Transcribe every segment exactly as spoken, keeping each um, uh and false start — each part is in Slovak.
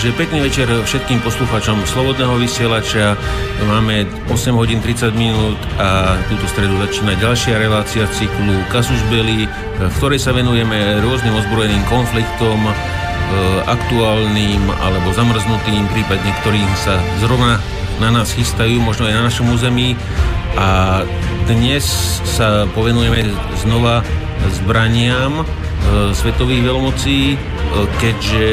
Takže pekný večer všetkým poslucháčom Slobodného vysielača. Máme osem hodín tridsať minút a túto stredu začína ďalšia relácia cyklu Casus Belli, v ktorej sa venujeme rôznym ozbrojeným konfliktom, aktuálnym alebo zamrznutým, prípadne ktorým sa zrovna na nás chystajú, možno aj na našom území. A dnes sa povenujeme znova zbraniam svetových veľmocí, keďže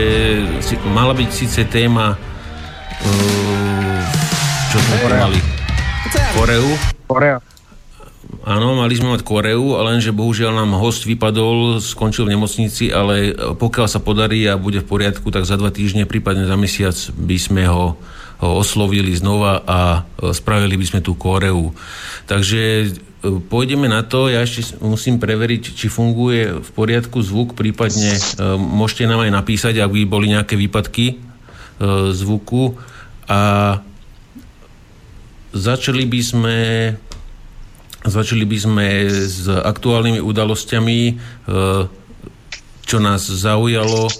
mala byť síce téma, čo sme mali, Koreu. Korea. Áno, mali sme mať Koreu, lenže bohužiaľ nám host vypadol, skončil v nemocnici, ale pokiaľ sa podarí a bude v poriadku, tak za dva týždne, prípadne za mesiac by sme ho oslovili znova a spravili by sme tú Koreu. Takže pôjdeme na to, ja ešte musím preveriť, či funguje v poriadku zvuk, prípadne môžete nám aj napísať, ak by boli nejaké výpadky zvuku. A začali by sme, začali by sme s aktuálnymi udalosťami, čo nás zaujalo,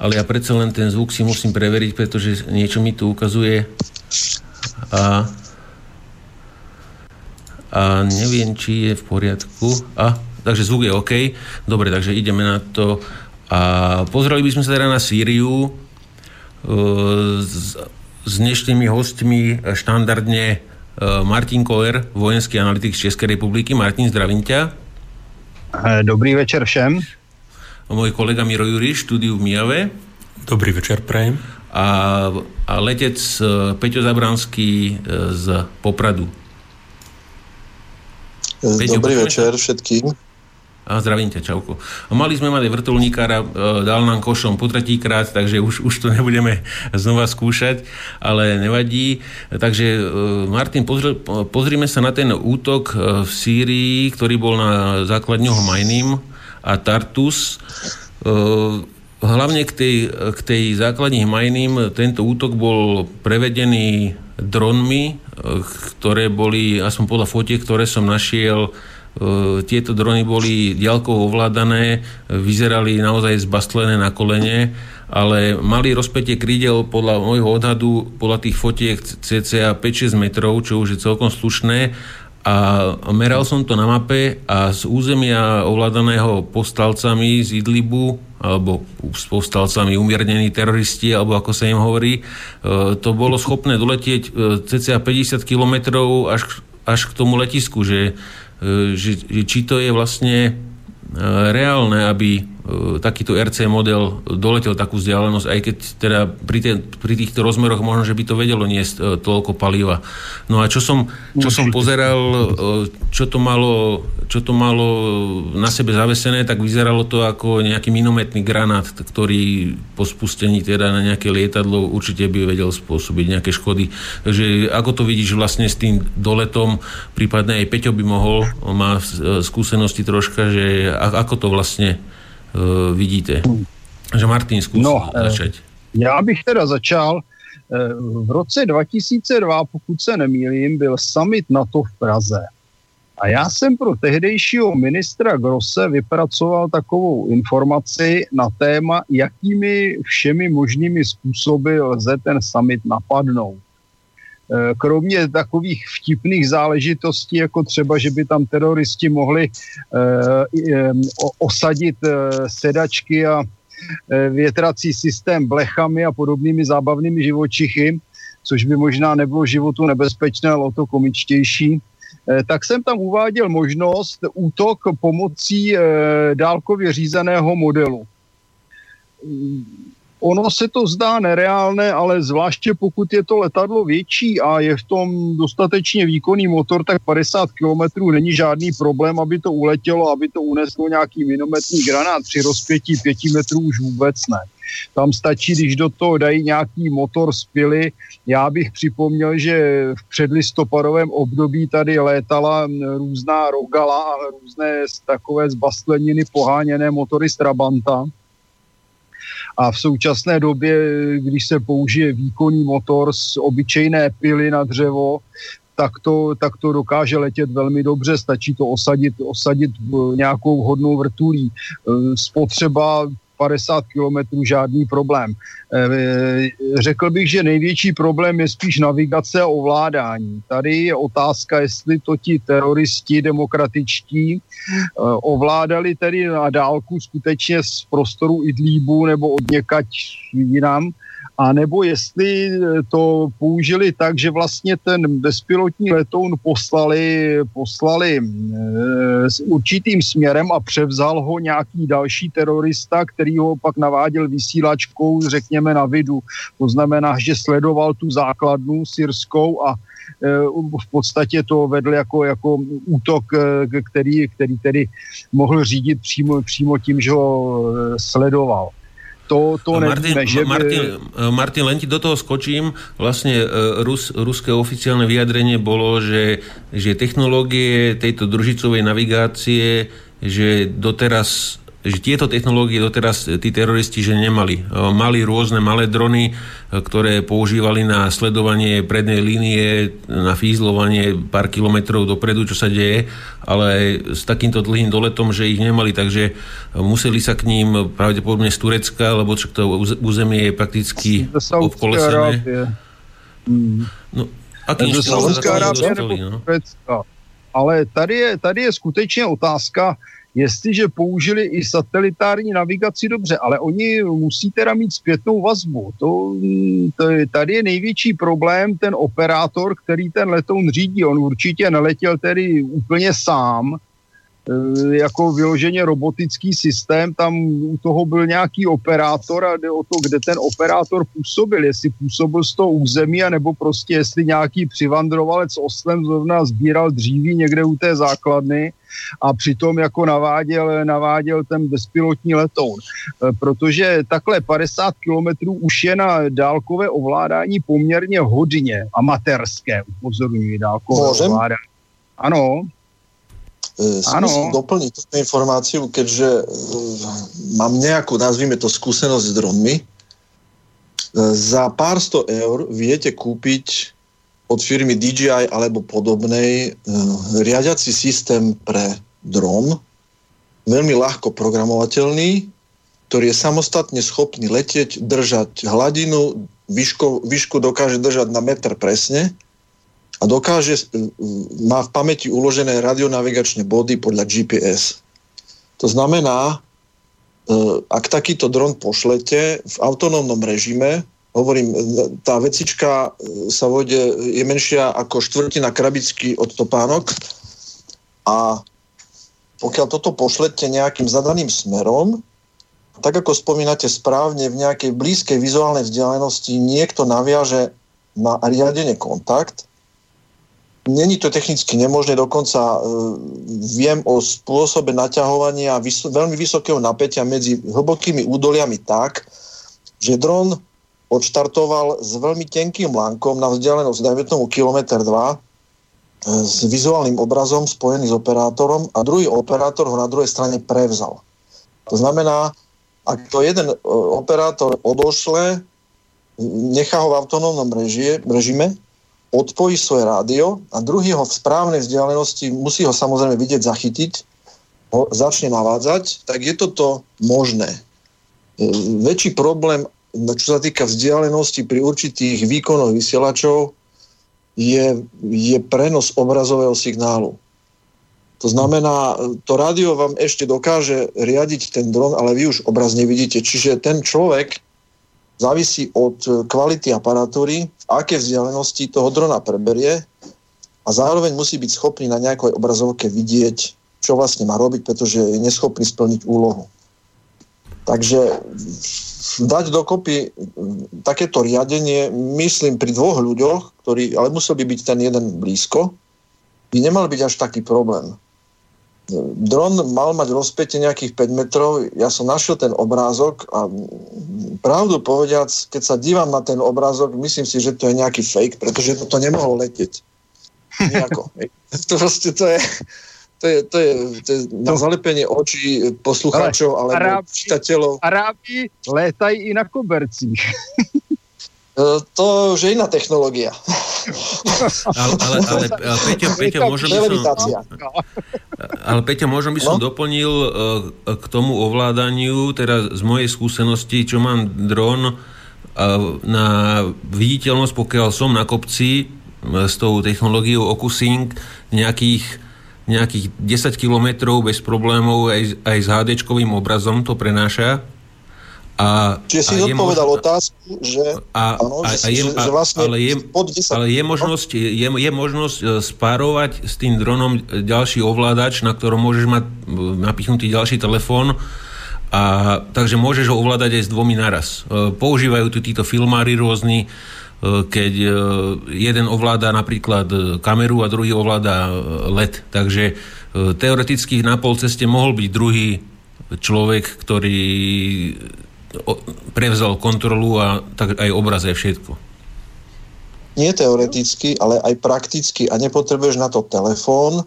ale ja predsa len ten zvuk si musím preveriť, pretože niečo mi tu ukazuje a a neviem, či je v poriadku. A, takže zvuk je OK. Dobre, takže ideme na to. A pozreli by sme sa teda na Sýriu. E, s, s dnešnými hostmi štandardne e, Martin Koller, vojenský analytik z Českej republiky. Martin, zdravím ťa. Dobrý večer všem. Môj kolega Miro Juriš, štúdiu v Mijave. Dobrý večer, prajem. A, a letec Peťo Zabranský z Popradu. Peťo, dobrý večer všetkým. A zdravím ťa, čauko. Mali sme mali vrtuľníkára, dal nám košom po tretíkrát, takže už, už to nebudeme znova skúšať, ale nevadí. Takže Martin, pozri, pozrime sa na ten útok v Sýrii, ktorý bol na základňu Homajnim a Tartus. Hlavne k tej, k tej základni Homajnim tento útok bol prevedený dronmi, ktoré boli, aspoň podľa fotiek, ktoré som našiel, tieto drony boli diaľkovo ovládané, vyzerali naozaj zbastlené na kolene, ale mali rozpätie krídel podľa môjho odhadu, podľa tých fotiek cca päť až šesť metrov, čo už je celkom slušné. A meral som to na mape a z územia ovládaného povstalcami z Idlibu, alebo s povstalcami umiernení teroristi, alebo ako sa im hovorí, to bolo schopné doletieť cca päťdesiat kilometrov až, až k tomu letisku, že, že či to je vlastne reálne, aby takýto er cé model doletel takú vzdialenosť, aj keď teda pri, te, pri týchto rozmeroch možno, že by to vedelo niesť toľko paliva. No a čo som, čo som pozeral, čo to malo, čo to malo na sebe zavesené, tak vyzeralo to ako nejaký minometný granát, ktorý po spustení teda na nejaké lietadlo určite by vedel spôsobiť nejaké škody. Takže ako to vidíš vlastne s tým doletom, prípadne aj Peťo by mohol, má skúsenosti troška, že ako to vlastne Uh, vidíte. Že Martin, skús no, začať. Já bych teda začal. V roce dva tisíce dva, pokud se nemýlím, byl summit NATO v Praze. A já jsem pro tehdejšího ministra Grosse vypracoval takovou informaci na téma, jakými všemi možnými způsoby lze ten summit napadnout. Kromě takových vtipných záležitostí, jako třeba, že by tam teroristi mohli eh, osadit eh, sedačky a eh, větrací systém blechami a podobnými zábavnými živočichy, což by možná nebylo životu nebezpečné, ale o to komičtější, eh, tak jsem tam uváděl možnost útok pomocí eh, dálkově řízeného modelu. Ono se to zdá nereálné, ale zvláště pokud je to letadlo větší a je v tom dostatečně výkonný motor, tak padesát kilometrů není žádný problém, aby to uletělo, aby to uneslo nějaký minometný granát. Při rozpětí pěti metrů už vůbec ne. Tam stačí, když do toho dají nějaký motor z pily. Já bych připomněl, že v předlistopadovém období tady létala různá Rogala a různé takové zbastleniny poháněné motory z Trabanta. A v současné době, když se použije výkonný motor z obyčejné pily na dřevo, tak to, tak to dokáže letět velmi dobře. Stačí to osadit, osadit nějakou hodnou vrtulí. Spotřeba padesát kilometrů žádný problém. Řekl bych, že největší problém je spíš navigace a ovládání. Tady je otázka, jestli to ti teroristi demokratičtí ovládali tedy na dálku skutečně z prostoru Idlíbu nebo od někač jinam, a nebo jestli to použili tak, že vlastně ten bezpilotní letoun poslali, poslali e, s určitým směrem a převzal ho nějaký další terorista, který ho pak naváděl vysílačkou, řekněme na vidu. To znamená, že sledoval tu základnu syrskou a v podstatě to vedl jako, jako útok, který, který tedy mohl řídit přímo, přímo tím, že ho sledoval. To, to Martin, nevíme, že... Martin, Martin, len ti do toho skočím. Vlastne Rus, ruské oficiálne vyjadrenie bolo, že, že technológie tejto družicovej navigácie, že doteraz, že tieto technológie doteraz tí teroristi, že nemali. Mali rôzne malé drony, ktoré používali na sledovanie prednej línie, na fízlovanie pár kilometrov dopredu, čo sa deje, ale s takýmto dlhým doletom, že ich nemali, takže museli sa k ním pravdepodobne z Turecka, lebo však to územie je prakticky obkolesené. No, akým spôsobom sa dostali? No? Ale tady je, tady je skutečne otázka, jestliže použili i satelitární navigaci, dobře, ale oni musí teda mít zpětnou vazbu. To, to, tady je největší problém ten operátor, který ten letoun řídí. On určitě neletěl tedy úplně sám, jako vyloženě robotický systém, tam u toho byl nějaký operátor a jde o to, kde ten operátor působil, jestli působil z toho území, anebo prostě jestli nějaký přivandrovalec oslem zrovna sbíral dříví někde u té základny a přitom jako naváděl, naváděl ten bezpilotní letoun. Protože takhle padesát kilometrů už je na dálkové ovládání poměrně hodně amatérské, upozorňuji, dálkové Môžem? ovládání. Ano. Skúsim doplniť túto informáciu, keďže uh, mám nejakú, nazvime to, skúsenosť s dronmi. Uh, za pár sto eur viete kúpiť od firmy dé jé í alebo podobnej uh, riadiaci systém pre dron, veľmi ľahko programovateľný, ktorý je samostatne schopný letieť, držať hladinu, výšku, výšku dokáže držať na meter presne, a dokáže, má v pamäti uložené radionavigačné body podľa gé pé es. To znamená, ak takýto dron pošlete v autonómnom režime, hovorím, tá vecička sa vode, je menšia ako štvrtina krabičky od topánok, a pokiaľ toto pošlete nejakým zadaným smerom, tak ako spomínate správne, v nejakej blízkej vizuálnej vzdialenosti niekto naviaže na riadenie kontakt. Není to technicky nemožné, dokonca e, viem o spôsobe naťahovania vys- veľmi vysokého napätia medzi hlbokými údoliami tak, že dron odštartoval s veľmi tenkým lánkom na vzdialenosť, dajme tomu kilometr dva, e, s vizuálnym obrazom spojený s operátorom, a druhý operátor ho na druhej strane prevzal. To znamená, ak to jeden e, operátor odošle, nechá ho v autonómnom režie, režime, odpojí svoje rádio a druhý ho v správnej vzdialenosti, musí ho samozrejme vidieť, zachytiť, ho začne navádzať, tak je toto možné. Väčší problém, čo sa týka vzdialenosti pri určitých výkonoch vysielačov, je, je prenos obrazového signálu. To znamená, to rádio vám ešte dokáže riadiť ten dron, ale vy už obraz nevidíte. Čiže ten človek závisí od kvality aparatúry, v aké vzdialenosti toho drona preberie, a zároveň musí byť schopný na nejakej obrazovke vidieť, čo vlastne má robiť, pretože je neschopný splniť úlohu. Takže dať dokopy takéto riadenie, myslím, pri dvoch ľuďoch, ktorí, ale musel by byť ten jeden blízko, by nemal byť až taký problém. Dron mal mať rozpätie nejakých päť metrov, ja som našiel ten obrázok a pravdu povediac, keď sa dívam na ten obrázok, myslím si, že to je nejaký fake, pretože toto nemohlo letieť. Nejako. To proste to je, to je, to je, to je na zalepenie očí poslucháčov ale, alebo Arábi, čitateľov. Arábi létajú i na kobercích. To už je iná technológia. Ale, ale, ale Peťo, Peťo, môžem som, Ale Peťa, možno by som no? doplnil k tomu ovládaniu, teda z mojej skúsenosti, čo mám dron na viditeľnosť, pokiaľ som na kopci s tou technológiou Ocusync nejakých, nejakých desať kilometrov bez problémov aj, aj s há dé čkovým obrazom to prenáša. A, Čiže a si odpovedal možno... otázku, že, a, áno, a, že, a je, že vlastne ale je, pod desať... Ale je možnosť, je, je možnosť spárovať s tým dronom ďalší ovládač, na ktorom môžeš mať napichnutý ďalší telefón, a takže môžeš ho ovládať aj s dvomi naraz. Používajú tu títo filmári rôzni, keď jeden ovláda napríklad kameru a druhý ovláda el é dé. Takže teoreticky na pol ceste mohol byť druhý človek, ktorý prevzal kontrolu a tak aj obraz, aj všetko. Nie teoreticky, ale aj prakticky. A nepotrebuješ na to telefón,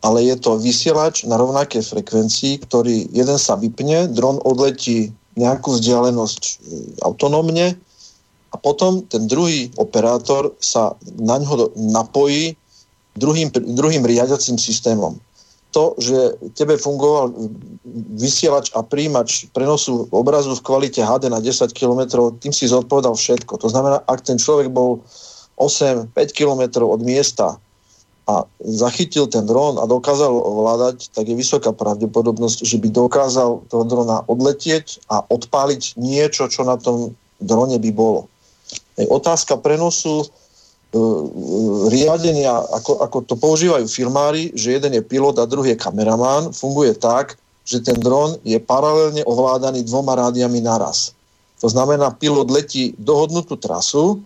ale je to vysielač na rovnaké frekvencii, ktorý jeden sa vypne, dron odletí nejakú vzdialenosť autonómne a potom ten druhý operátor sa na ňo napojí druhým, druhým riadiacím systémom. To, že tebe fungoval vysielač a príjimač prenosu obrazu v kvalite há dé na desať kilometrov, tým si zodpovedal všetko. To znamená, ak ten človek bol osem päť kilometrov od miesta a zachytil ten dron a dokázal ovládať, tak je vysoká pravdepodobnosť, že by dokázal toho drona odletieť a odpáliť niečo, čo na tom drone by bolo. Otázka prenosu riadenia, ako, ako to používajú filmári, že jeden je pilot a druhý je kameramán, funguje tak, že ten dron je paralelne ovládaný dvoma rádiami naraz. To znamená, pilot letí dohodnutú trasu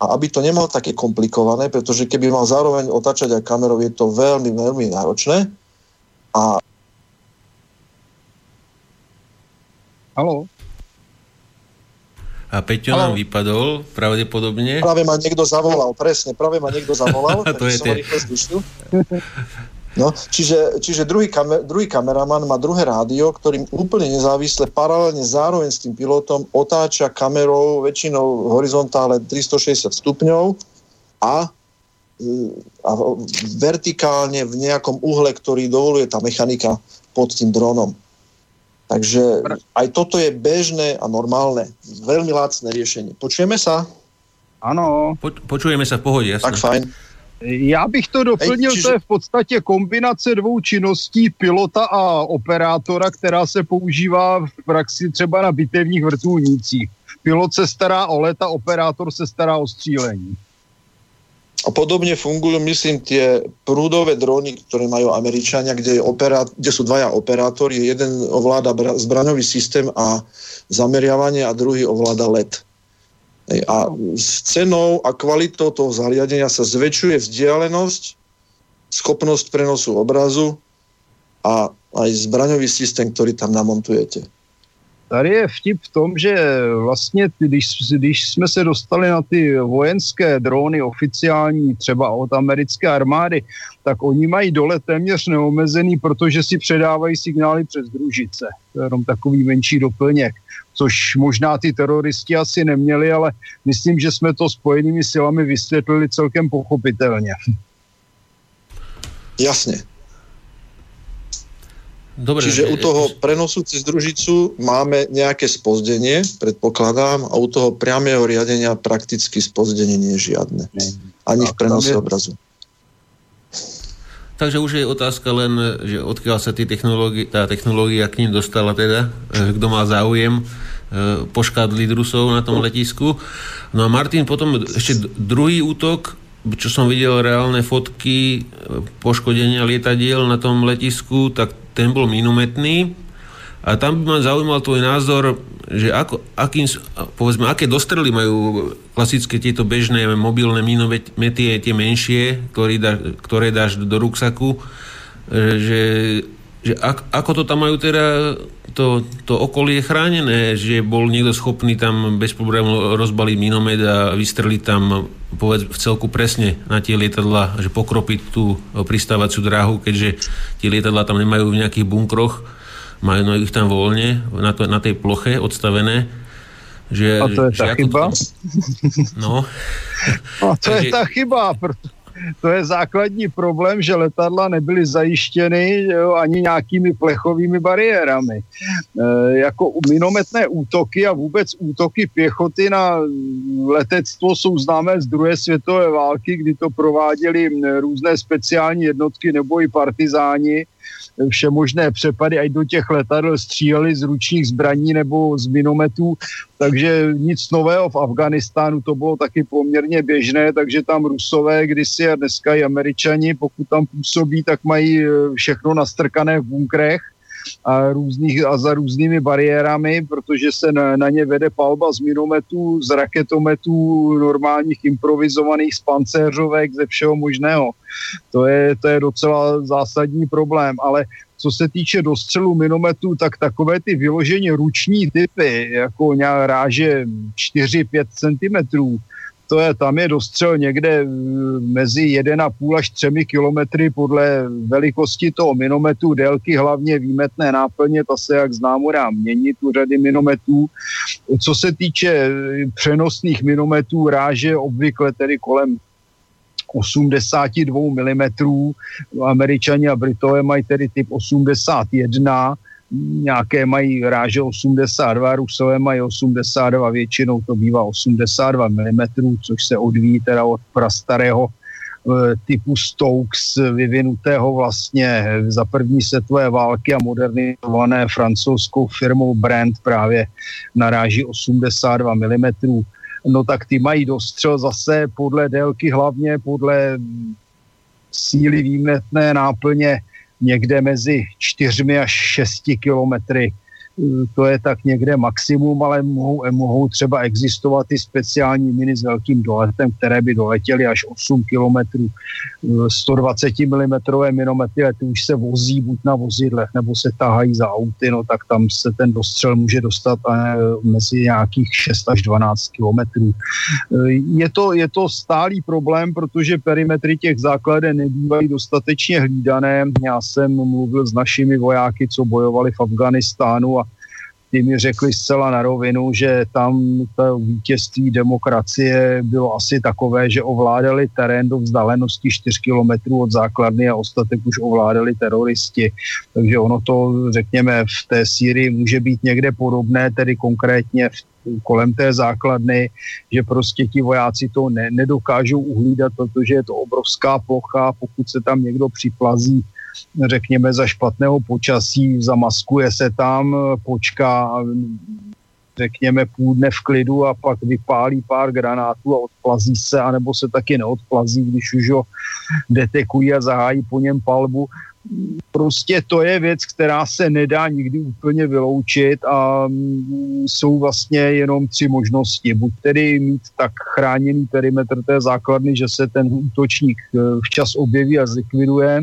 a aby to nemal také komplikované, pretože keby mal zároveň otáčať aj kamerou, je to veľmi, veľmi náročné. A... Haló? A Peťo nám vypadol, pravdepodobne. Práve ma niekto zavolal, presne, práve ma niekto zavolal, takže som ho rýchlo zdušil. No, čiže čiže druhý, kamer, druhý kameraman má druhé rádio, ktorým úplne nezávisle, paralelne zároveň s tým pilotom otáča kamerou väčšinou horizontále tristošesťdesiat stupňov a, a vertikálne v nejakom uhle, ktorý dovoluje tá mechanika pod tým dronom. Takže aj toto je bežné a normálne. Veľmi lacné riešenie. Počujeme sa? Áno. Po, počujeme sa v pohode, jasne. Tak fajn. Já bych to doplnil, Ej, čiže... to je v podstatě kombinace dvou činností pilota a operátora, která se používá v praxi třeba na bitevních vrtulnících. Pilot se stará o let a operátor se stará o střílení. A podobne fungujú, myslím, tie prúdové drony, ktoré majú Američania, kde, je operá- kde sú dvaja operátori. Jeden ovláda bra- zbraňový systém a zameriavanie a druhý ovláda el é dé. A s cenou a kvalitou toho zariadenia sa zväčšuje vzdialenosť, schopnosť prenosu obrazu a aj zbraňový systém, ktorý tam namontujete. Tady je vtip v tom, že vlastně, když, když jsme se dostali na ty vojenské drony oficiální, třeba od americké armády, tak oni mají dole téměř neomezený, protože si předávají signály přes družice. To je jenom takový menší doplněk, což možná ty teroristi asi neměli, ale myslím, že jsme to spojenými silami vysvětlili celkem pochopitelně. Jasně. Dobre, čiže u toho prenosu cez družicu máme nejaké spozdenie, predpokladám, a u toho priamého riadenia prakticky spozdenie nie je žiadne. Ani v prenose obrazu. Takže už je otázka len, že odkiaľ sa technológi- tá technológia k ním dostala teda, kto má záujem, poškádli Rusov na tom letisku. No a Martin, potom ešte druhý útok, čo som videl reálne fotky poškodenia lietadiel na tom letisku, tak ten bol minometný a tam by ma zaujímal tvoj názor, že ako, akým, povedzme, aké dostrely majú klasické tieto bežné mobilné minomety, tie menšie, ktoré, dá, ktoré dáš do ruksaku, že, že ak, ako to tam majú teda to, to okolie chránené, že bol niekto schopný tam bez problémov rozbaliť minomet a vystreliť tam, povedz, v celku presne na tie lietadlá, že pokropiť tú pristávaciu dráhu, keďže tie lietadlá tam nemajú v nejakých bunkroch, majú no ich tam voľne na, to, na tej ploche odstavené. Že, a to je že, tá chyba? To... No. A to takže... je tá chyba, pretože to je základní problém, že letadla nebyly zajištěny, jo, ani nějakými plechovými bariérami. E, jako minometné útoky a vůbec útoky pěchoty na letectvo jsou známé z druhé světové války, kdy to prováděly různé speciální jednotky nebo i partizáni. Všemožné přepady, aj do těch letadel stříleli z ručních zbraní nebo z minometů, takže nic nového v Afganistánu, to bylo taky poměrně běžné, takže tam Rusové kdysi a dneska i Američani, pokud tam působí, tak mají všechno nastrkané v bunkrech a, různých, a za různými bariérami, protože se na, na ně vede palba z minometů, z raketometů, normálních improvizovaných, z pancéřovek, ze všeho možného. To je, to je docela zásadní problém, ale co se týče dostřelu minometů, tak takové ty vyloženě ruční typy, jako nějak ráže čtyři pět centimetrů, to je, tam je dostřel někde mezi jedna celá pět až tři kilometry podle velikosti toho minometu, délky hlavně výmetné náplně, ta se jak známo dá měnit u řady minometů. Co se týče přenosných minometů, ráže obvykle tedy kolem osmdesát dva milimetrů, Američani a Britové mají tedy typ osmdesát jedna, nějaké mají ráže osmdesát dva, Rusové mají osmdesát dva, většinou to bývá osmdesát dva milimetrů, což se odvíjí teda od prastarého typu Stokes, vyvinutého vlastně za první světové války a modernizované francouzskou firmou Brandt právě na ráži osmdesát dva milimetrů. No tak ty mají dostřel zase podle délky, hlavně podle síly výmetné náplně někde mezi čtyřmi až šesti kilometry. To je tak někde maximum, ale mohou, mohou třeba existovat i speciální miny s velkým doletem, které by doletěly až osm kilometrů. sto dvacet milimetrů minomety, ty už se vozí buď na vozidlech, nebo se tahají za auty, no tak tam se ten dostřel může dostat mezi nějakých šest až dvanáct kilometrů. Je to, je to stálý problém, protože perimetry těch základen nebývají dostatečně hlídané. Já jsem mluvil s našimi vojáky, co bojovali v Afghánistánu, a ty mi řekli zcela na rovinu, že tam to vítězství demokracie bylo asi takové, že ovládali terén do vzdálenosti čtyři kilometry od základny a ostatek už ovládali teroristi. Takže ono to, řekněme, v té Sýrii může být někde podobné, tedy konkrétně v kolem té základny, že prostě ti vojáci to ne, nedokážou uhlídat, protože je to obrovská plocha, pokud se tam někdo připlazí, řekněme, za špatného počasí, zamaskuje se tam, počká, řekněme, půl dne v klidu a pak vypálí pár granátů a odplazí se, anebo se taky neodplazí, když už ho detekují a zahájí po něm palbu. Prostě to je věc, která se nedá nikdy úplně vyloučit, a jsou vlastně jenom tři možnosti. Buď tedy mít tak chráněný perimetr té základny, že se ten útočník včas objeví a zlikviduje,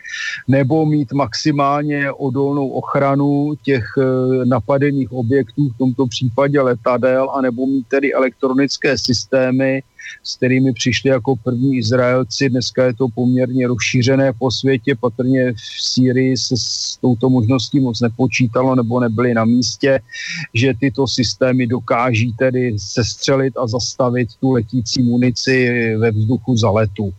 nebo mít maximálně odolnou ochranu těch napadených objektů, v tomto případě letadel, anebo mít tedy elektronické systémy, s kterými přišli jako první Izraelci. Dneska je to poměrně rozšířené po světě, patrně v Sýrii se s touto možností moc nepočítalo nebo nebyli na místě, že tyto systémy dokáží tedy sestřelit a zastavit tu letící munici ve vzduchu za letu.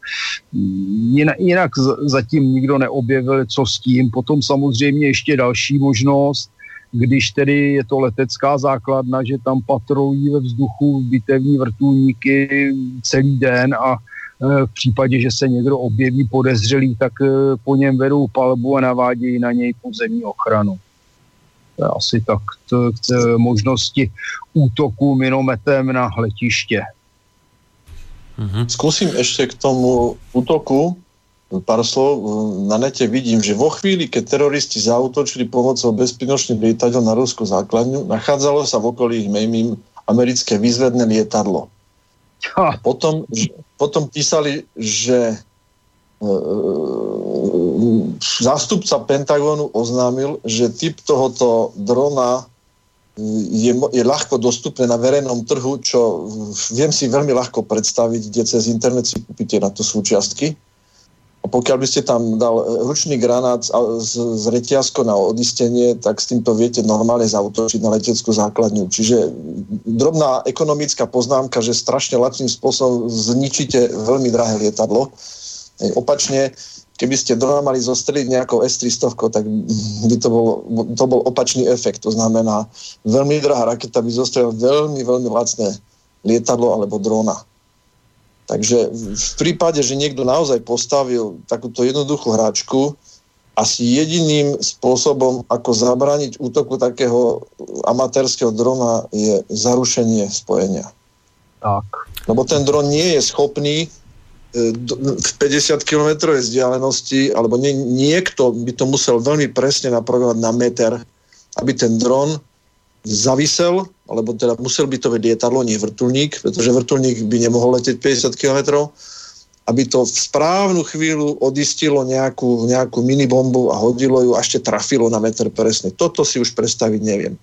Jinak zatím nikdo neobjevil, co s tím. Potom samozřejmě ještě další možnost, když tedy je to letecká základna, že tam patrolují ve vzduchu bitevní vrtulníky celý den a v případě, že se někdo objeví podezřelý, tak po něm vedou palbu a navádějí na něj pozemní ochranu. To je asi tak to, to možnosti útoku minometem na letiště. Mhm. Skúsim ešte k tomu útoku pár slov. Na nete vidím, že vo chvíli, keď teroristi zaútočili pomocou bezpilotných lietadiel na ruskú základňu, nachádzalo sa v okolí ich Mejmím americké výzvedné lietadlo. A potom, potom písali, že e, zástupca Pentagonu oznámil, že typ tohoto drona je, je ľahko dostupné na verejnom trhu, čo viem si veľmi ľahko predstaviť, kde cez internet si kúpite na to súčiastky. A pokiaľ by ste tam dal ručný granát z, z reťazko na odistenie, tak s týmto viete normálne zautočiť na leteckú základňu. Čiže drobná ekonomická poznámka, že strašne lacným spôsobom zničíte veľmi drahé lietadlo. Opačne, keby ste dron mali zostreliť nejakou es tristo, tak by to bol, to bol opačný efekt. To znamená, veľmi drahá raketa by zostrelila veľmi, veľmi lacné lietadlo alebo drona. Takže v prípade, že niekto naozaj postavil takúto jednoduchú hračku, asi jediným spôsobom, ako zabrániť útoku takého amatérskeho drona, je zarušenie spojenia. Tak. Lebo ten dron nie je schopný v päťdesiat kilometrovej vzdialenosti, alebo nie, niekto by to musel veľmi presne naprogramovať na meter, aby ten dron zavisel, alebo teda musel by to byť lietadlo, nie vrtuľník, pretože vrtuľník by nemohol letieť päťdesiat kilometrov, aby to v správnu chvíľu odistilo nejakú, nejakú minibombu a hodilo ju a ešte trafilo na meter presne. Toto si už predstaviť neviem.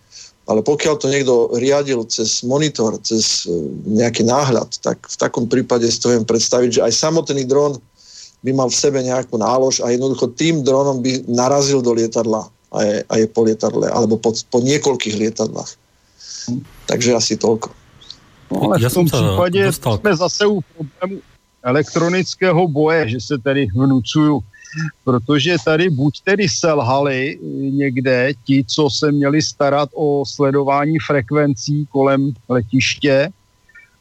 Ale pokiaľ to niekto riadil cez monitor, cez nejaký náhľad, tak v takom prípade si to viem predstaviť, že aj samotný dron by mal v sebe nejakú nálož a jednoducho tým dronom by narazil do lietadla. A je, a je po lietadle, alebo po, po niekoľkých lietadlách. Takže asi toľko. No, ale v tom prípade sme zase u problému elektronického boje, že se tady vnucuju, protože tady buď tedy selhali někde ti, co se měli starat o sledování frekvencí kolem letiště,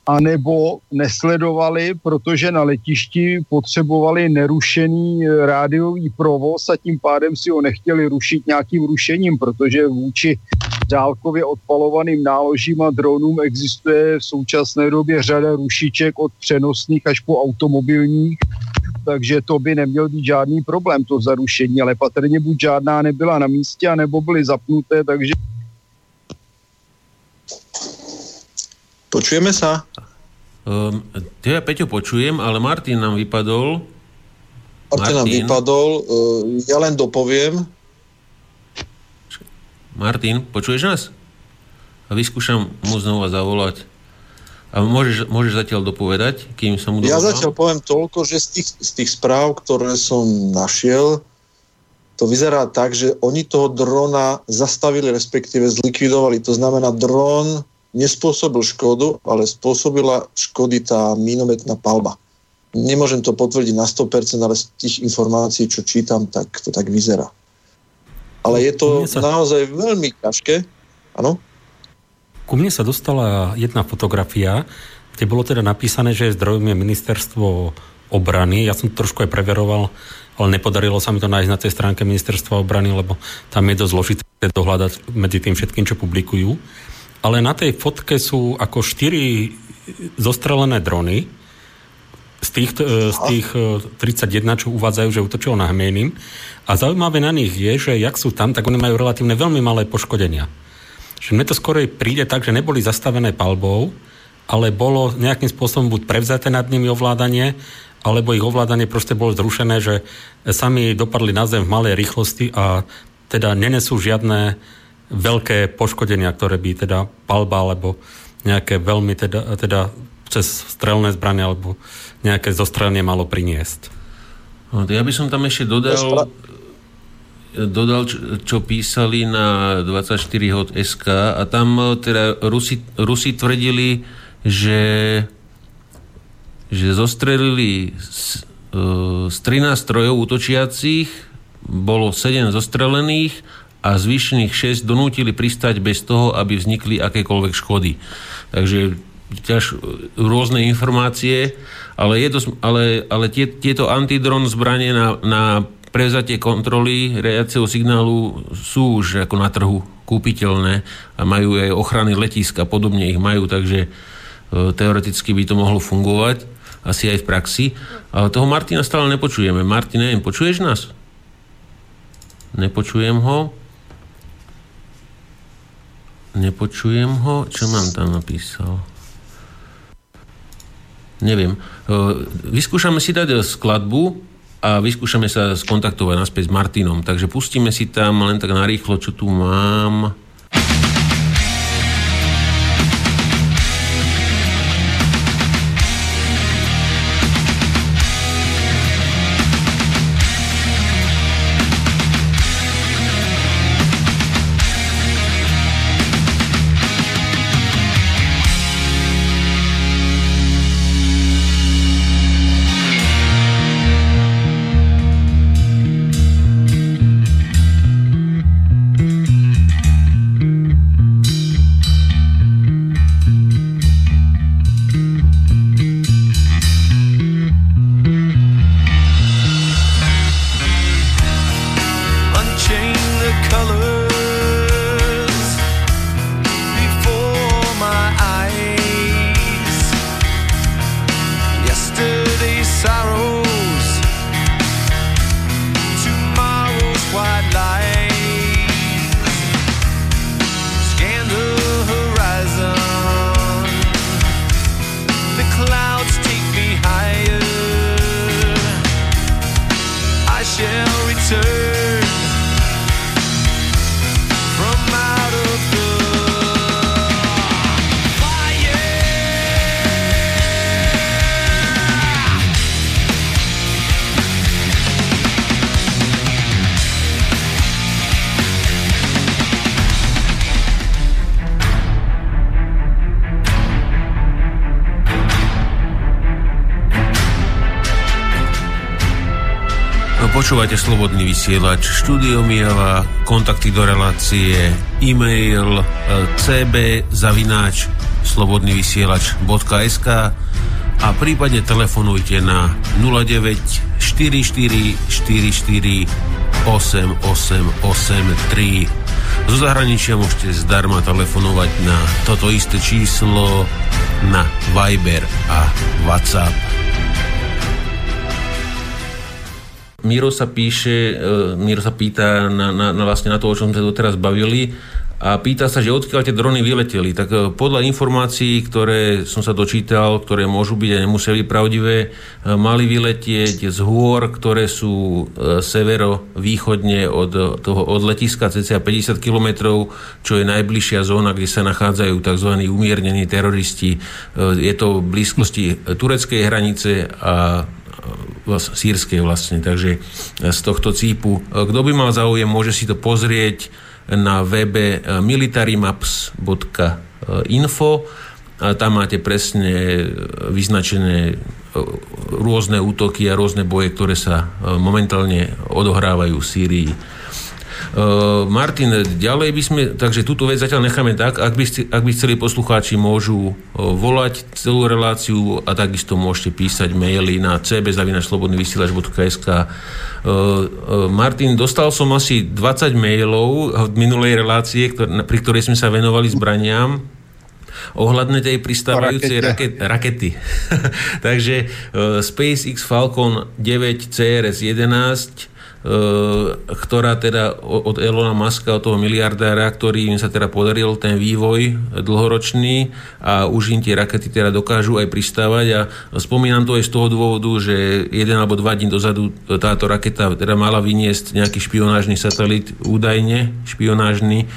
anebo nesledovali, protože na letišti potřebovali nerušený rádiový provoz a tím pádem si ho nechtěli rušit nějakým rušením, protože vůči dálkově odpalovaným náložím a dronům existuje v současné době řada rušiček od přenosných až po automobilních, takže to by neměl být žádný problém, to zarušení, ale patrně buď žádná nebyla na místě, anebo byly zapnuté, takže... Počujeme sa? Um, ja Peťo počujem, ale Martin nám vypadol. Martin, Martin. nám vypadol, uh, ja len dopoviem. Martin, počuješ nás? A vyskúšam mu znova zavolať. A môžeš, môžeš zatiaľ dopovedať, kým som mu dovolal? Ja zatiaľ poviem toľko, že z tých, z tých správ, ktoré som našiel, to vyzerá tak, že oni toho drona zastavili, respektíve zlikvidovali. To znamená, dron nespôsobil škodu, ale spôsobila škody tá minometná palba. Nemôžem to potvrdiť na sto percent, ale z tých informácií, čo čítam, tak to tak vyzerá. Ale je to sa... naozaj veľmi ťažké. Áno? Ku mne sa dostala jedna fotografia, kde bolo teda napísané, že zdrojom je ministerstvo obrany. Ja som to trošku aj preveroval, ale nepodarilo sa mi to nájsť na tej stránke ministerstva obrany, lebo tam je dosť zložité dohľadať medzi tým všetkým, čo publikujú. Ale na tej fotke sú ako štyri zostrelené drony z tých, z tých tridsaťjeden, čo uvádzajú, že útočilo na Hmejním. A zaujímavé na nich je, že jak sú tam, tak oni majú relatívne veľmi malé poškodenia. Že mne to skorej príde tak, že neboli zastavené palbou, ale bolo nejakým spôsobom buď prevzaté nad nimi ovládanie, alebo ich ovládanie proste bolo zrušené, že sami dopadli na zem v malej rýchlosti a teda nenesú žiadne veľké poškodenia, ktoré by teda palba, alebo nejaké veľmi teda, teda cez strelné zbrane alebo nejaké zostrelenie malo priniesť. No, ja by som tam ešte dodal, dodal čo, čo písali na dvadsaťštyri hod bodka es ká a tam teda Rusi, Rusi tvrdili, že, že zostrelili z, z trinásť strojov útočiacich, bolo sedem zostrelených a zvyšných šesť donútili pristať bez toho, aby vznikli akékoľvek škody. Takže ťaž, rôzne informácie, ale, je to, ale, ale tie, tieto antidron zbranie na, na prevzatie kontroly reakciou signálu sú už ako na trhu kúpiteľné a majú aj ochrany letíska, podobne ich majú, takže teoreticky by to mohlo fungovať, asi aj v praxi. Ale toho Martina stále nepočujeme. Martin, neviem, počuješ nás? Nepočujem ho. Nepočujem ho. Čo mám tam napísal? Neviem. Vyskúšame si dať skladbu a vyskúšame sa skontaktovať naspäť s Martinom. Takže pustíme si tam len tak narýchlo, čo tu mám. Počúvajte Slobodný vysielač, štúdio Mijava, kontakty do relácie, e-mail cb zavináč slobodný vysielač bodka es ká a prípadne telefonujte na nula deväť štyri štyri štyri štyri osem osem osem tri. Zo zahraničia môžete zdarma telefonovať na toto isté číslo na Viber a WhatsApp. Miro sa píše, Miro sa pýta na, na, na, vlastne na to, o čom sme doteraz bavili, a pýta sa, že odkiaľ tie drony vyleteli. Tak podľa informácií, ktoré som sa dočítal, ktoré môžu byť a nemusia byť pravdivé, mali vyletieť z hôr, ktoré sú severovýchodne od toho od letiska cca päťdesiat kilometrov, čo je najbližšia zóna, kde sa nachádzajú tzv. Umiernení teroristi. Je to v blízkosti tureckej hranice a sírskej vlastne, takže z tohto cípu. Kto by mal záujem, môže si to pozrieť na webe military maps bodka info. Tam máte presne vyznačené rôzne útoky a rôzne boje, ktoré sa momentálne odohrávajú v Sýrii. Martin, ďalej by sme, takže túto vec zatiaľ necháme tak, ak by, ak by chceli poslucháči, môžu volať celú reláciu a takisto môžete písať maily na cb zavináč slobodný vysielač bodka es ká. Martin, dostal som asi dvadsať mailov od minulej relácie, pri ktorej sme sa venovali zbraniam ohľadne tej pristávajúcej rakete. rakety. Takže SpaceX Falcon deväť cé er es jedenásť, ktorá teda od Elona Muska, od toho miliardára, ktorý im sa teda podaril ten vývoj dlhoročný, a už im tie rakety teda dokážu aj pristávať. A spomínam to aj z toho dôvodu, že jeden alebo dva dní dozadu táto raketa teda mala vyniesť nejaký špionážny satelit, údajne špionážny,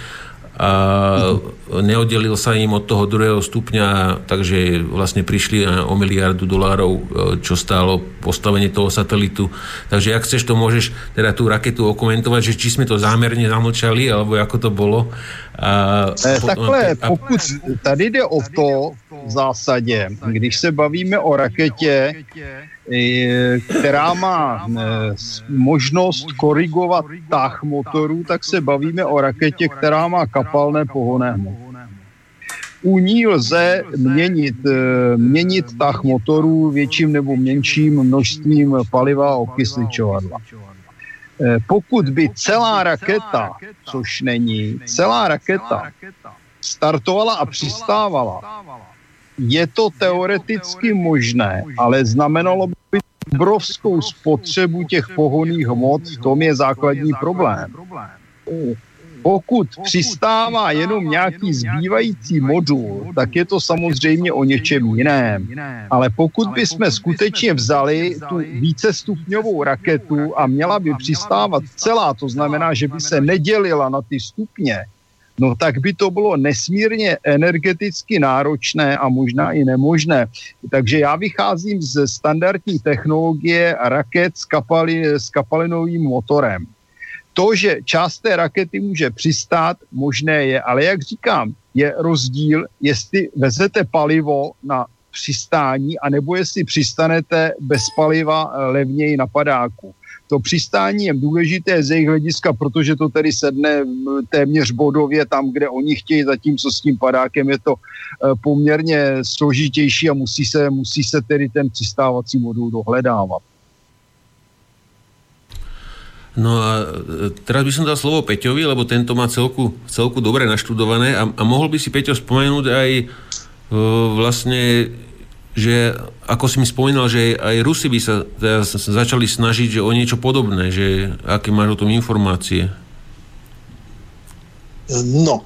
a neoddelil sa im od toho druhého stupňa, takže vlastne prišli o miliardu dolárov, čo stálo postavenie toho satelitu. Takže ak chceš, to môžeš teda tú raketu okomentovať, že či sme to zámerne zamlčali, alebo ako to bolo. A ne, po, takhle, a... pokud tady jde o to v zásadě, když se bavíme o raketě, která má možnost korigovat tah motorů, tak se bavíme o raketě, která má kapalné pohonné hmoty. U ní lze měnit, měnit tah motorů větším nebo menším množstvím paliva a okysličovadla. Pokud by celá raketa, což není, celá raketa startovala a přistávala, je to teoreticky možné, ale znamenalo by obrovskou spotřebu těch pohonných hmot, v tom je základní problém. Pokud přistává jenom nějaký zbývající modul, tak je to samozřejmě o něčem jiném. Ale pokud bychom skutečně vzali tu vícestupňovou raketu a měla by přistávat celá, to znamená, že by se nedělila na ty stupně, no tak by to bylo nesmírně energeticky náročné a možná i nemožné. Takže já vycházím ze standardní technologie raket s, kapali, s kapalinovým motorem. To, že část té rakety může přistát, možné je, ale jak říkám, je rozdíl, jestli vezete palivo na přistání, anebo jestli přistanete bez paliva levněji na padáku. To přistání je důležité z jejich hlediska, protože to tedy sedne téměř bodově tam, kde oni chtějí, zatímco s tím padákem je to poměrně složitější a musí se, musí se tedy ten přistávací modul dohledávat. No a teraz by som dal slovo Peťovi, lebo tento má celku, celku dobre naštudované a, a mohol by si, Peťo, spomenúť aj e, vlastne, že ako si mi spomínal, že aj Rusi by sa teda začali snažiť, že o niečo podobné, že aké máš o tom informácie? No,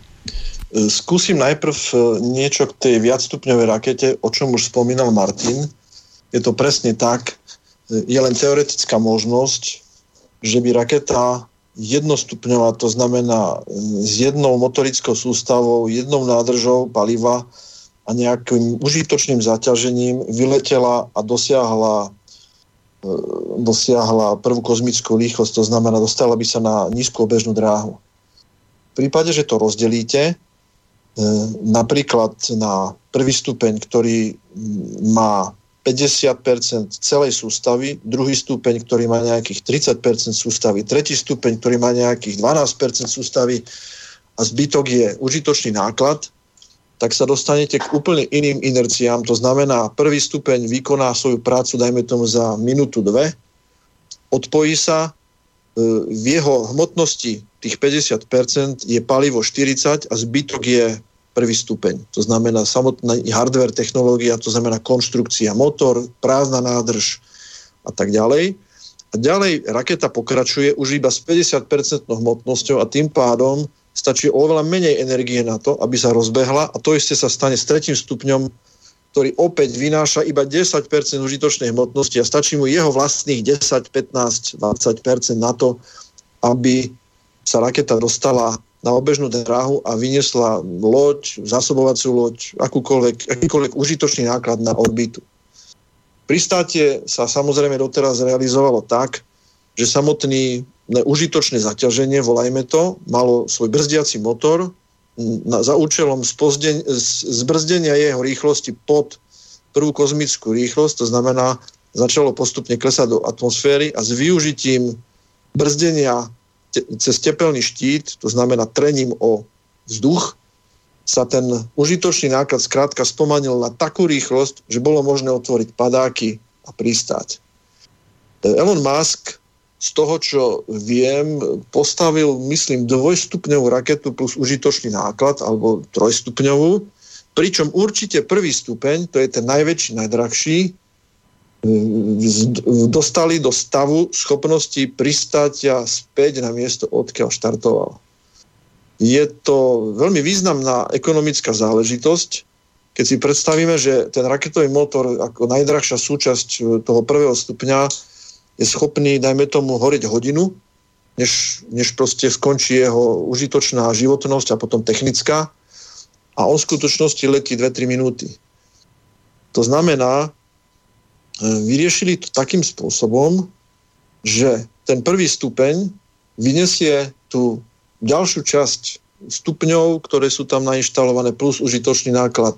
skúsim najprv niečo k tej viacstupňovej rakete, o čom už spomínal Martin. Je to presne tak, je len teoretická možnosť, že by raketa jednostupňová, to znamená s jednou motorickou sústavou, jednou nádržou paliva a nejakým užitočným zaťažením vyletela a dosiahla, dosiahla prvú kozmickú rýchlosť, to znamená dostala by sa na nízku obežnú dráhu. V prípade, že to rozdelíte napríklad na prvý stupeň, ktorý má päťdesiat percent celej sústavy, druhý stupeň, ktorý má nejakých tridsať percent sústavy, tretí stupeň, ktorý má nejakých dvanásť percent sústavy a zbytok je užitočný náklad, tak sa dostanete k úplne iným inerciám. To znamená, prvý stupeň vykoná svoju prácu, dajme tomu za minútu, dve, odpojí sa, v jeho hmotnosti tých päťdesiat percent je palivo štyridsať a zbytok je prvý stupeň. To znamená samotná hardware technológia, to znamená konštrukcia, motor, prázdna nádrž a tak ďalej. A ďalej raketa pokračuje už iba s päťdesiat percent hmotnosťou a tým pádom stačí oveľa menej energie na to, aby sa rozbehla a to isté sa stane s tretím stupňom, ktorý opäť vynáša iba desať percent užitočnej hmotnosti a stačí mu jeho vlastných desať, pätnásť, dvadsať percent na to, aby sa raketa dostala na obežnú dráhu a vyniesla loď, zásobovaciu loď, akúkoľvek, akýkoľvek užitočný náklad na orbitu. Pristátie sa samozrejme doteraz realizovalo tak, že samotné užitočné zaťaženie, volajme to, malo svoj brzdiaci motor, Na, za účelom spozden- z, zbrzdenia jeho rýchlosti pod prvú kozmickú rýchlosť, to znamená, začalo postupne klesať do atmosféry a s využitím brzdenia te- cez tepelný štít, to znamená trením o vzduch, sa ten užitočný náklad skrátka spomalil na takú rýchlosť, že bolo možné otvoriť padáky a pristáť. Elon Musk z toho, čo viem, postavil, myslím, dvojstupňovú raketu plus užitočný náklad, alebo trojstupňovú, pričom určite prvý stupeň, to je ten najväčší, najdrahší, dostali do stavu schopnosti pristátia späť na miesto, odkiaľ štartoval. Je to veľmi významná ekonomická záležitosť, keď si predstavíme, že ten raketový motor ako najdrahšia súčasť toho prvého stupňa je schopný, dajme tomu, horiť hodinu, než, než proste skončí jeho užitočná životnosť a potom technická. A on v skutočnosti letí dve tri minúty. To znamená, vyriešili to takým spôsobom, že ten prvý stupeň vyniesie tú ďalšiu časť stupňov, ktoré sú tam nainštalované, plus užitočný náklad.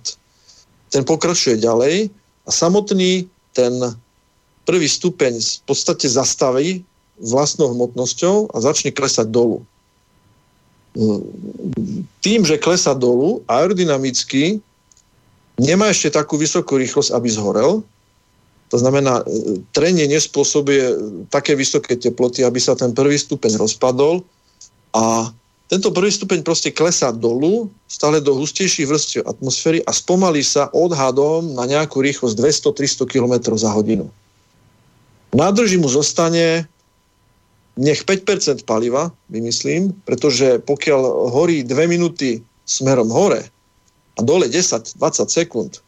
Ten pokračuje ďalej a samotný ten prvý stupeň v podstate zastaví vlastnou hmotnosťou a začne klesať dolu. Tým, že klesá dolu, aerodynamicky nemá ešte takú vysokú rýchlosť, aby zhorel. To znamená, trenie nespôsobuje také vysoké teploty, aby sa ten prvý stupeň rozpadol a tento prvý stupeň proste klesá dolu, stále do hustejších vrstiev atmosféry a spomalí sa odhadom na nejakú rýchlosť dvesto tristo km za hodinu. Nádrži mu zostane nech päť percent paliva, vymyslím, pretože pokiaľ horí dve minúty smerom hore a dole desať dvadsať sekúnd,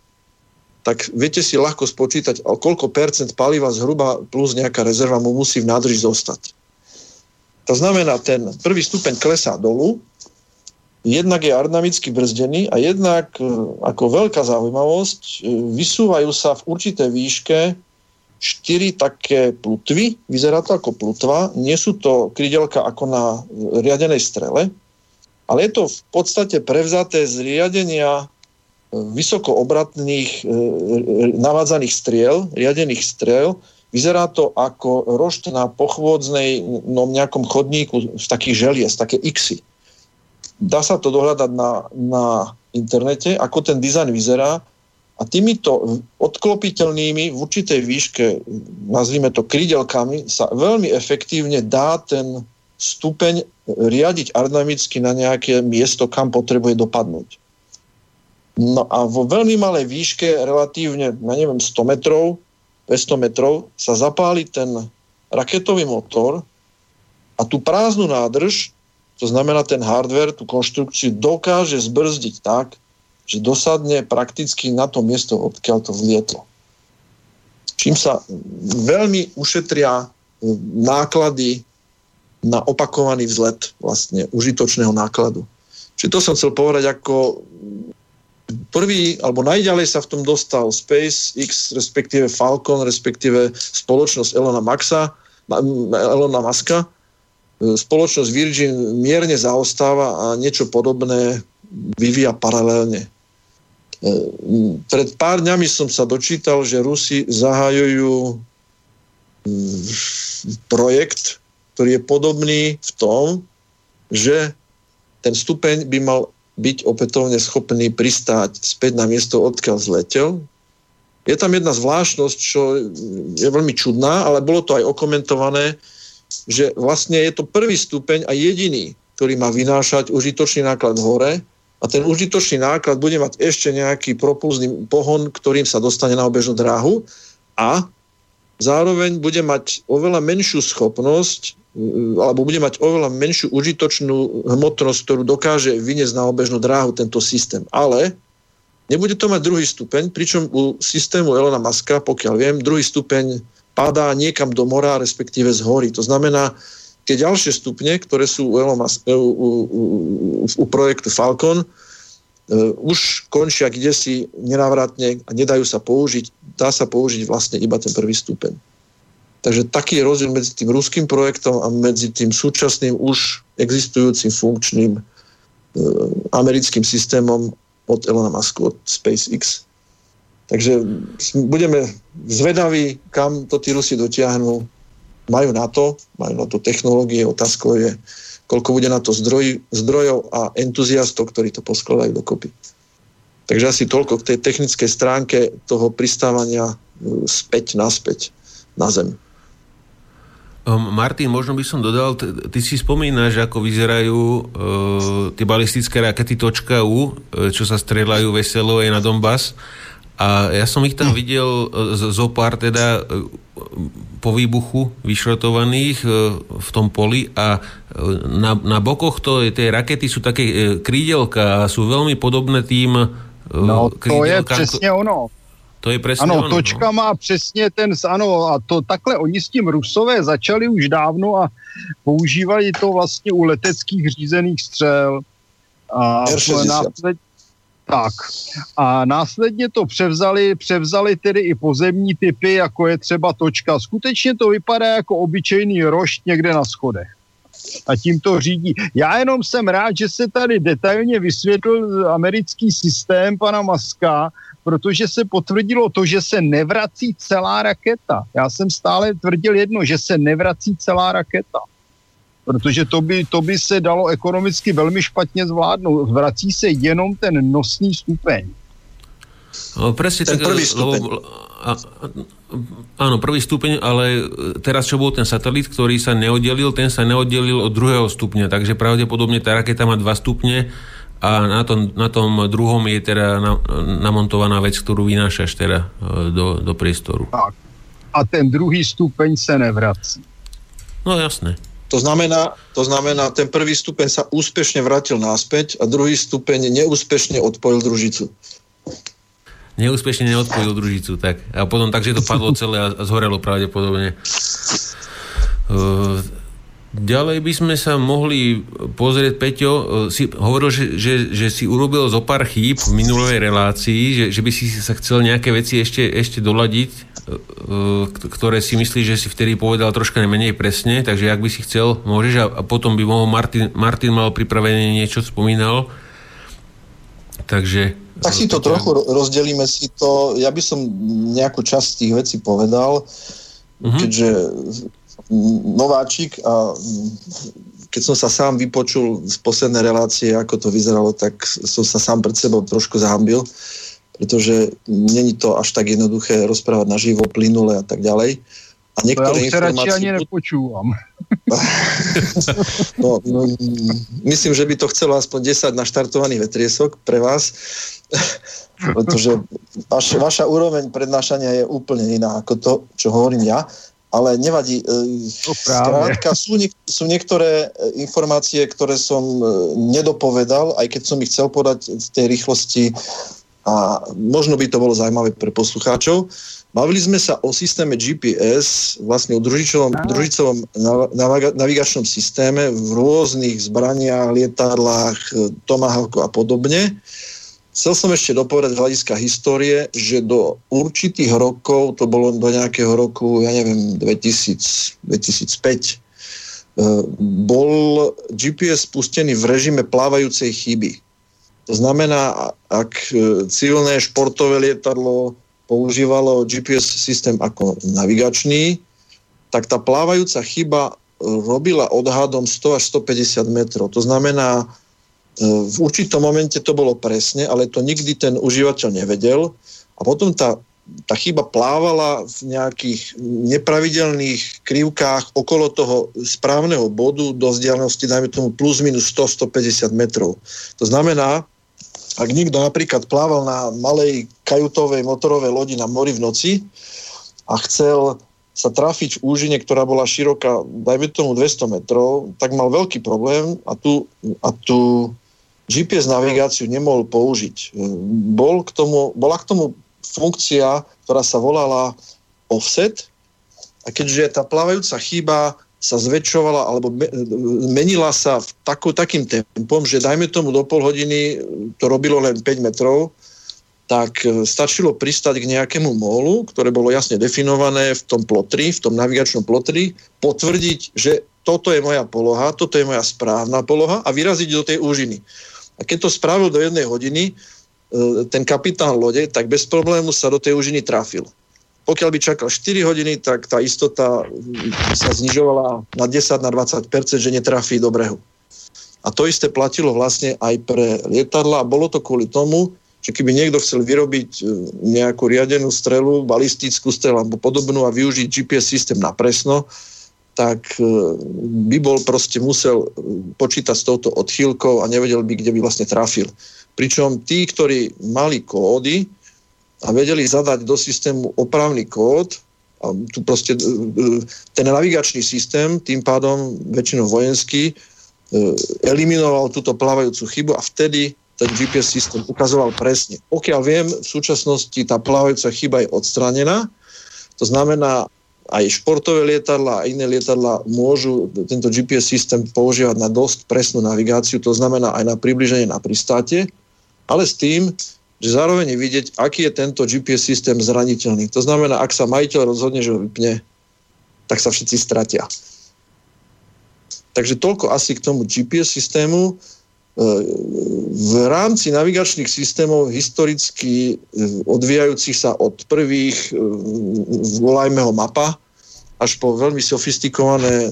tak viete si ľahko spočítať, o koľko percent paliva zhruba plus nejaká rezerva mu musí v nádrži zostať. To znamená, ten prvý stupeň klesá dolu, jednak je aerodynamicky brzdený a jednak, ako veľká zaujímavosť, vysúvajú sa v určitej výške štyri také plutvy, vyzerá to ako plutva, nie sú to krydelka ako na riadenej strele, ale je to v podstate prevzaté z riadenia vysokoobratných navádzaných striel, riadených striel, vyzerá to ako rošt na pochôdznej no, nejakom chodníku z takých želiez, také X-y. Dá sa to dohľadať na, na internete, ako ten dizajn vyzerá. A týmito odklopiteľnými v určitej výške, nazvime to krydelkami, sa veľmi efektívne dá ten stupeň riadiť aerodynamicky na nejaké miesto, kam potrebuje dopadnúť. No a vo veľmi malej výške, relatívne, ja neviem, sto metrov, dvesto metrov, sa zapáli ten raketový motor a tú prázdnu nádrž, to znamená ten hardware, tú konštrukciu, dokáže zbrzdiť tak, že dosadne prakticky na to miesto, odkiaľ to vlietlo. Čím sa veľmi ušetria náklady na opakovaný vzlet vlastne užitočného nákladu. Čiže to som chcel povedať, ako prvý, alebo najďalej sa v tom dostal SpaceX, respektíve Falcon, respektíve spoločnosť Elona Muska, Elona Muska. Spoločnosť Virgin mierne zaostáva a niečo podobné vyvíja paralelne. Pred pár dňami som sa dočítal, že Rusi zahajujú projekt, ktorý je podobný v tom, že ten stupeň by mal byť opätovne schopný pristáť späť na miesto, odkiaľ zletel. Je tam jedna zvláštnosť, čo je veľmi čudná, ale bolo to aj okomentované, že vlastne je to prvý stupeň a jediný, ktorý má vynášať užitočný náklad hore, a ten užitočný náklad bude mať ešte nejaký propulzný pohon, ktorým sa dostane na obežnú dráhu, a zároveň bude mať oveľa menšiu schopnosť, alebo bude mať oveľa menšiu užitočnú hmotnosť, ktorú dokáže vyniesť na obežnú dráhu tento systém. Ale nebude to mať druhý stupeň, pričom u systému Elona Muska, pokiaľ viem, druhý stupeň padá niekam do mora, respektíve z hory. To znamená, tie ďalšie stupne, ktoré sú u, Elona, u, u, u projektu Falcon, už končia kdesi nenávratne a nedajú sa použiť. Dá sa použiť vlastne iba ten prvý stupeň. Takže taký je rozdiel medzi tým ruským projektom a medzi tým súčasným už existujúcim funkčným e, americkým systémom od Elona Musku, od SpaceX. Takže budeme zvedaví, kam to tí Rusi dotiahnu. Majú na to, majú na to technológie, otázkou je, koľko bude na to zdroj, zdrojov a entuziastov, ktorí to poskladajú dokopy. Takže asi toľko k tej technickej stránke toho pristávania späť naspäť na Zem. Um, Martin, možno by som dodal, t- ty si spomínaš, ako vyzerajú e, tie balistické rakety točka U, e, čo sa strieľajú veselo aj na Donbas. A ja som ich tam videl z, zo pár teda po výbuchu vyšrotovaných v tom poli, a na, na bokoch to, tie rakety sú také krídelka a sú veľmi podobné tým no, to je presne ono. To je presne ano, ono. Točka má presne ten, ano, a to takhle oni s tím Rusové začali už dávno a používali to vlastne u leteckých řízených střel. A R šesťdesiat. Tak. A následně to převzali, převzali tedy i pozemní typy, jako je třeba točka. Skutečně to vypadá jako obyčejný rošt někde na schodech. A tím to řídí. Já jenom jsem rád, že se tady detailně vysvětlil americký systém pana Muska, protože se potvrdilo to, že se nevrací celá raketa. Já jsem stále tvrdil jedno, že se nevrací celá raketa. Protože to by, to by se dalo ekonomicky velmi špatně zvládnout. Vrací se jenom ten nosný stupeň. No, presne ten tak, prvý stupeň. Lebo, a, a, áno, prvý stupeň, ale teraz čo bol ten satelit, ktorý sa neoddelil, ten sa neoddelil od druhého stupňa, takže pravdepodobne tá raketa má dva stupne a na tom, na tom druhom je teda na, namontovaná vec, ktorú vynášaš teda do, do priestoru. Tak. A ten druhý stupeň sa nevrací. No jasné. To znamená, to znamená, ten prvý stupeň sa úspešne vrátil naspäť a druhý stupeň neúspešne odpojil družicu. Neúspešne neodpojil družicu, tak. A potom tak, že to padlo celé a zhorelo pravdepodobne. Ďalej by sme sa mohli pozrieť, Peťo, si hovoril, že, že, že si urobil zo pár chýb v minulej relácii, že, že by si sa chcel nejaké veci ešte, ešte doladiť, ktoré si myslíš, že si vtedy povedal troška menej presne, takže ak by si chcel, môžeš, a potom by mohol Martin, Martin mal pripravené niečo, spomínal. Takže... Tak si to trochu rozdelíme si to. Ja by som nejakú časť tých vecí povedal, uh-huh. keďže nováčik, a keď som sa sám vypočul z poslednej relácie, ako to vyzeralo, tak som sa sám pred sebou trošku zahambil, pretože není to až tak jednoduché rozprávať naživo, plynule a tak ďalej. A niektoré ja informácie... ani nepočúvam. No, no, myslím, že by to chcelo aspoň desať naštartovaných vetriesok pre vás, pretože vaš, vaša úroveň prednášania je úplne iná ako to, čo hovorím ja, ale nevadí. No, skrátka, sú, niek- sú niektoré informácie, ktoré som nedopovedal, aj keď som ich chcel podať v tej rýchlosti, a možno by to bolo zaujímavé pre poslucháčov. Bavili sme sa o systéme G P S, vlastne o družicovom, družicovom navigačnom systéme v rôznych zbraniach, lietadlách, Tomahawku a podobne. Chcel som ešte dopovedať z hľadiska histórie, že do určitých rokov, to bolo do nejakého roku, ja neviem, dvetisíc, dvetisícpäť, bol G P S spustený v režime plávajúcej chyby. To znamená, ak civilné športové lietadlo používalo G P S systém ako navigačný, tak tá plávajúca chyba robila odhadom sto až stopäťdesiat metrov. To znamená, v určitom momente to bolo presne, ale to nikdy ten užívateľ nevedel. A potom tá, tá chyba plávala v nejakých nepravidelných krivkách okolo toho správneho bodu do vzdialenosti, dajme tomu, plus minus sto až stopäťdesiat metrov. To znamená, ak niekto napríklad plával na malej kajutovej motorovej lodi na mori v noci a chcel sa trafiť v úžine, ktorá bola široká, dajme tomu dvesto metrov, tak mal veľký problém a tú, a tú G P S navigáciu nemohol použiť. Bol k tomu, bola k tomu funkcia, ktorá sa volala offset, a keďže tá plávajúca chyba sa zväčšovala alebo menila sa v takou, takým tempom, že dajme tomu do pol hodiny to robilo len päť metrov, tak stačilo pristať k nejakému mólu, ktoré bolo jasne definované v tom plotri, v tom navigačnom plotri, potvrdiť, že toto je moja poloha, toto je moja správna poloha a vyraziť do tej úžiny. A keď to spravil do jednej hodiny ten kapitán lode, tak bez problému sa do tej úžiny trafil. Pokiaľ by čakal štyri hodiny, tak tá istota sa znižovala na desať na dvadsať percent, že netrafí do brehu. A to isté platilo vlastne aj pre lietadla. Bolo to kvôli tomu, že keby niekto chcel vyrobiť nejakú riadenú strelu, balistickú strelu alebo podobnú a využiť G P S systém napresno, tak by bol proste musel počítať s touto odchýlkou a nevedel by, kde by vlastne trafil. Pričom tí, ktorí mali kódy a vedeli zadať do systému opravný kód, a tu proste ten navigačný systém, tým pádom väčšinou vojenský, eliminoval túto plávajúcu chybu a vtedy ten G P S systém ukazoval presne. Pokiaľ viem, v súčasnosti tá plávajúca chyba je odstranená, to znamená, aj športové lietadlá a iné lietadlá môžu tento G P S systém používať na dosť presnú navigáciu, to znamená aj na približenie na pristátie, ale s tým, že zároveň je vidieť, aký je tento G P S systém zraniteľný. To znamená, ak sa majiteľ rozhodne, že ho vypne, tak sa všetci stratia. Takže toľko asi k tomu G P S systému. V rámci navigačných systémov historicky odvíjajúcich sa od prvých, volajme ho mapa, až po veľmi sofistikované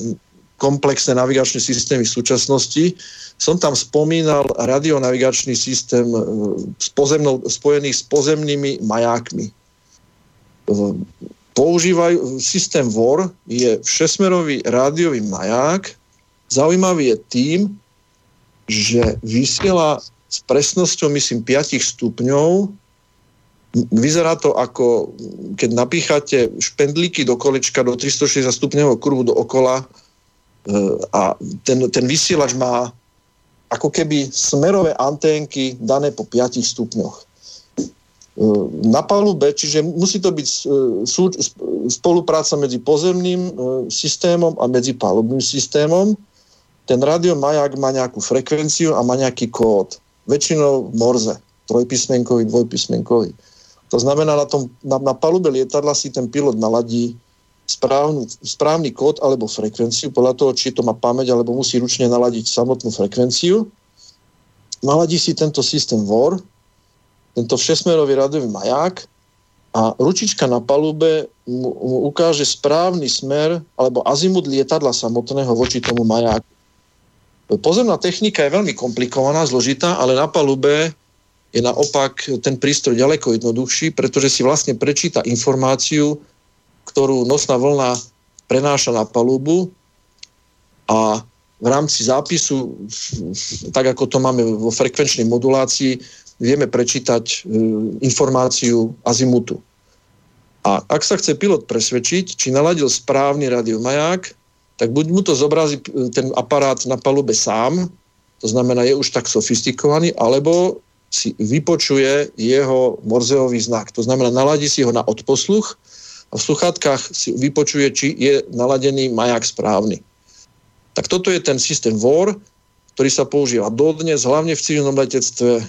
komplexné navigačné systémy v súčasnosti. Som tam spomínal radionavigačný systém s pozemnou, spojený s pozemnými majákmi. Používajú systém V O R, je všesmerový rádiový maják. Zaujímavý je tým, že vysiela s presnosťou, myslím, päť stupňov. Vyzerá to ako, keď napíchate špendlíky do kolečka do tristošesťdesiat stupňového kruhu dookola, a ten, ten vysielač má ako keby smerové anténky dané po piatich stupňoch. Na palube, čiže musí to byť spolupráca medzi pozemným systémom a medzi palubným systémom. Ten radiomaják má nejakú frekvenciu a má nejaký kód. Väčšinou v morze, trojpísmenkový, dvojpísmenkový. To znamená, na, tom, na, na palube lietadla si ten pilot naladí Správny, správny kód alebo frekvenciu, podľa toho, či to má pamäť, alebo musí ručne naladiť samotnú frekvenciu. Naladí si tento systém V O R, tento všesmerový radový maják, a ručička na palube mu, mu ukáže správny smer alebo azimut lietadla samotného voči tomu majáku. Pozemná technika je veľmi komplikovaná, zložitá, ale na palube je naopak ten prístroj ďaleko jednoduchší, pretože si vlastne prečíta informáciu, ktorú nosná vlna prenáša na palubu, a v rámci zápisu, tak ako to máme vo frekvenčnej modulácii, vieme prečítať informáciu azimutu. A ak sa chce pilot presvedčiť, či naladil správny radiomaják, tak buď mu to zobrazí ten aparát na palube sám, to znamená, je už tak sofistikovaný, alebo si vypočuje jeho morzeový znak. To znamená, naladí si ho na odposluch, a v sluchátkach si vypočuje, či je naladený maják správny. Tak toto je ten systém V O R, ktorý sa používa dodnes, hlavne v civilnom letectve,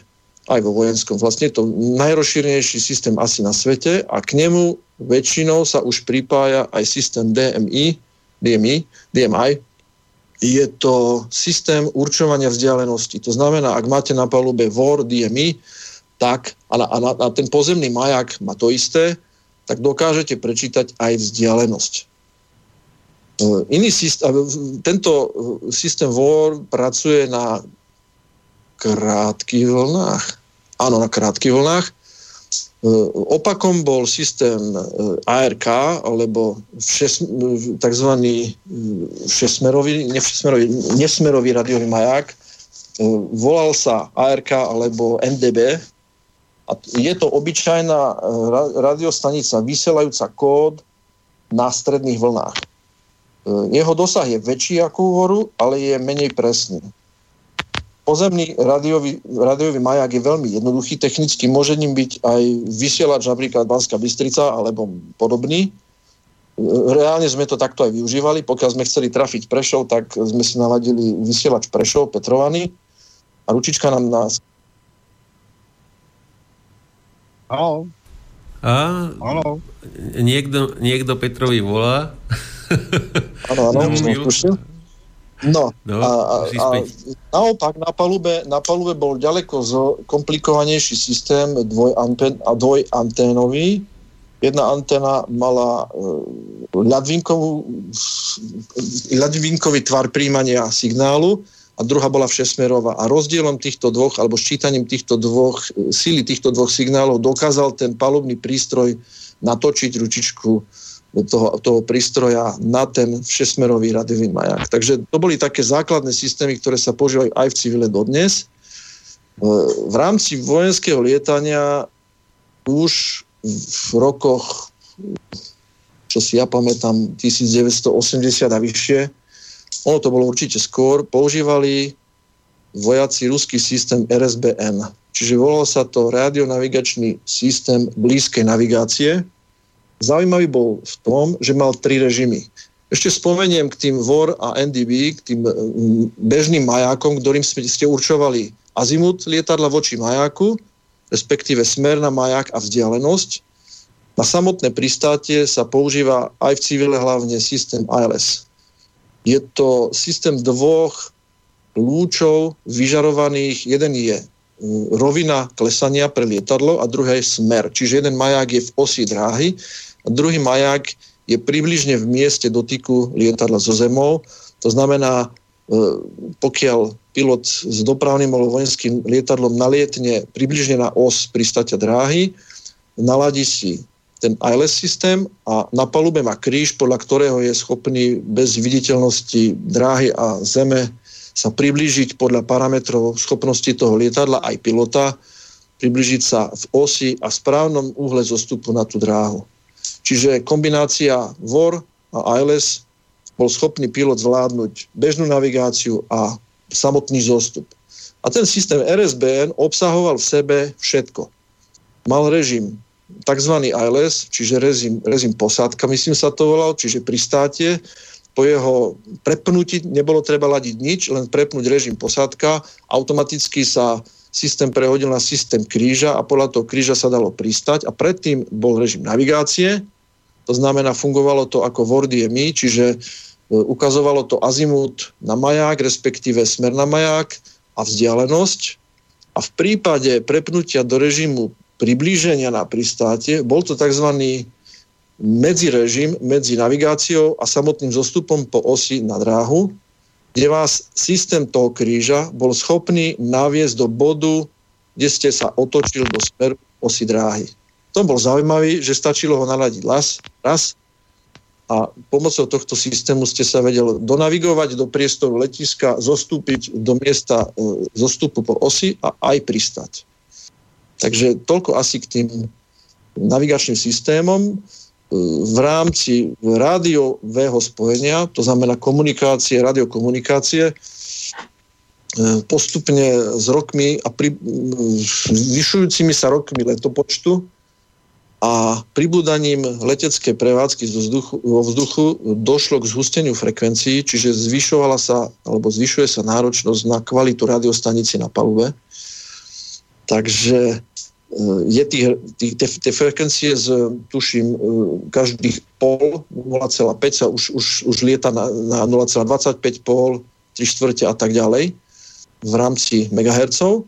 aj vo vojenskom. Vlastne je to najrozšírenejší systém asi na svete a k nemu väčšinou sa už pripája aj systém D M I, D M I, D M I, je to systém určovania vzdialenosti. To znamená, ak máte na palube vé ó er, dé em í, tak, a, na, a, na, a ten pozemný maják má to isté, tak dokážete prečítať aj vzdialenosť. Iný systém, tento systém vé ó er pracuje na krátkych vlnách. Áno, na krátkych vlnách. Opakom bol systém á er ká, alebo šes, tzv. Šesmerový, nefesmerový, nesmerový radiový maják. Volal sa á er ká alebo en dé bé. A je to obyčajná radiostanica vysielajúca kód na stredných vlnách. Jeho dosah je väčší ako u vé ó eru, ale je menej presný. Pozemný radiový, radiový maják je veľmi jednoduchý, technicky môže ním byť aj vysielač napríklad Banská Bystrica alebo podobný. Reálne sme to takto aj využívali. Pokiaľ sme chceli trafiť Prešov, tak sme si naladili vysielač Prešov, Petrovaný a ručička nám nás... Haló. Haló. Niekto, niekto Petrovi volá. Áno, áno, už sme vkúšili. No, no a, a, a naopak na palube, na palube bol ďaleko komplikovanejší systém dvojanten, a dvojanténový. Jedna anténa mala ľadvinkový tvar príjmania signálu a druhá bola všesmerová. A rozdielom týchto dvoch, alebo ščítaním týchto dvoch, síly týchto dvoch signálov dokázal ten palubný prístroj natočiť ručičku Toho, toho prístroja na ten všesmerový radiový maják. Takže to boli také základné systémy, ktoré sa používajú aj v civile dodnes. V rámci vojenského lietania už v rokoch, čo si ja pamätám, devätnásťstoosemdesiat a vyššie, ono to bolo určite skôr, používali vojaci ruský systém er es bé en. Čiže volal sa to radionavigačný systém blízkej navigácie. Zaujímavý bol v tom, že mal tri režimy. Ešte spomeniem k tým vé ó er a en dé bé, k tým bežným majákom, ktorým ste určovali azimut lietadla voči majáku, respektíve smer na maják a vzdialenosť. Na samotné pristátie sa používa aj v civile hlavne systém á el es. Je to systém dvoch lúčov vyžarovaných. Jeden je rovina klesania pre lietadlo a druhý je smer. Čiže jeden maják je v osi dráhy, a druhý maják je približne v mieste dotyku lietadla so zemou. To znamená, pokiaľ pilot s dopravným alebo vojenským lietadlom nalietne približne na os pristátia dráhy, naladí si ten á el es systém a na palube má kríž, podľa ktorého je schopný bez viditeľnosti dráhy a zeme sa priblížiť podľa parametrov schopnosti toho lietadla aj pilota, priblížiť sa v osi a správnom úhle zostupu na tú dráhu. Čiže kombinácia vé ó er a á el es bol schopný pilot zvládnuť bežnú navigáciu a samotný zostup. A ten systém er es bé en obsahoval v sebe všetko. Mal režim tzv. á el es, čiže režim, režim posádka, myslím sa to volal, čiže pristátie. Po jeho prepnutí nebolo treba ladiť nič, len prepnúť režim posádka. Automaticky sa systém prehodil na systém kríža a podľa toho kríža sa dalo pristať a predtým bol režim navigácie, to znamená fungovalo to ako vé ó er dé em í, čiže ukazovalo to azimut na maják, respektíve smer na maják a vzdialenosť a v prípade prepnutia do režimu priblíženia na pristátie bol to tzv. Medzirežim medzi navigáciou a samotným zostupom po osi na dráhu, kde vás systém toho kríža bol schopný naviesť do bodu, kde ste sa otočil do smeru osy dráhy. To bol zaujímavý, že stačilo ho naladiť las, raz a pomocou tohto systému ste sa vedeli donavigovať do priestoru letiska, zostúpiť do miesta zostupu po osi a aj pristať. Takže toľko asi k tým navigačným systémom. V rámci rádiového spojenia, to znamená komunikácie, radiokomunikácie, postupne s rokmi a pri, zvyšujúcimi sa rokmi letopočtu a pribúdaním leteckej prevádzky zo vzduchu, vo vzduchu došlo k zhusteniu frekvencií, čiže zvyšovala sa, alebo zvyšuje sa náročnosť na kvalitu rádiostanice na palube. Takže je tých, tých, tie, tie frekvencie z, tuším, každých pol, nula celá päť sa už, už, už lieta na, na nula celá dvadsaťpäť, pol, tri štvrte a tak ďalej v rámci megahertzov.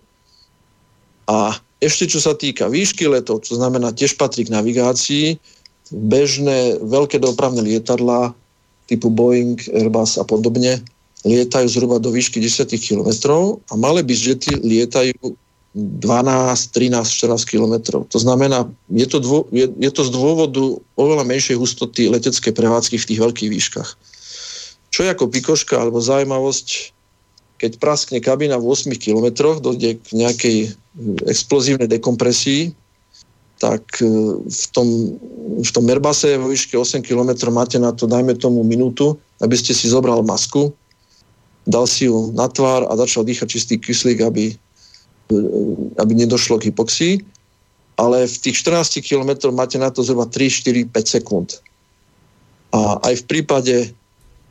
A ešte čo sa týka výšky letov, to znamená tiež patrí k navigácii, bežné veľké dopravné lietadlá typu Boeing, Airbus a podobne lietajú zhruba do výšky desať kilometrov a malé bizžety lietajú dvanásť, trinásť, štrnásť kilometrov. To znamená, je to, dvo, je, je to z dôvodu oveľa menšej hustoty leteckej prevádzky v tých veľkých výškach. Čo je ako pikoška alebo zaujímavosť, keď praskne kabína v ôsmich kilometroch, dojde k nejakej explozívnej dekompresii, tak v tom, v tom Airbuse vo výške osem kilometrov máte na to, dajme tomu, minútu, aby ste si zobral masku, dal si ju na tvár a začal dýchať čistý kyslík, aby aby nedošlo k hypoxii, ale v tých štrnástich kilometroch máte na to zhruba tri, štyri, päť sekúnd. A aj v prípade,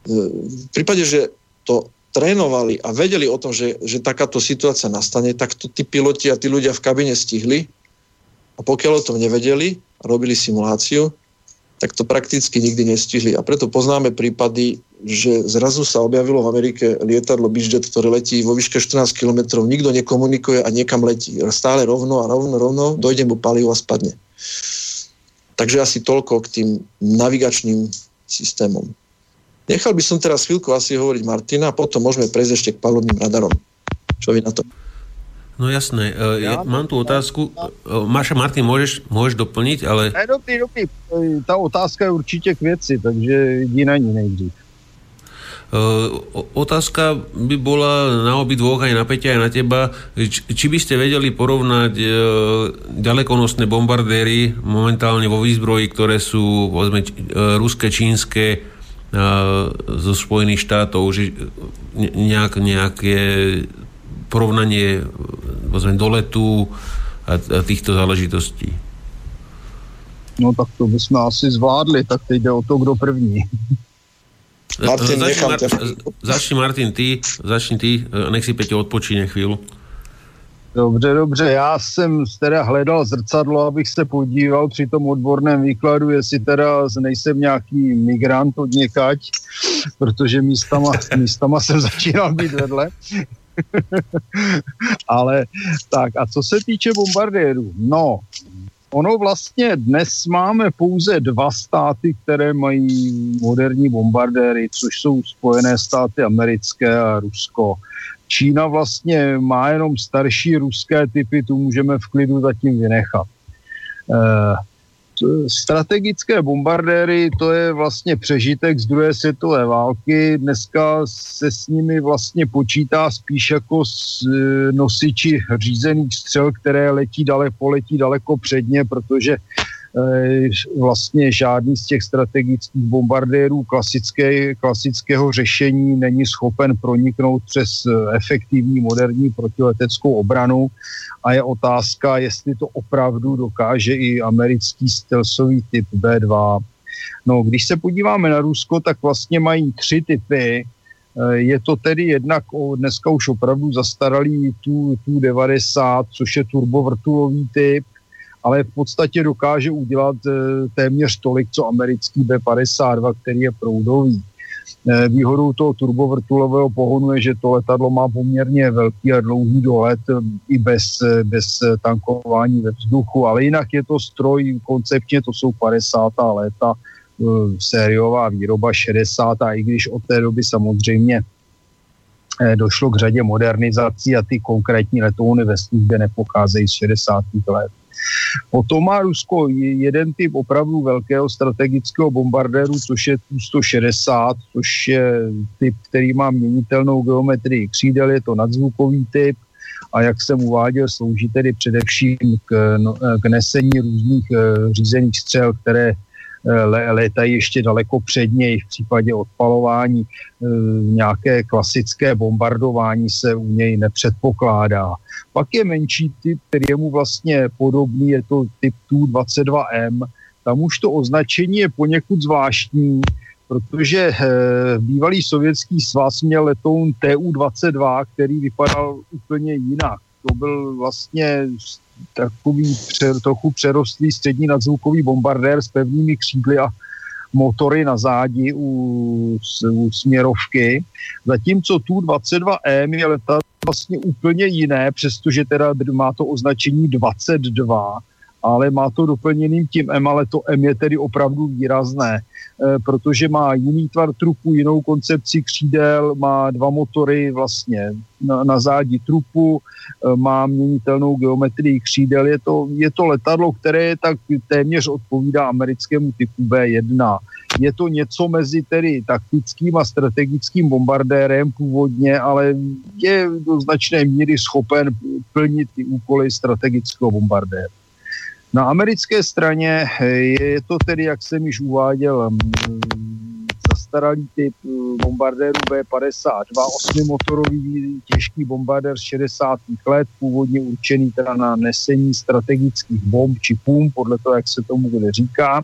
v prípade, že to trénovali a vedeli o tom, že, že takáto situácia nastane, tak to tí piloti a tí ľudia v kabine stihli a pokiaľ o tom nevedeli a robili simuláciu, tak to prakticky nikdy nestihli. A preto poznáme prípady, že zrazu sa objavilo v Amerike lietadlo Bizjet, ktoré letí vo výške štrnásť kilometrov, nikto nekomunikuje a niekam letí. Stále rovno a rovno, rovno, dojde mu palivo a spadne. Takže asi toľko k tým navigačným systémom. Nechal by som teraz chvíľku asi hovoriť Martina, potom môžeme prejsť ešte k palubným radarom. Čo vy na to? No jasné, ja, mám tu otázku. Maša, Martin, môžeš, môžeš doplniť, ale... Ne, dobrý, dobrý. Tá otázka je určite k veci, takže jdi na ní nejdřív. Otázka by bola na obi dvoch, aj na Peťa, aj na teba. Či by ste vedeli porovnať ďalekonosné bombardéry momentálne vo výzbroji, ktoré sú povedzme, ruské, čínske zo Spojených štátov, že nejak, nejaké porovnanie povedzme, doletu a, a týchto záležitostí? No tak to by sme asi zvládli, tak teď ide o to, kdo první. Martin, začni, Mar- začni Martin, ty, začni ty, nech si Peťo odpočíne chvíľu. Dobře, dobře, já jsem teda hledal zrcadlo, abych se podíval při tom odborném výkladu, jestli teda nejsem nějaký migrant od někať, protože místama, místama jsem začínal být vedle. Ale tak, a co se týče bombardérů, no... Ono vlastně dnes máme pouze dva státy, které mají moderní bombardéry, což jsou Spojené státy americké a Rusko. Čína vlastně má jenom starší ruské typy, tu můžeme v klidu zatím vynechat. E, strategické bombardéry, to je vlastně přežitek z druhé světové války. Dneska se s nimi vlastně počítá spíš jako s nosiči řízených střel, které letí daleko, poletí daleko předně, protože vlastně žádný z těch strategických bombardérů klasické, klasického řešení není schopen proniknout přes efektivní moderní protileteckou obranu a je otázka, jestli to opravdu dokáže i americký stealthový typ bé dva. No, když se podíváme na Rusko, tak vlastně mají tři typy. Je to tedy jednak dneska už opravdu zastaralý Tu devadesát, což je turbovrtulový typ, ale v podstatě dokáže udělat e, téměř tolik, co americký bé padesát dva, který je proudový. E, výhodou toho turbovrtulového pohonu je, že to letadlo má poměrně velký a dlouhý dolet i bez, bez tankování ve vzduchu, ale jinak je to stroj, konceptně to jsou padesátá léta, e, sériová výroba šedesátá, i když od té doby samozřejmě e, došlo k řadě modernizací a ty konkrétní letouny ve službě nepocházejí z šedesátých let. Potom má Rusko jeden typ opravdu velkého strategického bombardéru, což je Tu sto šedesát, což je typ, který má měnitelnou geometrii křídel, je to nadzvukový typ a jak jsem uváděl, slouží tedy především k, no, k nesení různých uh, řízených střel, které létají ještě daleko předněji v případě odpalování. E, nějaké klasické bombardování se u něj nepředpokládá. Pak je menší typ, který je mu vlastně podobný, je to typ Tu dvacet dva em. Tam už to označení je poněkud zvláštní, protože e, bývalý sovětský svaz měl letoun T U dvacet dva, který vypadal úplně jinak. To byl vlastně takový pře- trochu přerostlý střední nadzvukový bombardér s pevnými křídly a motory na zádi u, u směrovky, zatímco Tu dvacet dva M je letadlo vlastně úplně jiné, přestože teda má to označení dvacet dva, ale má to doplněným tím M, ale to M je tedy opravdu výrazné, protože má jiný tvar trupu, jinou koncepci křídel, má dva motory vlastně na, na zádi trupu, má měnitelnou geometrii křídel. Je to, je to letadlo, které tak téměř odpovídá americkému typu bé jedna. Je to něco mezi tedy taktickým a strategickým bombardérem původně, ale je do značné míry schopen plnit ty úkoly strategického bombardéra. Na americké straně je to tedy, jak jsem již uváděl, zastaralý typ bombardérů bé padesát dva, osmimotorový těžký bombardér z šedesátých let, původně určený teda na nesení strategických bomb či pum, podle toho, jak se tomu bude říká.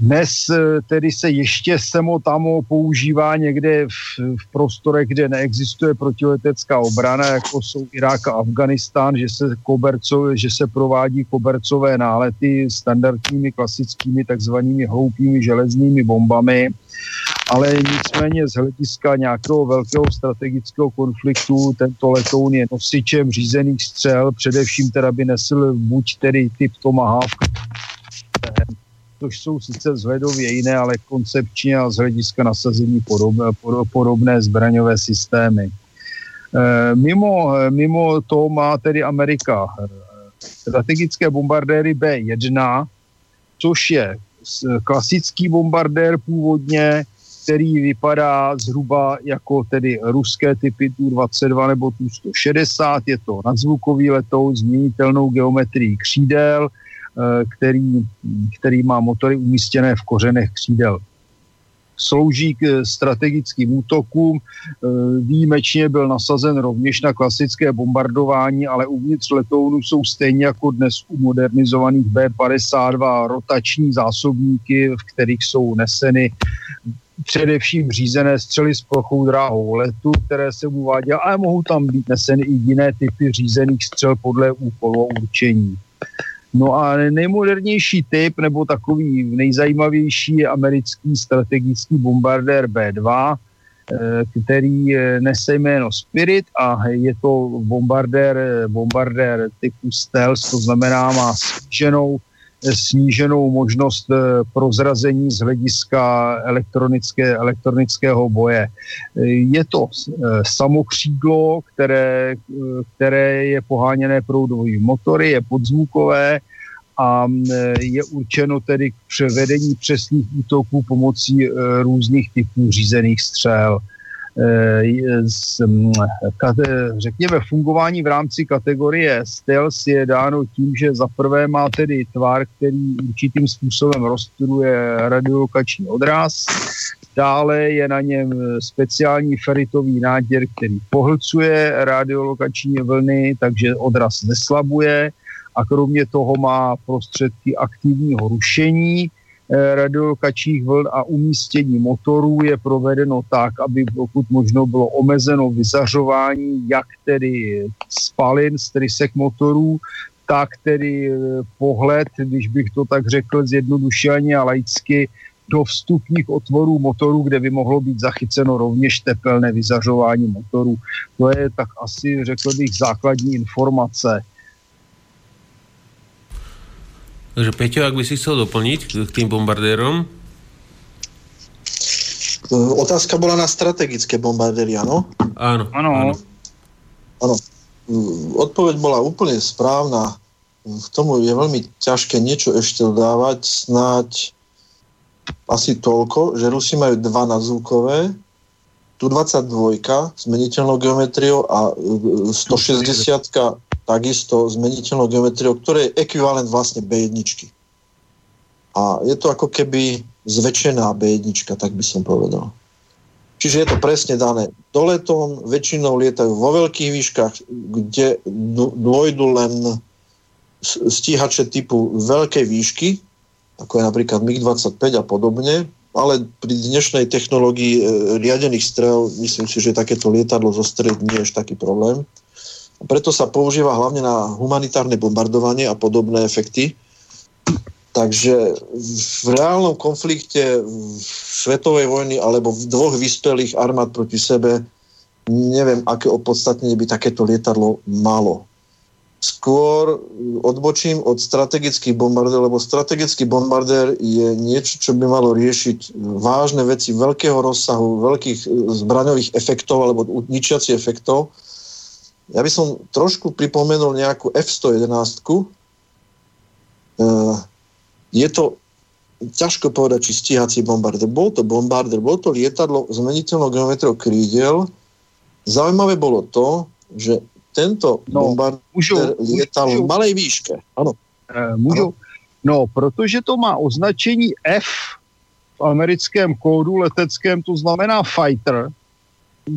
Dnes tedy se ještě samotamo používá někde v, v prostorech, kde neexistuje protiletecká obrana, jako jsou Irák a Afganistán, že se, koberco, že se provádí kobercové nálety standardními, klasickými, takzvanými hloupými železnými bombami, ale nicméně z hlediska nějakého velkého strategického konfliktu tento letoun je nosičem řízených střel, především teda by nesl buď tedy typ Tomahawk, což jsou sice vzhledově jiné, ale koncepčně a z hlediska nasazení podobné, podobné zbraňové systémy. E, mimo, mimo to má tedy Amerika strategické bombardéry bé jedna, což je klasický bombardér původně, který vypadá zhruba jako tedy ruské typy Tu dvacet dva nebo Tu sto šedesát. Je to nadzvukový letoun s měnitelnou geometrií křídel, Který, který má motory umístěné v kořenech křídel. Slouží k strategickým útokům, výjimečně byl nasazen rovněž na klasické bombardování, ale uvnitř letounu jsou stejně jako dnes u modernizovaných bé padesát dva rotační zásobníky, v kterých jsou neseny především řízené střely s plochou dráhou letu, které se uváděly, ale mohou tam být neseny i jiné typy řízených střel podle úkolu a určení. No a nejmodernější typ, nebo takový nejzajímavější, je americký strategický bombardér bé dva, který nese jméno Spirit a je to bombardér, bombardér typu stealth, to znamená má sníženou, sníženou možnost prozrazení z hlediska elektronické, elektronického boje. Je to samokřídlo, které, které je poháněné proudovými motory, je podzvukové a je určeno tedy k převedení přesných útoků pomocí různých typů řízených střel. Řekněme, fungování v rámci kategorie stealth je dáno tím, že zaprvé má tedy tvar, který určitým způsobem rozptyluje radiolokační odraz, dále je na něm speciální feritový náděr, který pohlcuje radiolokační vlny, takže odraz zeslabuje, a kromě toho má prostředky aktivního rušení radiolokačních vln a umístění motorů je provedeno tak, aby pokud možno bylo omezeno vyzařování jak tedy spalin, strysek motorů, tak tedy pohled, když bych to tak řekl zjednodušeně a laicky, do vstupních otvorů motorů, kde by mohlo být zachyceno rovněž tepelné vyzařování motorů. To je tak asi, řekl bych, základní informace. Takže Peťo, ak by si chcel doplniť k tým bombardérom? Otázka bola na strategické bombardéry, áno? Áno. Áno. Áno. Odpoveď bola úplne správna. K tomu je veľmi ťažké niečo ešte dodávať. Snáď asi toľko, že Rusi majú dva nadzvukové, Tu dvacet dva s meniteľnou geometriou a sto šesťdesiat takisto s meniteľnou geometriou, ktoré je ekvivalent vlastne bé jedna. A je to ako keby zväčšená bé jedna, tak by som povedal. Čiže je to presne dané doletom, väčšinou lietajú vo veľkých výškach, kde dôjdu len stíhače typu veľkej výšky, ako je napríklad mig dvacet pět a podobne, ale pri dnešnej technológii riadených strel, myslím si, že takéto lietadlo zostreliť nie je až taký problém. Preto sa používa hlavne na humanitárne bombardovanie a podobné efekty. Takže v reálnom konflikte svetovej vojny alebo v dvoch vyspelých armád proti sebe neviem, aké opodstatnenie by takéto lietadlo malo. Skôr odbočím od strategických bombardér, lebo strategický bombardér je niečo, čo by malo riešiť vážne veci veľkého rozsahu, veľkých zbraňových efektov alebo ničiacich efektov. Ja by som trošku pripomenul nejakú ef sto jedenásť. Je to ťažko povedať, či stíhací bombardér. Bol to bombardér, bol to lietadlo zmeniteľnou geometriou krídel. Zaujímavé bolo to, že tento no, bombardér lietal v malej výške. Ano. Můžu. No, protože to má označení F v americkém kódu leteckém, to znamená fighter,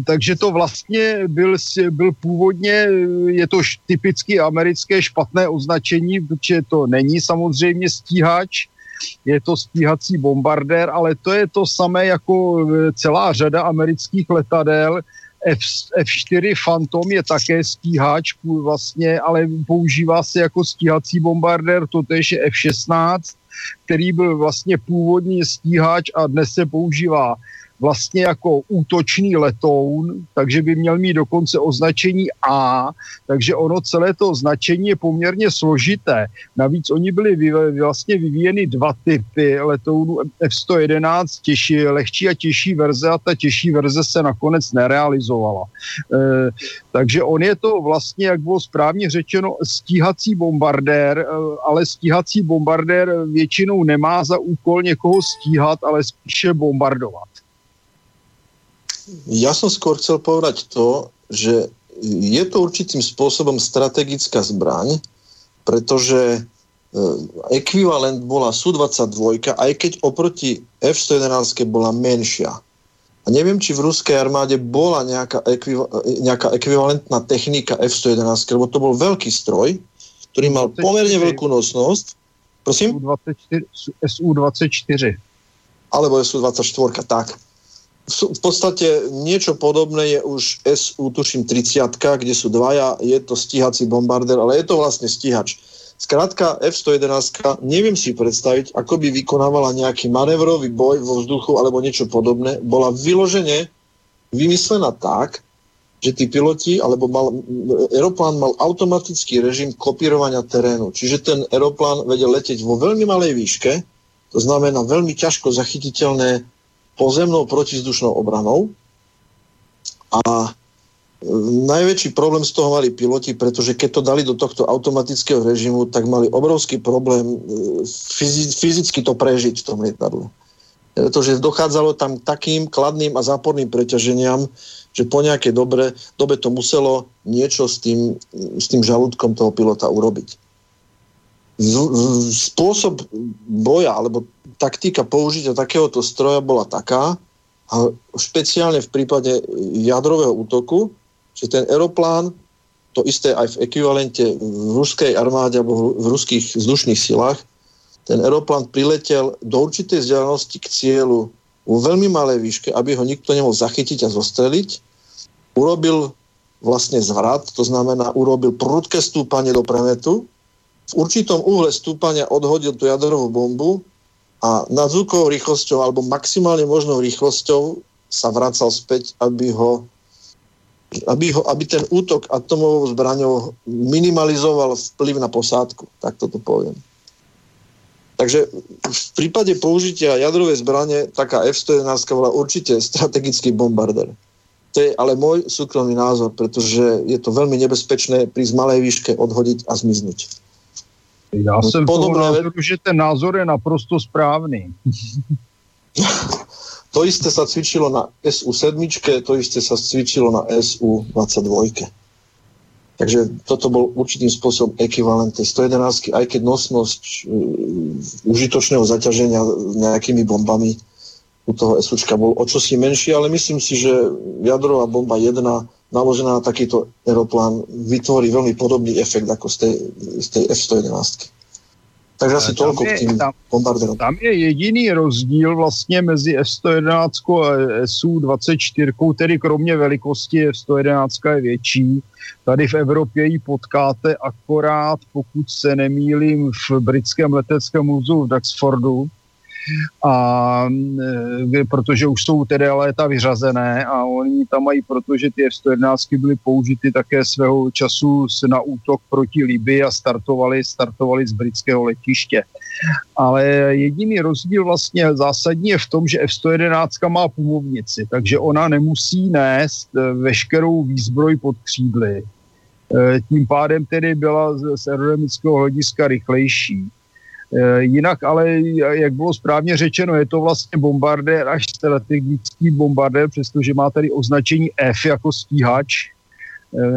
takže to vlastně byl, byl původně, je to typicky americké špatné označení, protože to není samozřejmě stíhač, je to stíhací bombardér, ale to je to samé jako celá řada amerických letadel. F štyri Phantom je také stíhač, vlastně, ale používá se jako stíhací bombardér, totéž je ef šestnásť, který byl vlastně původně stíhač a dnes se používá vlastně jako útočný letoun, takže by měl mít dokonce označení A, takže ono celé to označení je poměrně složité. Navíc oni byli vyv- vlastně vyvíjeny dva typy letounů ef sto jedenásť, těžší, lehčí a těžší verze a ta těžší verze se nakonec nerealizovala. E, takže on je to vlastně, jak bylo správně řečeno, stíhací bombardér, ale stíhací bombardér většinou nemá za úkol někoho stíhat, ale spíše bombardovat. Ja som skôr chcel povedať to, že je to určitým spôsobom strategická zbraň, pretože ekvivalent bola es u dvadsaťdva, aj keď oproti ef sto jedenásť bola menšia. A neviem, či v ruskej armáde bola nejaká, ekvival, nejaká ekvivalentná technika ef sto jedenásť, lebo to bol veľký stroj, ktorý mal pomerne veľkú nosnosť. Prosím? es u dvadsaťštyri. Alebo es u dvadsaťštyri, tak. V podstate niečo podobné je už es u, tuším, tridsať, kde sú dvaja, je to stíhací bombardér, ale je to vlastne stíhač. Skrátka ef sto jedenásť, neviem si predstaviť, ako by vykonávala nejaký manévrový boj vo vzduchu alebo niečo podobné. Bola vyložene vymyslená tak, že tí piloti, alebo mal, aeroplán mal automatický režim kopírovania terénu. Čiže ten aeroplán vedel letieť vo veľmi malej výške, to znamená veľmi ťažko zachytiteľné pozemnou protizdušnou obranou a najväčší problém z toho mali piloti, pretože keď to dali do tohto automatického režimu, tak mali obrovský problém fyzicky to prežiť v tom lietadlu. Pretože dochádzalo tam takým kladným a záporným preťaženiam, že po nejakej dobe, dobe to muselo niečo s tým, s tým žalúdkom toho pilota urobiť. Spôsob boja alebo taktika použitia takéhoto stroja bola taká, a špeciálne v prípade jadrového útoku, že ten aeroplán, to isté aj v ekvivalente v ruskej armáde alebo v ruských vzdušných silách, ten aeroplán priletel do určitej vzdialenosti k cieľu vo veľmi malej výške, aby ho nikto nemohol zachytiť a zostreliť, urobil vlastne zvrat, to znamená urobil prudké stúpanie do premetu, v určitom úhle stúpania odhodil tú jadrovú bombu a nad zvukovou rýchlosťou alebo maximálne možnou rýchlosťou sa vracal späť, aby ho, aby ho, aby ten útok atomovou zbraňou minimalizoval vplyv na posádku. Tak toto poviem. Takže v prípade použitia jadrovej zbrane taká ef sto jedenásť bola určite strategický bombardér. To je ale môj súkromný názor, pretože je to veľmi nebezpečné pri malej výške odhodiť a zmiznúť. Ja som toho názoru, že ten názor je naprosto správny. To isté sa cvičilo na es u sedem, to isté sa cvičilo na es u dvadsaťdva. Takže toto bol určitým spôsobom ekvivalent sto jedenásť, aj keď nosnosť užitočného zaťaženia nejakými bombami u toho SUčka bol o čosi menší, ale myslím si, že jadrová bomba jedna naložená na takýto aeroplán vytvorí veľmi podobný efekt ako z tej, z tej ef sto jedenásť. Takže asi toľko je, k tým tam, bombardérom. Tam je jediný rozdíl vlastně mezi es sto jedenáct a es ú dvacet čtyři, tedy kromě velikosti es sto jedenáct je větší. Tady v Evropě ji potkáte akorát, pokud se nemýlím, v britském leteckém muzeu v Duxfordu, a e, protože už jsou tedy léta vyřazené a oni tam mají, protože ty F sto jedenáct byly použity také svého času na útok proti Libii a startovali, startovali z britského letiště. Ale jediný rozdíl vlastně zásadní je v tom, že F sto jedenáct má pumovnici, takže ona nemusí nést veškerou výzbroj pod křídly. E, tím pádem tedy byla z aerodynamického hlediska rychlejší. Jinak ale, jak bylo správně řečeno, je to vlastně bombardér až strategický bombardér, přestože má tady označení F jako stíhač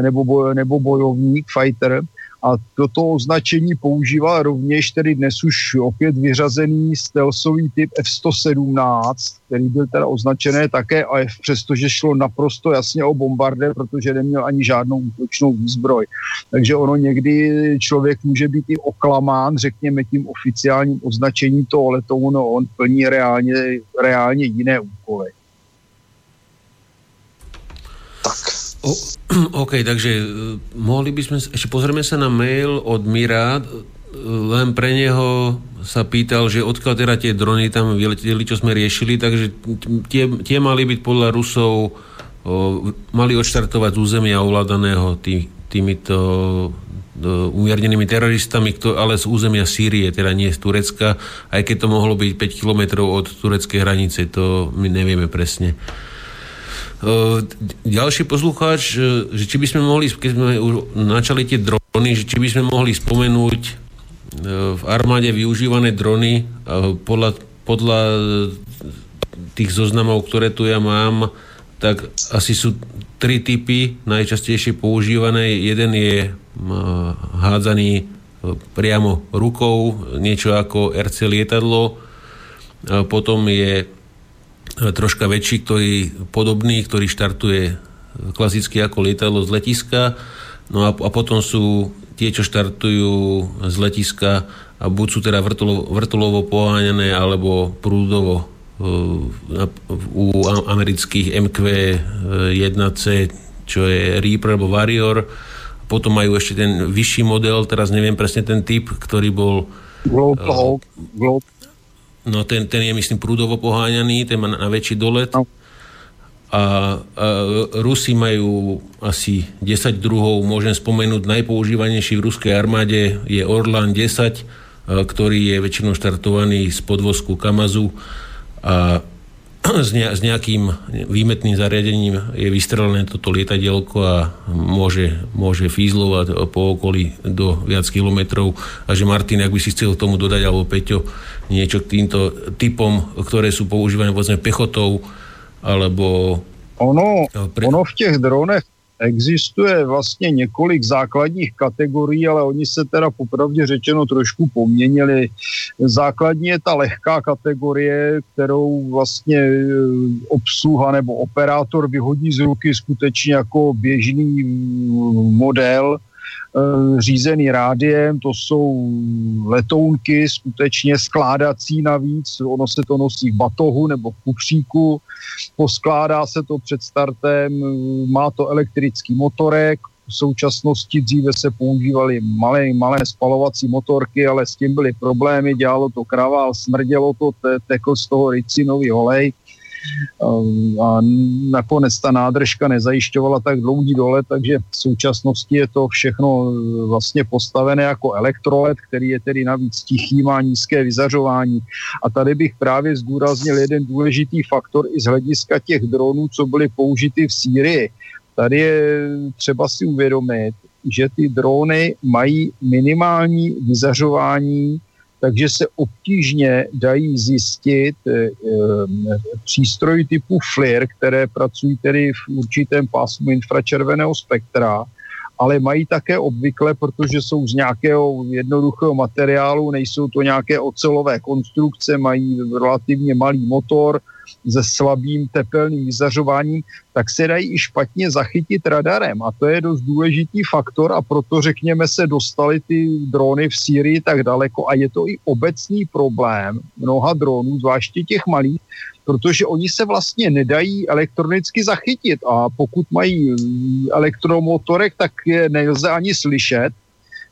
nebo, nebo bojovník, fighter. A toto označení používá rovněž tedy dnes už opět vyřazený stealthový typ ef sto sedmnáct, který byl teda označený také á ef, přestože šlo naprosto jasně o bombardér, protože neměl ani žádnou útočnou výzbroj. Takže ono někdy člověk může být i oklamán, řekněme tím oficiálním označením toho letounu, no on plní reálně, reálně jiné úkoly. Tak. O, OK, takže mohli by sme... Ešte pozrieme sa na mail od Mira. Len pre neho sa pýtal, že odkiaľ teda tie drony tam vyleteli, čo sme riešili, takže tie, tie mali byť podľa Rusov o, mali odštartovať z územia ovládaného tý, týmito do, umiernenými teroristami, kto, ale z územia Sýrie, teda nie z Turecka, aj keď to mohlo byť päť kilometrov od tureckej hranice, to my nevieme presne. Ďalší poslucháč, že či by sme mohli, keď sme načali tie drony, že či by sme mohli spomenúť v armáde využívané drony podľa, podľa tých zoznamov, ktoré tu ja mám, tak asi sú tri typy najčastejšie používané. Jeden je hádzaný priamo rukou, niečo ako er cé lietadlo, potom je troška väčší, ktorý podobný, ktorý štartuje klasicky ako lietadlo z letiska. No a, a potom sú tie, čo štartujú z letiska a buď sú teda vrtulo, vrtulovo poháňané alebo prúdovo u amerických em kvé jedna cé, čo je Reaper alebo Warrior. Potom majú ešte ten vyšší model, teraz neviem presne ten typ, ktorý bol Globehawk. No ten, ten je, myslím, prúdovo poháňaný, ten má na väčší dolet. A, a Rusi majú asi desať druhov, môžem spomenúť, najpoužívanejší v ruskej armáde je Orlan desať, ktorý je väčšinou štartovaný z podvozku Kamazu a s, ne, s nejakým výmetným zariadením je vystrelené toto lietadielko a môže, môže fízlovať po okolí do viac kilometrov. A že Martin, ak by si chcel tomu dodať, alebo Peťo, niečo k týmto typom, ktoré sú používané povedzme pechotou, alebo... Ono, ono v tých dronech existuje vlastně několik základních kategorií, ale oni se teda popravdě řečeno trošku poměnili. Základní je ta lehká kategorie, kterou vlastně obsluha nebo operátor vyhodí z ruky skutečně jako běžný model řízený rádiem, to jsou letounky, skutečně skládací navíc, ono se to nosí v batohu nebo v kufříku, poskládá se to před startem, má to elektrický motorek, v současnosti dříve se používaly malé, malé spalovací motorky, ale s tím byly problémy, dělalo to kravál, smrdělo to, tekl z toho ricinový olej, a nakonec ta nádržka nezajišťovala tak dlouhý dolet, takže v současnosti je to všechno vlastně postavené jako elektrolet, který je tedy navíc tichý, má nízké vyzařování. A tady bych právě zdůraznil jeden důležitý faktor i z hlediska těch dronů, co byly použity v Sýrii. Tady je třeba si uvědomit, že ty drony mají minimální vyzařování, takže se obtížně dají zjistit e, přístroj typu flir, které pracují tedy v určitém pásmu infračerveného spektra ale mají také obvykle, protože jsou z nějakého jednoduchého materiálu, nejsou to nějaké ocelové konstrukce, mají relativně malý motor se slabým tepelným vyzařováním, tak se dají i špatně zachytit radarem. A to je dost důležitý faktor a proto, řekněme, se dostaly ty drony v Sýrii tak daleko a je to i obecný problém mnoha dronů, zvláště těch malých, protože oni se vlastně nedají elektronicky zachytit a pokud mají elektromotorek, tak je nelze ani slyšet.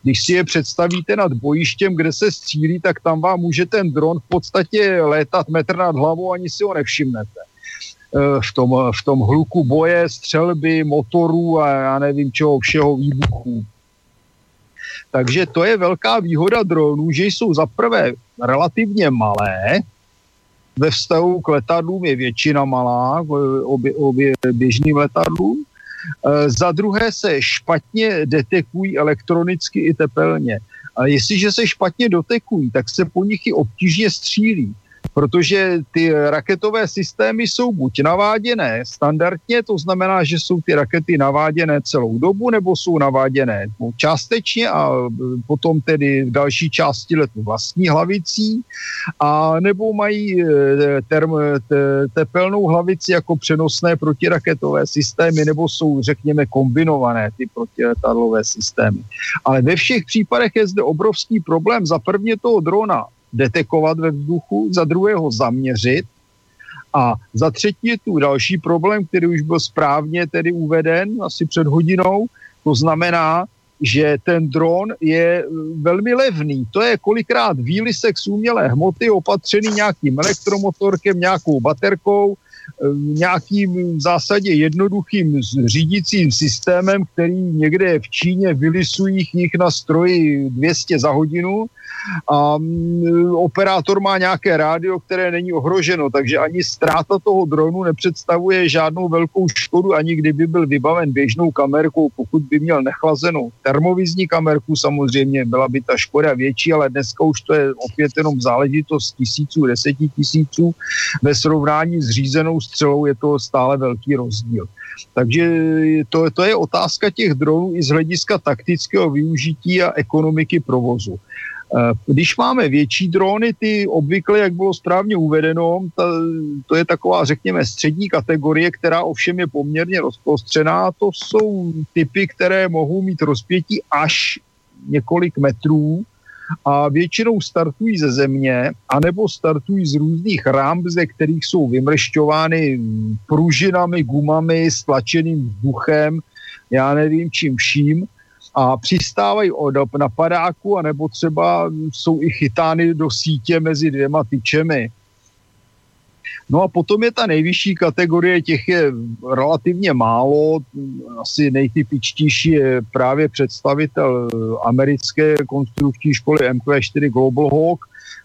Když si je představíte nad bojištěm, kde se střílí, tak tam vám může ten dron v podstatě létat metr nad hlavou, ani si ho nevšimnete. V tom, v tom hluku boje, střelby, motorů a já nevím čeho, všeho výbuchů. Takže to je velká výhoda dronů, že jsou zaprvé relativně malé, ve vztahu k letadlům je většina malá, obě, obě běžným letadlům. Za druhé se špatně detekují elektronicky i tepelně. A jestliže se špatně detekují, tak se po nich i obtížně střílí, protože ty raketové systémy jsou buď naváděné standardně, to znamená, že jsou ty rakety naváděné celou dobu, nebo jsou naváděné částečně a potom tedy v další části letu vlastní hlavicí, a nebo mají term- te- tepelnou hlavici jako přenosné protiraketové systémy, nebo jsou, řekněme, kombinované ty protiletadlové systémy. Ale ve všech případech je zde obrovský problém za prvně toho drona detekovat ve vzduchu, za druhého zaměřit a za třetí je tu další problém, který už byl správně tedy uveden asi před hodinou, to znamená, že ten dron je velmi levný, to je kolikrát výlisek z umělé hmoty opatřený nějakým elektromotorkem, nějakou baterkou, nějakým v zásadě jednoduchým řídicím systémem, který někde v Číně vylisují jich na stroji dvě stě za hodinu a operátor má nějaké rádio, které není ohroženo, takže ani ztráta toho dronu nepředstavuje žádnou velkou škodu, ani kdyby byl vybaven běžnou kamerkou, pokud by měl nechlazenou termovizní kamerku, samozřejmě byla by ta škoda větší, ale dneska už to je opět jenom záležitost tisíců, deseti tisíců, ve srovnání s řízenou střelou je to stále velký rozdíl. Takže to, to je otázka těch dronů i z hlediska taktického využití a ekonomiky provozu. Když máme větší drony, ty obvykle, jak bylo správně uvedeno, ta, to je taková, řekněme, střední kategorie, která ovšem je poměrně rozprostřená. To jsou typy, které mohou mít rozpětí až několik metrů a většinou startují ze země, anebo startují z různých ramp, ze kterých jsou vymršťovány pružinami, gumami, stlačeným vzduchem, já nevím čím vším, a přistávají od, na padáku, anebo třeba jsou i chytány do sítě mezi dvěma tyčemi. No a potom je ta nejvyšší kategorie, těch je relativně málo, asi nejtypičtější je právě představitel americké konstrukční školy M Q čtyři Global Hawk,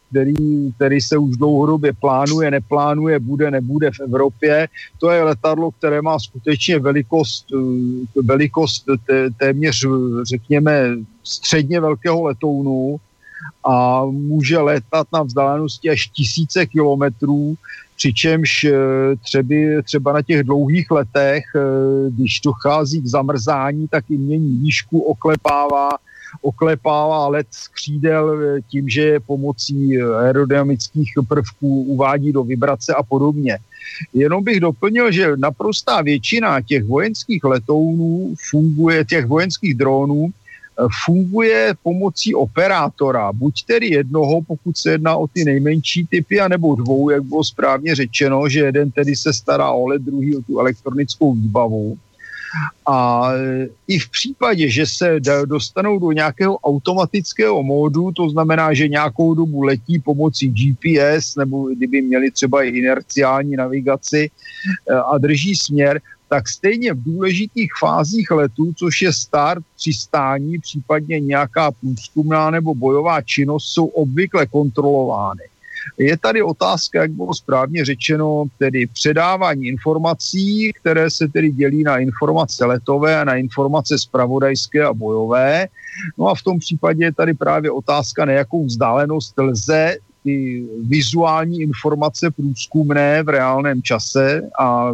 který, který se už dlouhodobě plánuje, neplánuje, bude, nebude v Evropě. To je letadlo, které má skutečně velikost, velikost téměř, řekněme, středně velkého letounu a může letat na vzdálenosti až tisíce kilometrů, přičemž třeby, třeba na těch dlouhých letech, když dochází k zamrzání, tak i mění výšku, oklepává, oklepává let z křídel tím, že je pomocí aerodynamických prvků uvádí do vibrace a podobně. Jenom bych doplnil, že naprostá většina těch vojenských letounů funguje, těch vojenských dronů, funguje pomocí operátora, buď tedy jednoho, pokud se jedná o ty nejmenší typy, anebo dvou, jak bylo správně řečeno, že jeden tedy se stará o let, druhý o tu elektronickou výbavu. A i v případě, že se dostanou do nějakého automatického módu, to znamená, že nějakou dobu letí pomocí G P S, nebo kdyby měli třeba i inerciální navigaci a drží směr, tak stejně v důležitých fázích letu, což je start, přistání, případně nějaká průzkumná nebo bojová činnost, jsou obvykle kontrolovány. Je tady otázka, jak bylo správně řečeno, tedy předávání informací, které se tedy dělí na informace letové a na informace zpravodajské a bojové. No a v tom případě je tady právě otázka, na jakou vzdálenost lze ty vizuální informace průzkumné v reálném čase a e,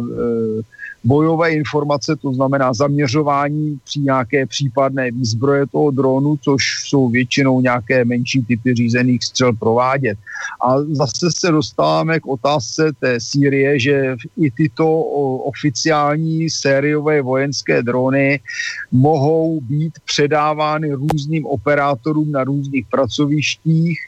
bojové informace, to znamená zaměřování při nějaké případné výzbroje toho dronu, což jsou většinou nějaké menší typy řízených střel provádět. A zase se dostáváme k otázce té Sýrie, že i tyto oficiální sériové vojenské drony mohou být předávány různým operátorům na různých pracovištích.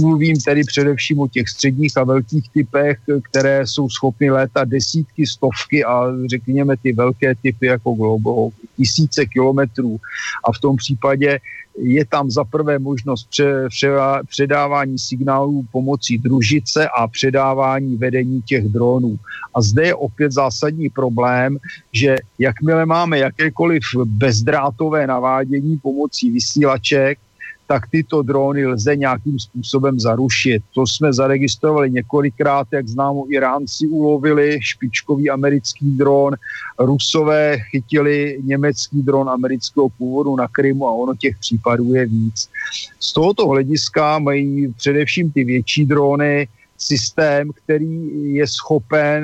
Mluvím tedy především o těch středních a velkých typech, které jsou schopny létat desítky, stovky a řekněme ty velké typy jako Globo, tisíce kilometrů. A v tom případě je tam zaprvé možnost pře- pře- předávání signálů pomocí družice a předávání vedení těch dronů. A zde je opět zásadní problém, že jakmile máme jakékoliv bezdrátové navádění pomocí vysílaček, tak tyto drony lze nějakým způsobem zarušit. To jsme zaregistrovali několikrát, jak známo Iránci ulovili špičkový americký dron, Rusové chytili německý dron amerického původu na Krymu a ono těch případů je víc. Z tohoto hlediska mají především ty větší drony systém, který je schopen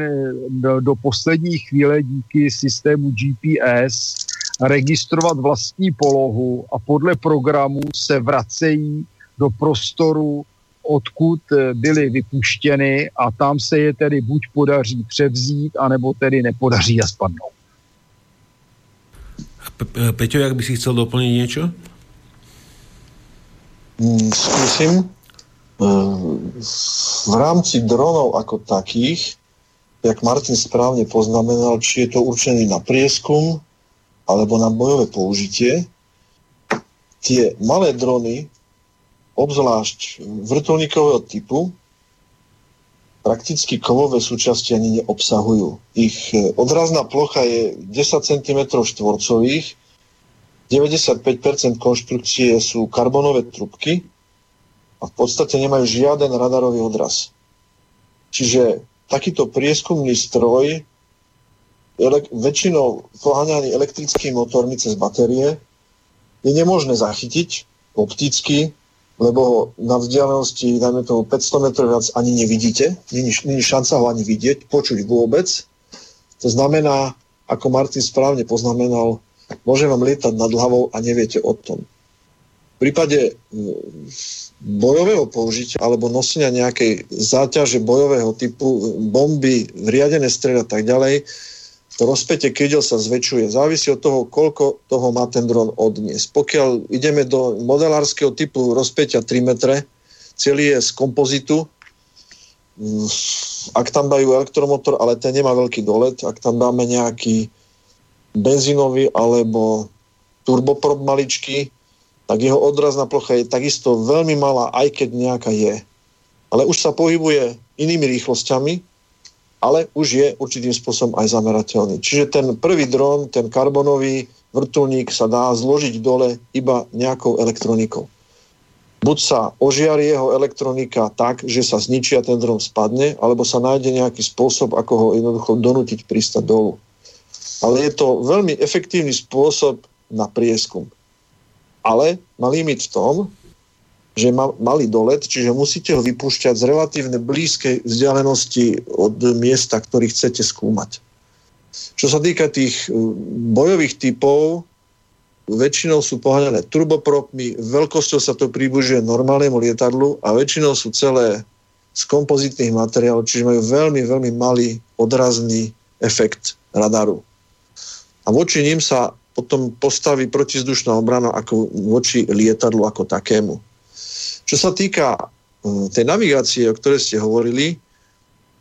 do, do poslední chvíle díky systému G P S registrovat vlastní polohu a podle programu se vracejí do prostoru, odkud byly vypuštěny a tam se je tedy buď podaří převzít, anebo tedy nepodaří a spadnou. Peťo, jak by si chcel doplniť niečo? Mm, skúsim. V rámci dronov ako takých, jak Martin správne poznamenal, či je to určený na prieskum alebo na bojové použitie, tie malé drony, obzvlášť vrtuľníkového typu, prakticky kovové súčasti ani neobsahujú. Ich odrazná plocha je desať centimetrov štvorcových, deväťdesiatpäť percent konštrukcie sú karbonové trubky, a v podstate nemajú žiaden radarový odraz. Čiže takýto prieskumný stroj elek- väčšinou poháňaný elektrickými motormi cez batérie je nemožné zachytiť opticky, lebo ho na vzdialenosti, dajme tomu päťsto metrov viac ani nevidíte, není, není šanca ho ani vidieť, počuť vôbec. To znamená, ako Martin správne poznamenal, môže vám lietať nad hlavou a neviete o tom. V prípade bojového použitia alebo nosenia nejakej záťaže bojového typu bomby, riadené strely a tak ďalej, to rozpätie krídel sa zväčšuje. Závisí od toho, koľko toho má ten dron odniesť. Pokiaľ ideme do modelárskeho typu rozpätia tri metre, celý je z kompozitu, ak tam dajú elektromotor, ale ten nemá veľký dolet, ak tam dáme nejaký benzínový alebo turboprop maličký, tak jeho odrazná plocha je takisto veľmi malá, aj keď nejaká je. Ale už sa pohybuje inými rýchlosťami, ale už je určitým spôsobom aj zamerateľný. Čiže ten prvý dron, ten karbonový vrtuľník sa dá zložiť dole iba nejakou elektronikou. Buď sa ožiarí jeho elektronika tak, že sa zničí a ten dron spadne, alebo sa nájde nejaký spôsob, ako ho jednoducho donútiť pristať dolu. Ale je to veľmi efektívny spôsob na prieskum. Ale má limit v tom, že má malý dolet, čiže musíte ho vypúšťať z relatívne blízkej vzdialenosti od miesta, ktorý chcete skúmať. Čo sa týka tých bojových typov, väčšinou sú poháňané turbopropmi, veľkosťou sa to približuje normálnemu lietadlu a väčšinou sú celé z kompozitných materiálov, čiže majú veľmi, veľmi malý odrazný efekt radaru. A voči ním sa potom postaví protizdušná obrana ako voči lietadlu ako takému. Čo sa týka tej navigácie, o ktorej ste hovorili,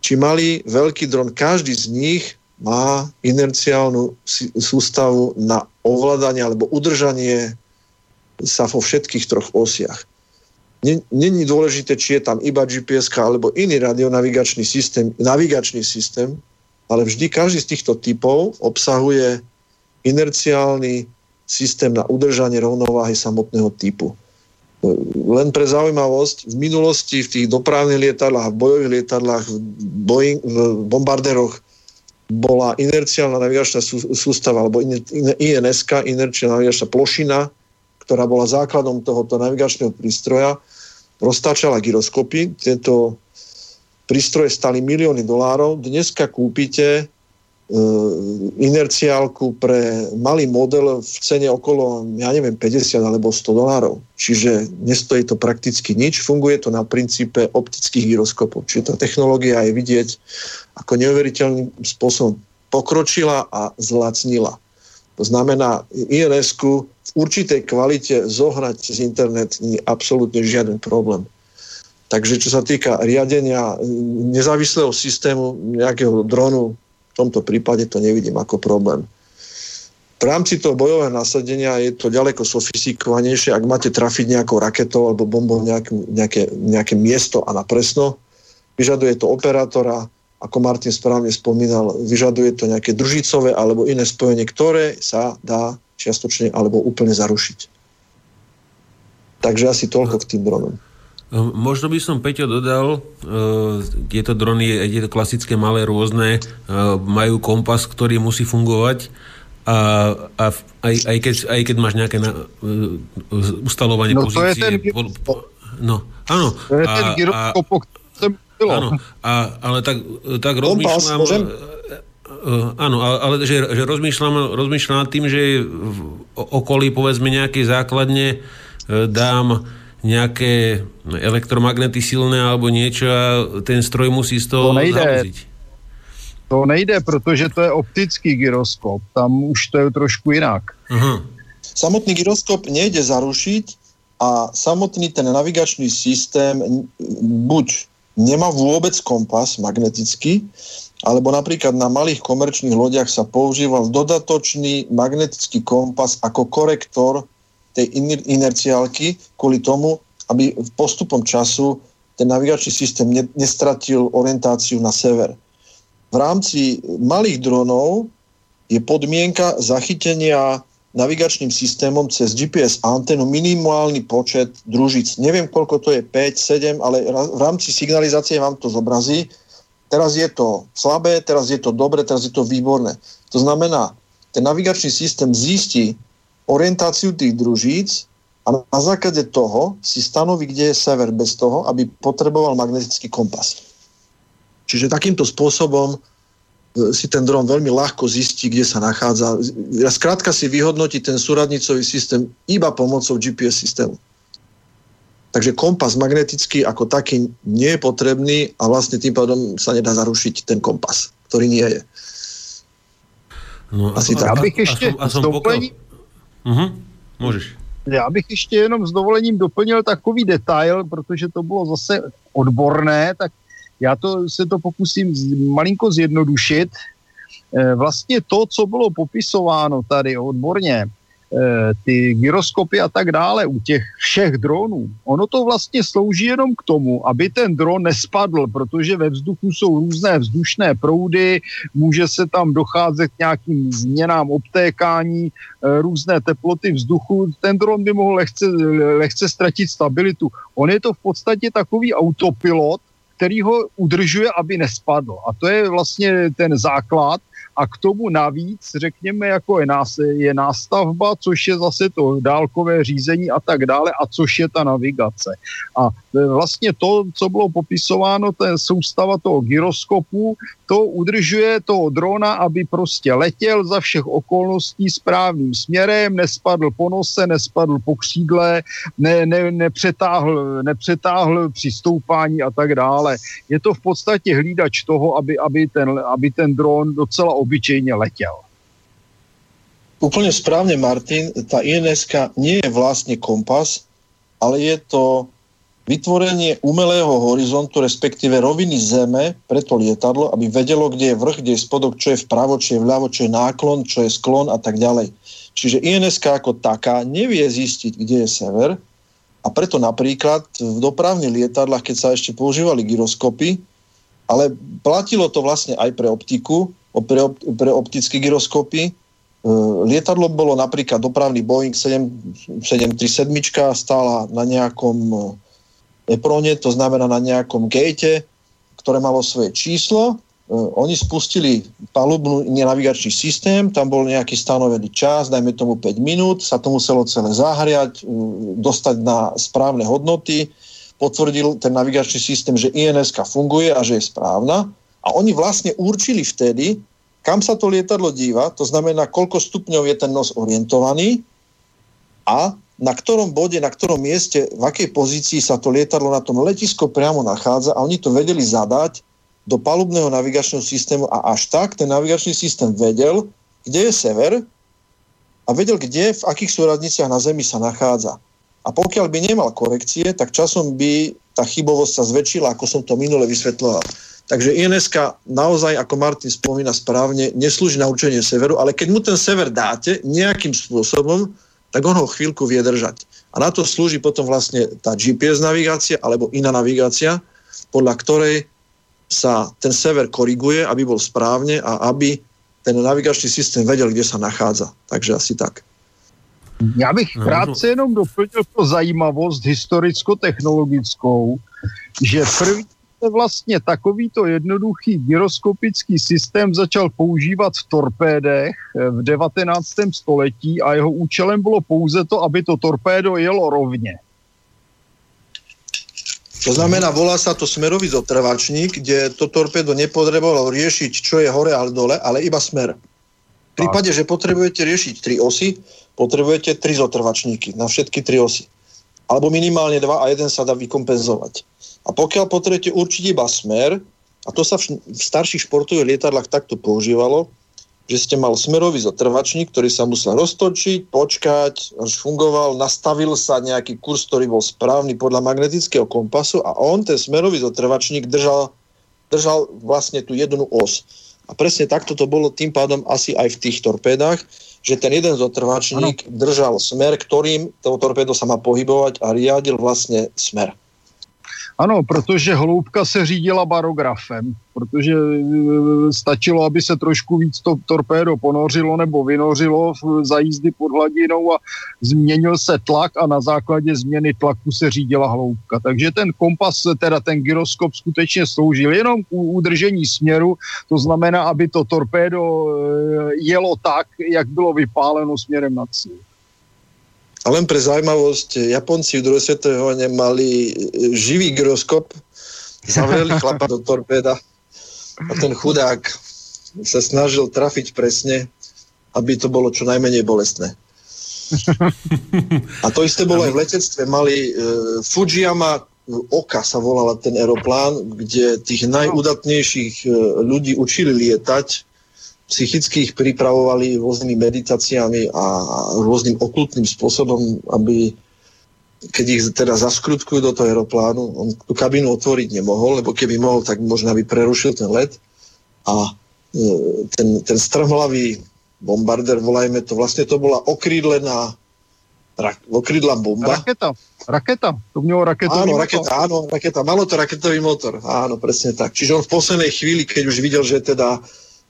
či mali veľký dron, každý z nich má inerciálnu sústavu na ovládanie alebo udržanie sa vo všetkých troch osiach. Není dôležité, či je tam iba G P S-ka alebo iný radionavigačný systém, navigačný systém, ale vždy každý z týchto typov obsahuje inerciálny systém na udržanie rovnováhy samotného typu. Len pre zaujímavosť, v minulosti v tých dopravných lietadlách, v bojových lietadlách, v, Boeing, v bombardéroch bola inerciálna navigačná sústava, alebo I N S-ka, inerciálna navigačná plošina, ktorá bola základom tohoto navigačného prístroja, roztáčala gyroskopy. Tieto prístroje stali milióny dolárov. Dneska kúpite inerciálku pre malý model v cene okolo, ja neviem, päťdesiat alebo sto dolárov. Čiže nestojí to prakticky nič, funguje to na princípe optických gyroskopov. Čiže tá technológia je vidieť, ako neuveriteľným spôsobom pokročila a zlacnila. To znamená, í en es ku v určitej kvalite zohnať z internetu nie je absolútne žiaden problém. Takže čo sa týka riadenia nezávislého systému nejakého dronu, v tomto prípade to nevidím ako problém. V rámci toho bojového nasadenia je to ďaleko sofistikovanejšie. Ak máte trafiť nejakou raketou alebo bombou nejakú, nejaké, nejaké miesto a napresno, vyžaduje to operátora, ako Martin správne spomínal, vyžaduje to nejaké družicové alebo iné spojenie, ktoré sa dá čiastočne alebo úplne zarušiť. Takže asi toľko k tým dronom. Možno by som, Peťo, dodal, tieto drony, tieto klasické malé rôzne, majú kompas, ktorý musí fungovať a, a aj, aj, keď, aj keď máš nejaké na, ustalovanie no, pozície. To je ten gyroskop. No, áno. To je ten gyroskop, o ktorom som bylo. Áno, a, ale tak, tak rozmýšľam... Kompas, áno, ale že, že rozmýšľam, rozmýšľam tým, že v okolí, povedzme, nejakej základne dám nejaké elektromagnety silné alebo niečo a ten stroj musí z toho zabuziť. To nejde, protože to je optický gyroskop. Tam už to je trošku jinak. Aha. Samotný gyroskop nejde zarušiť a samotný ten navigačný systém buď nemá vôbec kompas magnetický, alebo napríklad na malých komerčných lodiach sa používal dodatočný magnetický kompas ako korektor tej inerciálky kvôli tomu, aby postupom času ten navigačný systém nestratil orientáciu na sever. V rámci malých dronov je podmienka zachytenia navigačným systémom cez gé pé es anténu minimálny počet družíc. Neviem, koľko to je, päť, sedem, ale v rámci signalizácie vám to zobrazí. Teraz je to slabé, teraz je to dobre, teraz je to výborné. To znamená, ten navigačný systém zistí orientáciu tých družíc a na základe toho si stanoví, kde je sever bez toho, aby potreboval magnetický kompas. Čiže takýmto spôsobom si ten dron veľmi ľahko zistí, kde sa nachádza. Skrátka si vyhodnotí ten súradnicový systém iba pomocou gé pé es systému. Takže kompas magnetický ako taký nie je potrebný a vlastne tým pádom sa nedá zarušiť ten kompas, ktorý nie je. No, asi a, tak. A, a som, a som doplení... Uhum, můžeš. Já bych ještě jenom s dovolením doplnil takový detail, protože to bylo zase odborné, tak já to, se to pokusím malinko zjednodušit. Vlastně to, co bylo popisováno tady odborně, ty gyroskopy a tak dále u těch všech dronů, ono to vlastně slouží jenom k tomu, aby ten dron nespadl, protože ve vzduchu jsou různé vzdušné proudy, může se tam docházet k nějakým změnám obtékání, různé teploty vzduchu, ten dron by mohl lehce, lehce ztratit stabilitu. On je to v podstatě takový autopilot, který ho udržuje, aby nespadl. A to je vlastně ten základ. A k tomu navíc, řekněme, jako je, nás, je nástavba, což je zase to dálkové řízení a tak dále, a což je ta navigace. A vlastně to, co bylo popisováno, ten soustava toho gyroskopu, to udržuje toho drona, aby prostě letěl za všech okolností správným směrem, nespadl po nose, nespadl po křídle, ne, ne, nepřetáhl, nepřetáhl při stoupání a tak dále. Je to v podstatě hlídač toho, aby, aby, ten, aby ten dron docela obyčejně letěl. Úplně správně, Martin, ta í en es ka nie je vlastně kompas, ale je to vytvorenie umelého horizontu, respektíve roviny zeme pre to lietadlo, aby vedelo, kde je vrch, kde je spodok, čo je vpravo, čo je vľavo, čo je náklon, čo je sklon a tak ďalej. Čiže í en es ka ako taká nevie zistiť, kde je sever a preto napríklad v dopravných lietadlách, keď sa ešte používali gyroskopy, ale platilo to vlastne aj pre optiku, pre, op- pre optické gyroskopy. Lietadlo bolo napríklad dopravný Boeing sedem, sedemstotridsaťsedem stála na nejakom eprone, to znamená na nejakom gate, ktoré malo svoje číslo. Oni spustili palubný navigačný systém, tam bol nejaký stanovený čas, dajme tomu päť minút, sa to muselo celé zahriať, dostať na správne hodnoty, potvrdil ten navigačný systém, že í en es ka funguje a že je správna. A oni vlastne určili vtedy, kam sa to lietadlo díva, to znamená, koľko stupňov je ten nos orientovaný a na ktorom bode, na ktorom mieste, v akej pozícii sa to lietadlo na tom letisku priamo nachádza, a oni to vedeli zadať do palubného navigačného systému a až tak ten navigačný systém vedel, kde je sever a vedel, kde, v akých súradniciach na Zemi sa nachádza. A pokiaľ by nemal korekcie, tak časom by tá chybovosť sa zväčšila, ako som to minule vysvetľoval. Takže I N S ka naozaj, ako Martin spomína správne, neslúži na určenie severu, ale keď mu ten sever dáte nejakým spôsobom, tak on ho chvíľku vie držať. A na to slúži potom vlastne tá G P S navigácia alebo iná navigácia, podľa ktorej sa ten sever koriguje, aby bol správne a aby ten navigačný systém vedel, kde sa nachádza. Takže asi tak. Já bych krátce jenom doplnil tu zajímavost historicko-technologickou, že první vlastně takovýto jednoduchý gyroskopický systém začal používat v torpédech v devatenáctém století a jeho účelem bylo pouze to, aby to torpédo jelo rovně. To znamená, volá sa to smerový zotrvačník, kde to torpédo nepotrebovalo riešiť, čo je hore a dole, ale iba smer. V prípade, že potrebujete riešiť tri osy, potrebujete tri zotrvačníky na všetky tri osy. Alebo minimálne dva a jeden sa dá vykompenzovať. A pokiaľ potrebujete určiť iba smer, a to sa v starších športových lietadlách takto používalo, že ste mal smerový zotrvačník, ktorý sa musel roztočiť, počkať, až fungoval, nastavil sa nejaký kurz, ktorý bol správny podľa magnetického kompasu a on, ten smerový zotrvačník, držal, držal vlastne tú jednu os. A presne takto to bolo tým pádom asi aj v tých torpédách, že ten jeden zotrvačník ano. Držal smer, ktorým to torpédo sa má pohybovať a riadil vlastne smer. Ano, protože hloubka se řídila barografem, protože stačilo, aby se trošku víc to torpédo ponořilo nebo vynořilo za jízdy pod hladinou a změnil se tlak a na základě změny tlaku se řídila hloubka. Takže ten kompas, teda ten gyroskop skutečně sloužil jenom k udržení směru, to znamená, aby to torpédo jelo tak, jak bylo vypáleno směrem na cíl. A len pre zaujímavosť, Japonci v druhej svetovej vojne mali živý gyroskop, zavreli chlapa do torpéda a ten chudák sa snažil trafiť presne, aby to bolo čo najmenej bolestné. A to isté bolo aj v letectve. Mali e, Fujiyama Oka sa volala ten aeroplán, kde tých najudatnejších ľudí učili lietať, psychických pripravovali rôznymi meditáciami a rôznym okultným spôsobom, aby keď ich teda zaskrutkujú do toho aeroplánu, on tú kabinu otvoriť nemohol, lebo keby mohol, tak možno by prerušil ten let a ten, ten strmhlavý bombarder, volajme to, vlastne to bola okrídlená rak, okrídla bomba. Raketa, raketa, to mňa raketový áno, motor. Raketa, áno, raketa, malo to raketový motor, áno, presne tak. Čiže on v poslednej chvíli, keď už videl, že teda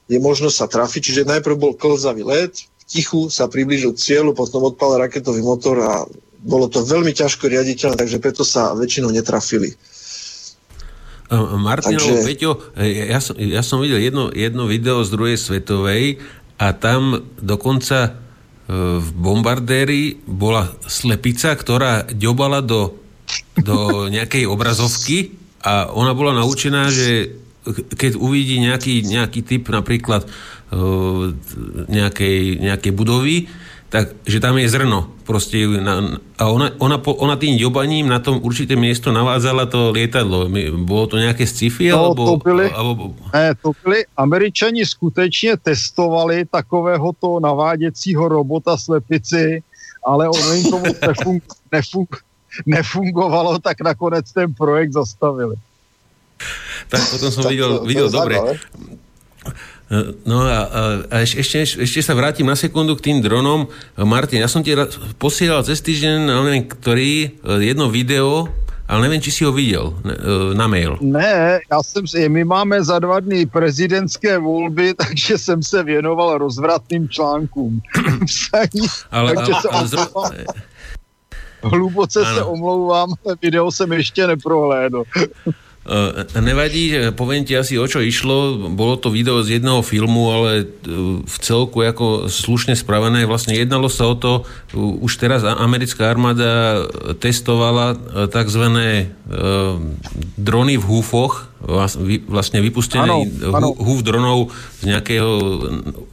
je možno sa trafiť, čiže najprv bol klzavý let, v tichu sa priblížil k cieľu, potom odpal raketový motor a bolo to veľmi ťažko riaditeľné, takže preto sa väčšinou netrafili. Martin, takže... Peťo, ja, ja som videl jedno, jedno video z druhej svetovej a tam dokonca v bombardéri bola slepica, ktorá ďobala do, do nejakej obrazovky a ona bola naučená, že keď uvidí nejaký, nejaký typ napríklad uh, nejakej, nejakej budovy, tak, že tam je zrno. Proste, na, a ona, ona, ona tým ďobaním na tom určité miesto navádzala to lietadlo. Bolo to nejaké sci-fi? No, alebo, to, byli, alebo... ne, to byli Američani skutečne testovali takovéhoto naváděcího robota slepici, ale ono jim tomu nefung, nefung, nefungovalo, tak nakonec ten projekt zastavili. Tak potom som videl, videl dobre. No a, a ešte, ešte, ešte sa vrátim na sekundu k tým dronom. Martin, ja som ti posielal cez týždeň, neviem, ktorý, jedno video, ale neviem, či si ho videl na mail. Ne, ja som si, my máme za dva dny prezidentské voľby, takže som sa věnoval rozvratným článkom. ale, takže ale, sa ale zro... Hluboce ano. Se omlouvám, video som ešte neprohlédl. Nevadí, poviem ti asi, o čo išlo. Bolo to video z jedného filmu, ale v celku ako slušne spravené. Vlastne jednalo sa o to, už teraz americká armáda testovala takzvané drony v húfoch, vlastne vypustený húf dronov z nejakého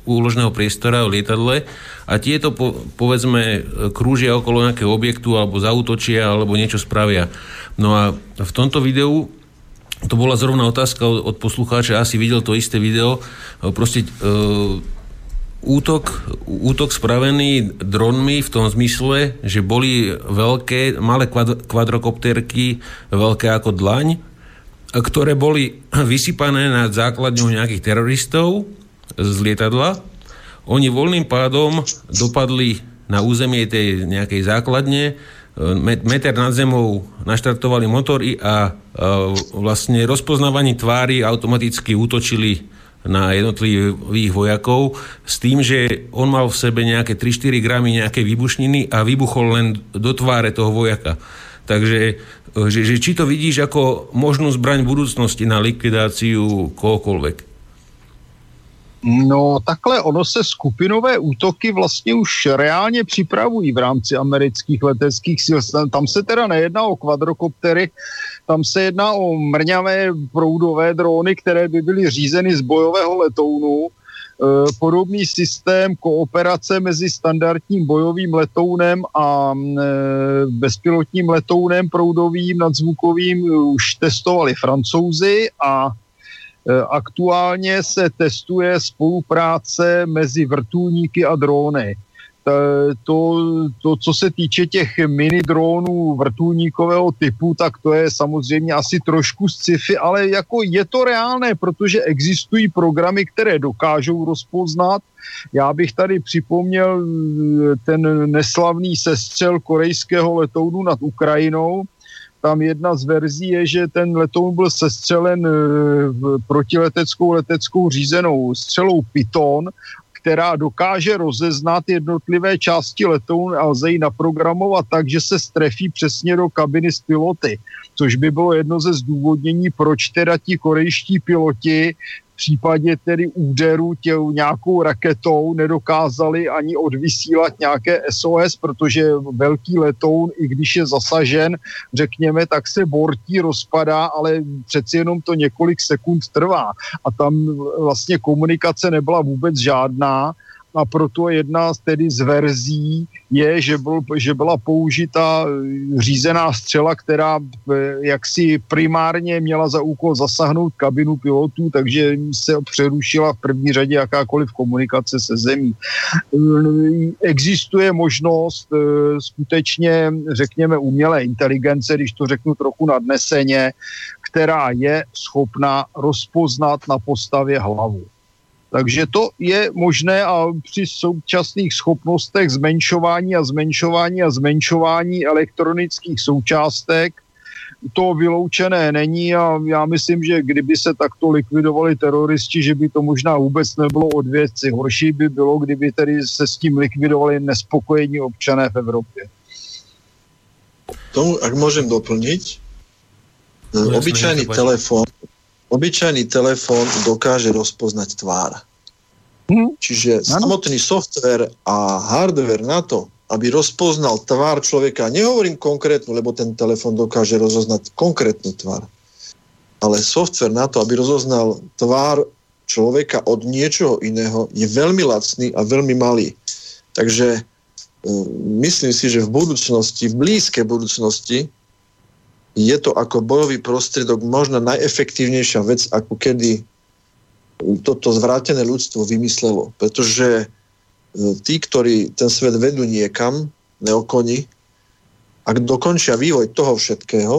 úložného priestora v lietadle. A tieto, povedzme, krúžia okolo nejakého objektu alebo zaútočia alebo niečo spravia. No a v tomto videu to bola zrovna otázka od poslucháča, asi videl to isté video. Proste e, útok, útok spravený dronmi v tom zmysle, že boli veľké, malé kvadrokopterky, veľké ako dlaň, ktoré boli vysypané nad základňou nejakých teroristov z lietadla. Oni voľným pádom dopadli na územie tej nejakej základne, meter nad zemou naštartovali motory a vlastne rozpoznávaní tvári automaticky útočili na jednotlivých vojakov s tým, že on mal v sebe nejaké tri štyri gramy nejakej výbušniny a vybuchol len do tváre toho vojaka. Takže že, že či to vidíš ako možnú zbraň budúcnosti na likvidáciu kohokoľvek? No takhle, ono se skupinové útoky vlastně už reálně připravují v rámci amerických leteckých sil. Tam se teda nejedná o kvadrokoptery, tam se jedná o mrňavé proudové dróny, které by byly řízeny z bojového letounu. Podobný systém kooperace mezi standardním bojovým letounem a bezpilotním letounem proudovým nadzvukovým už testovali Francouzi a aktuálně se testuje spolupráce mezi vrtulníky a dróny. To, to, co se týče těch mini drónů vrtulníkového typu, tak to je samozřejmě asi trošku sci-fi, ale jako je to reálné, protože existují programy, které dokážou rozpoznat. Já bych tady připomněl ten neslavný sestřel korejského letounu nad Ukrajinou. Tam jedna z verzí je, že ten letoun byl sestřelen protileteckou leteckou řízenou střelou Python, která dokáže rozeznat jednotlivé části letoun a lze ji naprogramovat tak, že se strefí přesně do kabiny s piloty, což by bylo jedno ze zdůvodnění, proč teda ti korejští piloti v případě tedy úderu těm nějakou raketou nedokázali ani odvysílat nějaké S O S, protože velký letoun, i když je zasažen, řekněme, tak se bortí, rozpadá, ale přeci jenom to několik sekund trvá. A tam vlastně komunikace nebyla vůbec žádná, a proto jedna z, tedy z verzí je, že, byl, že byla použita řízená střela, která jaksi primárně měla za úkol zasáhnout kabinu pilotů, takže se přerušila v první řadě jakákoliv komunikace se zemí. Existuje možnost skutečně, řekněme, umělé inteligence, když to řeknu trochu nadneseně, která je schopná rozpoznat na postavě hlavu. Takže to je možné a při současných schopnostech zmenšování a zmenšování a zmenšování elektronických součástek to vyloučené není a já myslím, že kdyby se takto likvidovali teroristi, že by to možná vůbec nebylo od věci. Horší by bylo, kdyby tedy se s tím likvidovali nespokojení občané v Evropě. Tomu, ak môžem doplniť, no, obyčajný telefon Obyčajný telefón dokáže rozpoznať tvár. Čiže samotný software a hardware na to, aby rozpoznal tvár človeka, nehovorím konkrétnu, lebo ten telefón dokáže rozoznať konkrétnu tvár, ale software na to, aby rozoznal tvár človeka od niečoho iného, je veľmi lacný a veľmi malý. Takže myslím si, že v budúcnosti, v blízkej budúcnosti, je to ako bojový prostriedok možno najefektívnejšia vec, ako kedy toto zvrátené ľudstvo vymyslelo. Pretože tí, ktorí ten svet vedú niekam, neokoni, ak dokončia vývoj toho všetkého,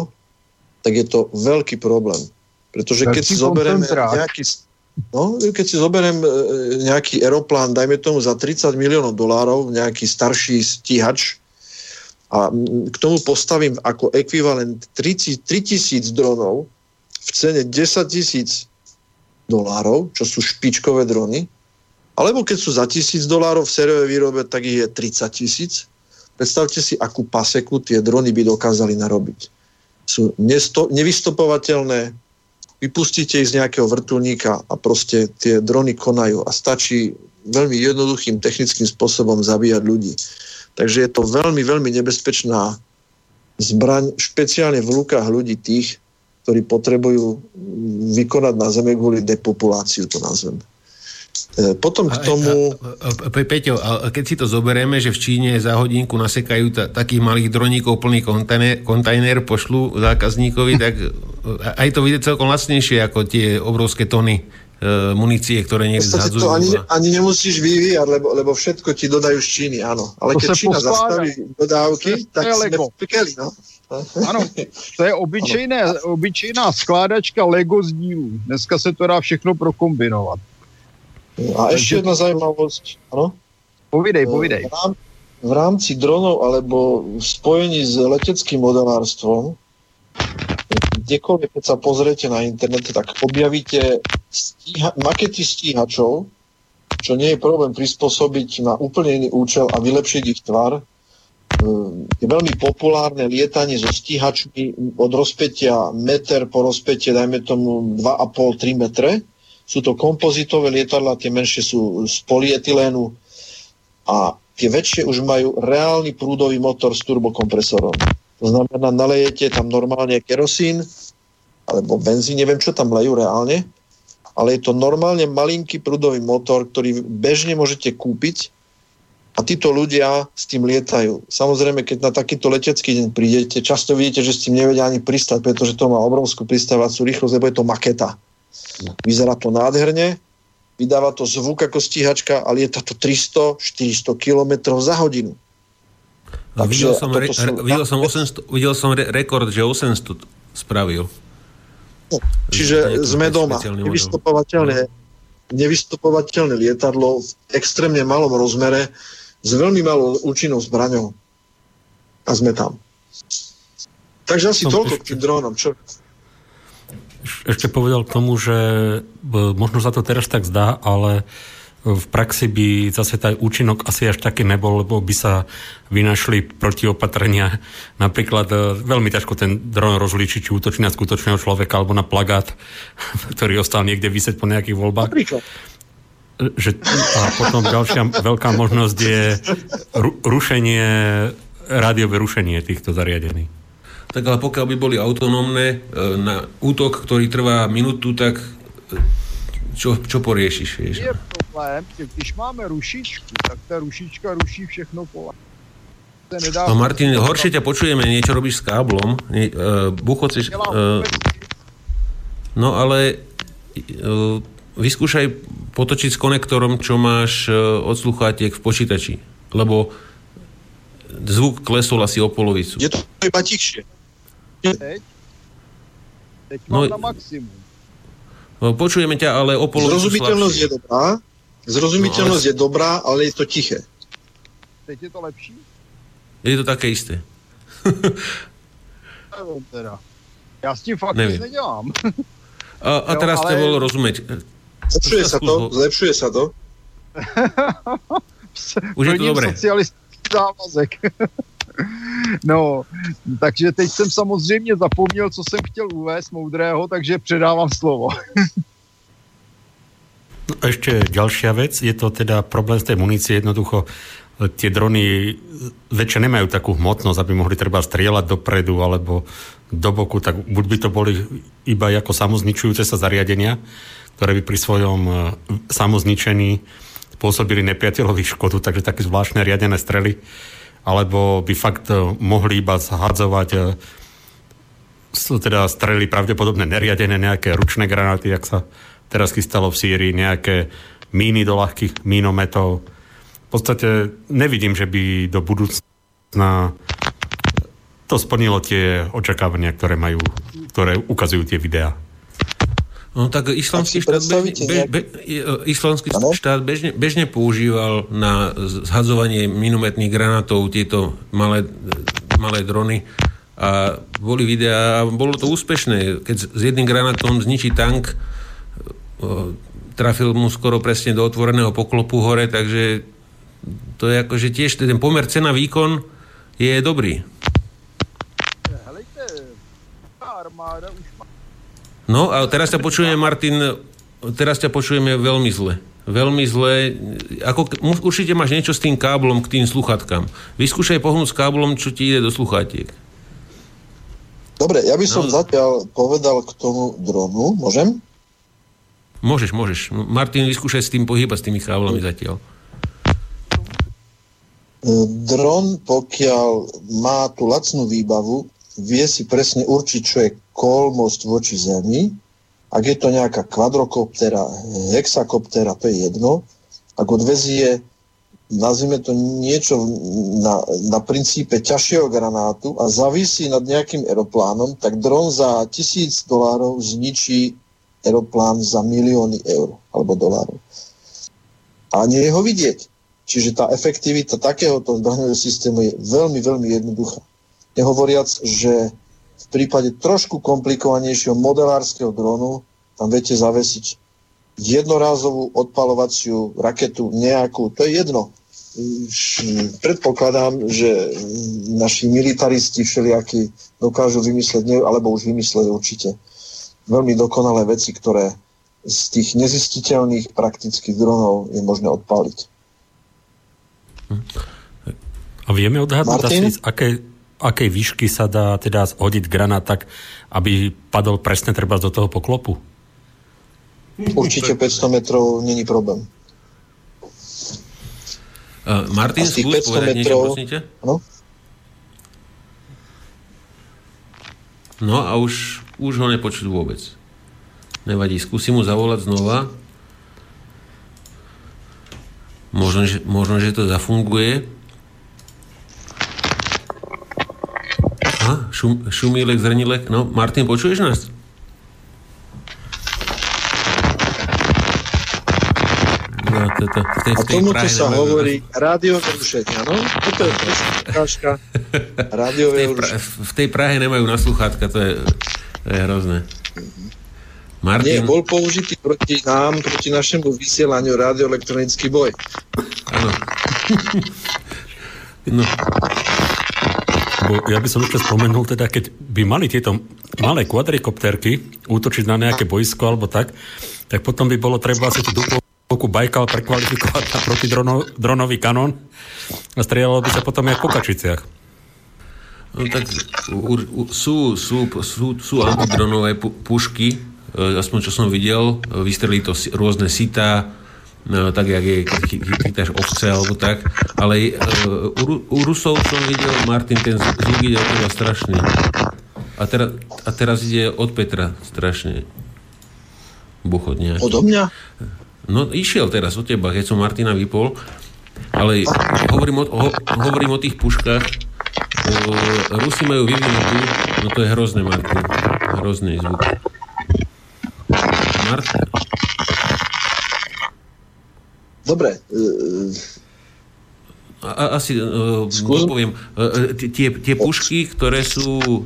tak je to veľký problém. Pretože keď si zobereme nejaký, no, keď si zoberiem nejaký aeroplán, dajme tomu za tridsať miliónov dolárov, nejaký starší stíhač, a k tomu postavím ako ekvivalent tritisíc dronov v cene desaťtisíc dolárov, čo sú špičkové drony, alebo keď sú za tisíc dolárov v sériovej výrobe, tak ich je tridsaťtisíc. Predstavte si, akú paseku tie drony by dokázali narobiť. Sú nevystopovateľné, vypustíte ich z nejakého vrtuľníka a proste tie drony konajú a stačí veľmi jednoduchým technickým spôsobom zabíjať ľudí. Takže je to veľmi, veľmi nebezpečná zbraň, špeciálne v rukách ľudí tých, ktorí potrebujú vykonať na Zemi kvôli depopuláciu, to nazveme. Potom k tomu... A, a, a, Peťo, a keď si to zoberieme, že v Číne za hodinku nasekajú ta, takých malých droníkov plný kontajner, kontajner pošlu zákazníkovi, tak aj to vyjde celkom lacnejšie ako tie obrovské tony e, munície, ktoré niekde zhadzujú. To ani, ani nemusíš vyvíjať, lebo, lebo všetko ti dodajú z Číny, áno. Ale to keď Čína pospára. Zastaví dodávky, to tak sme pekeli, no. Ano, to je obyčejné, obyčejná skládačka Lego z dílů. Dneska se to dá všechno prokombinovat. A ešte jedna zaujímavosť. Ano? Povidej, povidej. V rámci dronov alebo v spojení s leteckým modelárstvom, kdekoľvek, keď sa pozriete na internete, tak objavíte stíha- makety stíhačov, čo nie je problém prispôsobiť na úplne iný účel a vylepšiť ich tvar. Je veľmi populárne lietanie so stíhačmi od rozpätia meter po rozpätie, dajme tomu dva a pol až tri metre. Sú to kompozitové lietadlá, tie menšie sú z polyetylénu a tie väčšie už majú reálny prúdový motor s turbokompresorom. To znamená, nalejete tam normálne kerosín alebo benzín, neviem, čo tam lejú reálne, ale je to normálne malinký prúdový motor, ktorý bežne môžete kúpiť. A títo ľudia s tým lietajú. Samozrejme, keď na takýto letecký deň prídete, často vidíte, že s tým nevedia ani pristať, pretože to má obrovskú pristávaciu rýchlosť, lebo je to maketa. Vyzerá to nádherne, vydáva to zvuk ako stíhačka a lieta to tristo až štyristo kilometrov za hodinu. A videl, Takže, som re, re, videl, som osemsto, videl som re, rekord, že osemsto spravil. No, čiže sme doma. Nevystupovateľné, nevystupovateľné lietadlo v extrémne malom rozmere s veľmi malou účinnou zbraňou. A sme tam. Takže asi som toľko ešte k tým dronom. Čo? Ešte povedal k tomu, že možno sa to teraz tak zdá, ale v praxi by zase taj účinok asi až taký nebol, lebo by sa vynašli protiopatrenia. Napríklad veľmi ťažko ten dron rozlíčiť, či útočí na skutočného človeka alebo na plagát, ktorý ostal niekde vysieť po nejakých voľbách. Že, a potom ďalšia veľká možnosť je ru, rušenie, rádiové rušenie týchto zariadení. Tak ale pokiaľ by boli autonómne na útok, ktorý trvá minútu, tak čo, čo poriešiš? Vieš? Je problém, když máme rušičku, tak tá rušička ruší všechno po. No Martin, horšie ťa počujeme, niečo robíš s káblom, nie, uh, buchociš... Uh, no ale... Uh, vyskúšaj potočiť s konektorom, čo máš od sluchátiek v počítači, lebo zvuk klesol asi o polovicu. Je to iba tichšie. Teď? Teď mám no, na maximum. Počujeme ťa, ale o polovicu slabšie. Zrozumiteľnosť je dobrá, zrozumiteľnosť no, ale... je dobrá, ale je to tiché. Teď je to lepší? Je to také isté. Neviem teda. Ja s tým fakt nic nedelám. A, a jo, teraz ale... to bolo rozumieť. Zlepšuje sa to, zlepšuje sa to. Už je to dobré. Socialistický závazek. No, takže teď jsem samozřejmě zapomněl, co jsem chtěl uvést moudrého, takže předávám slovo. No a ešte ďalšia vec, je to teda problém z tej munície, jednoducho tie drony väčšie nemajú takú hmotnosť, aby mohli treba strieľať dopredu alebo do boku, tak buď by to boli iba ako samozničujúce sa zariadenia, ktoré by pri svojom samozničení spôsobili nepriateľovi škodu, takže také zvláštne riadené strely, alebo by fakt mohli iba zhadzovať teda strely pravdepodobne neriadené, nejaké ručné granáty, jak sa teraz chystalo v Sýrii, nejaké míny do ľahkých mínometov. V podstate nevidím, že by do budúcna to splnilo tie očakávania, ktoré majú, ktoré ukazujú tie videá. No tak islamský štát, bežne, be, islamský štát bežne, bežne používal na zhadzovanie minometných granátov tieto malé, malé drony a boli videá a bolo to úspešné. Keď s jedným granátom zničí tank, trafil mu skoro presne do otvoreného poklopu hore, takže to je akože tiež ten pomer cena-výkon je dobrý. Helejte, tá armáda už má No a teraz ťa počujeme, Martin, teraz ťa počujeme veľmi zle. Veľmi zle. Ako, určite máš niečo s tým káblom k tým sluchatkám. Vyskúšaj pohnúť s káblom, čo ti ide do sluchatiek. Dobre, ja by som no. zatiaľ povedal k tomu dronu. Môžem? Môžeš, môžeš. Martin, vyskúšaj s tým pohybať, s tými káblami zatiaľ. Dron, pokiaľ má tú lacnú výbavu, vie si presne určiť, čo je kolmosť voči Zemi. Ak je to nejaká kvadrokoptera, hexakoptera, to je jedno. Ak odvezie, nazvime to niečo na, na princípe ťažšieho granátu a zavisí nad nejakým aeroplánom, tak dron za tisíc dolárov zničí aeroplán za milióny eur alebo dolárov. A nie je ho vidieť. Čiže tá efektivita takéhoto zbraňového systému je veľmi, veľmi jednoduchá. Nehovoriac, že v prípade trošku komplikovanejšieho modelárskeho dronu tam viete zavesiť jednorázovú odpaľovaciu raketu nejakú, to je jedno. Predpokladám, že naši militaristi všelijakí dokážu vymysleť, alebo už vymysleli určite veľmi dokonalé veci, ktoré z tých nezistiteľných praktických dronov je možné odpáliť. A vieme odhadnúť, aké akej výšky sa dá teda zhodiť granát tak, aby padol presne treba do toho poklopu? Určite päťsto metrov není problém. Uh, Martin, skúš povedať niečo, prosímte? No? no a už, už ho nepočuť vôbec. Nevadí, skúsim mu zavolať znova. Možno, že, možno, že to zafunguje. Šum, šumílek, zrnilek. No, Martin, počuješ nás? No, toto, v tej, v tej a tomuto sa nemáme... hovorí rádiové rušenie, no? Toto je preskážka rádiové rušenie. V tej Prahe nemajú nasluchátka, to je, to je hrozné. Martin... Nie, bol použitý proti nám, proti našemu vysielaniu radioelektronický boj. Áno. No... Ja by som ešte spomenul, teda, keď by mali tieto malé kvadrikopterky útočiť na nejaké boisko alebo tak, tak potom by bolo treba asi tú dupolku Bajkal prekvalifikovať na protidronový kanón a strieľalo by sa potom aj po Kačiciach. No tak sú, sú, sú, sú antidronové pušky, aspoň čo som videl, vystrelí to rôzne sitá, no, tak, jak je, chytáš ovce, alebo tak. Ale uh, u Rusov som videl, Martin, ten zvuk ide od teba strašný. A teraz, a teraz ide od Petra strašne. Buchot nejaký. Odo mňa? No, išiel teraz od teba, keď som Martina vypol. Ale hovorím o, ho, hovorím o tých puškách. Uh, Rusi majú vyvinutú, no to je hrozné, Martin. Hrozný zvuk. Martin... Dobre. A, asi uh, dopoviem. Uh, tie, tie pušky, ktoré sú uh,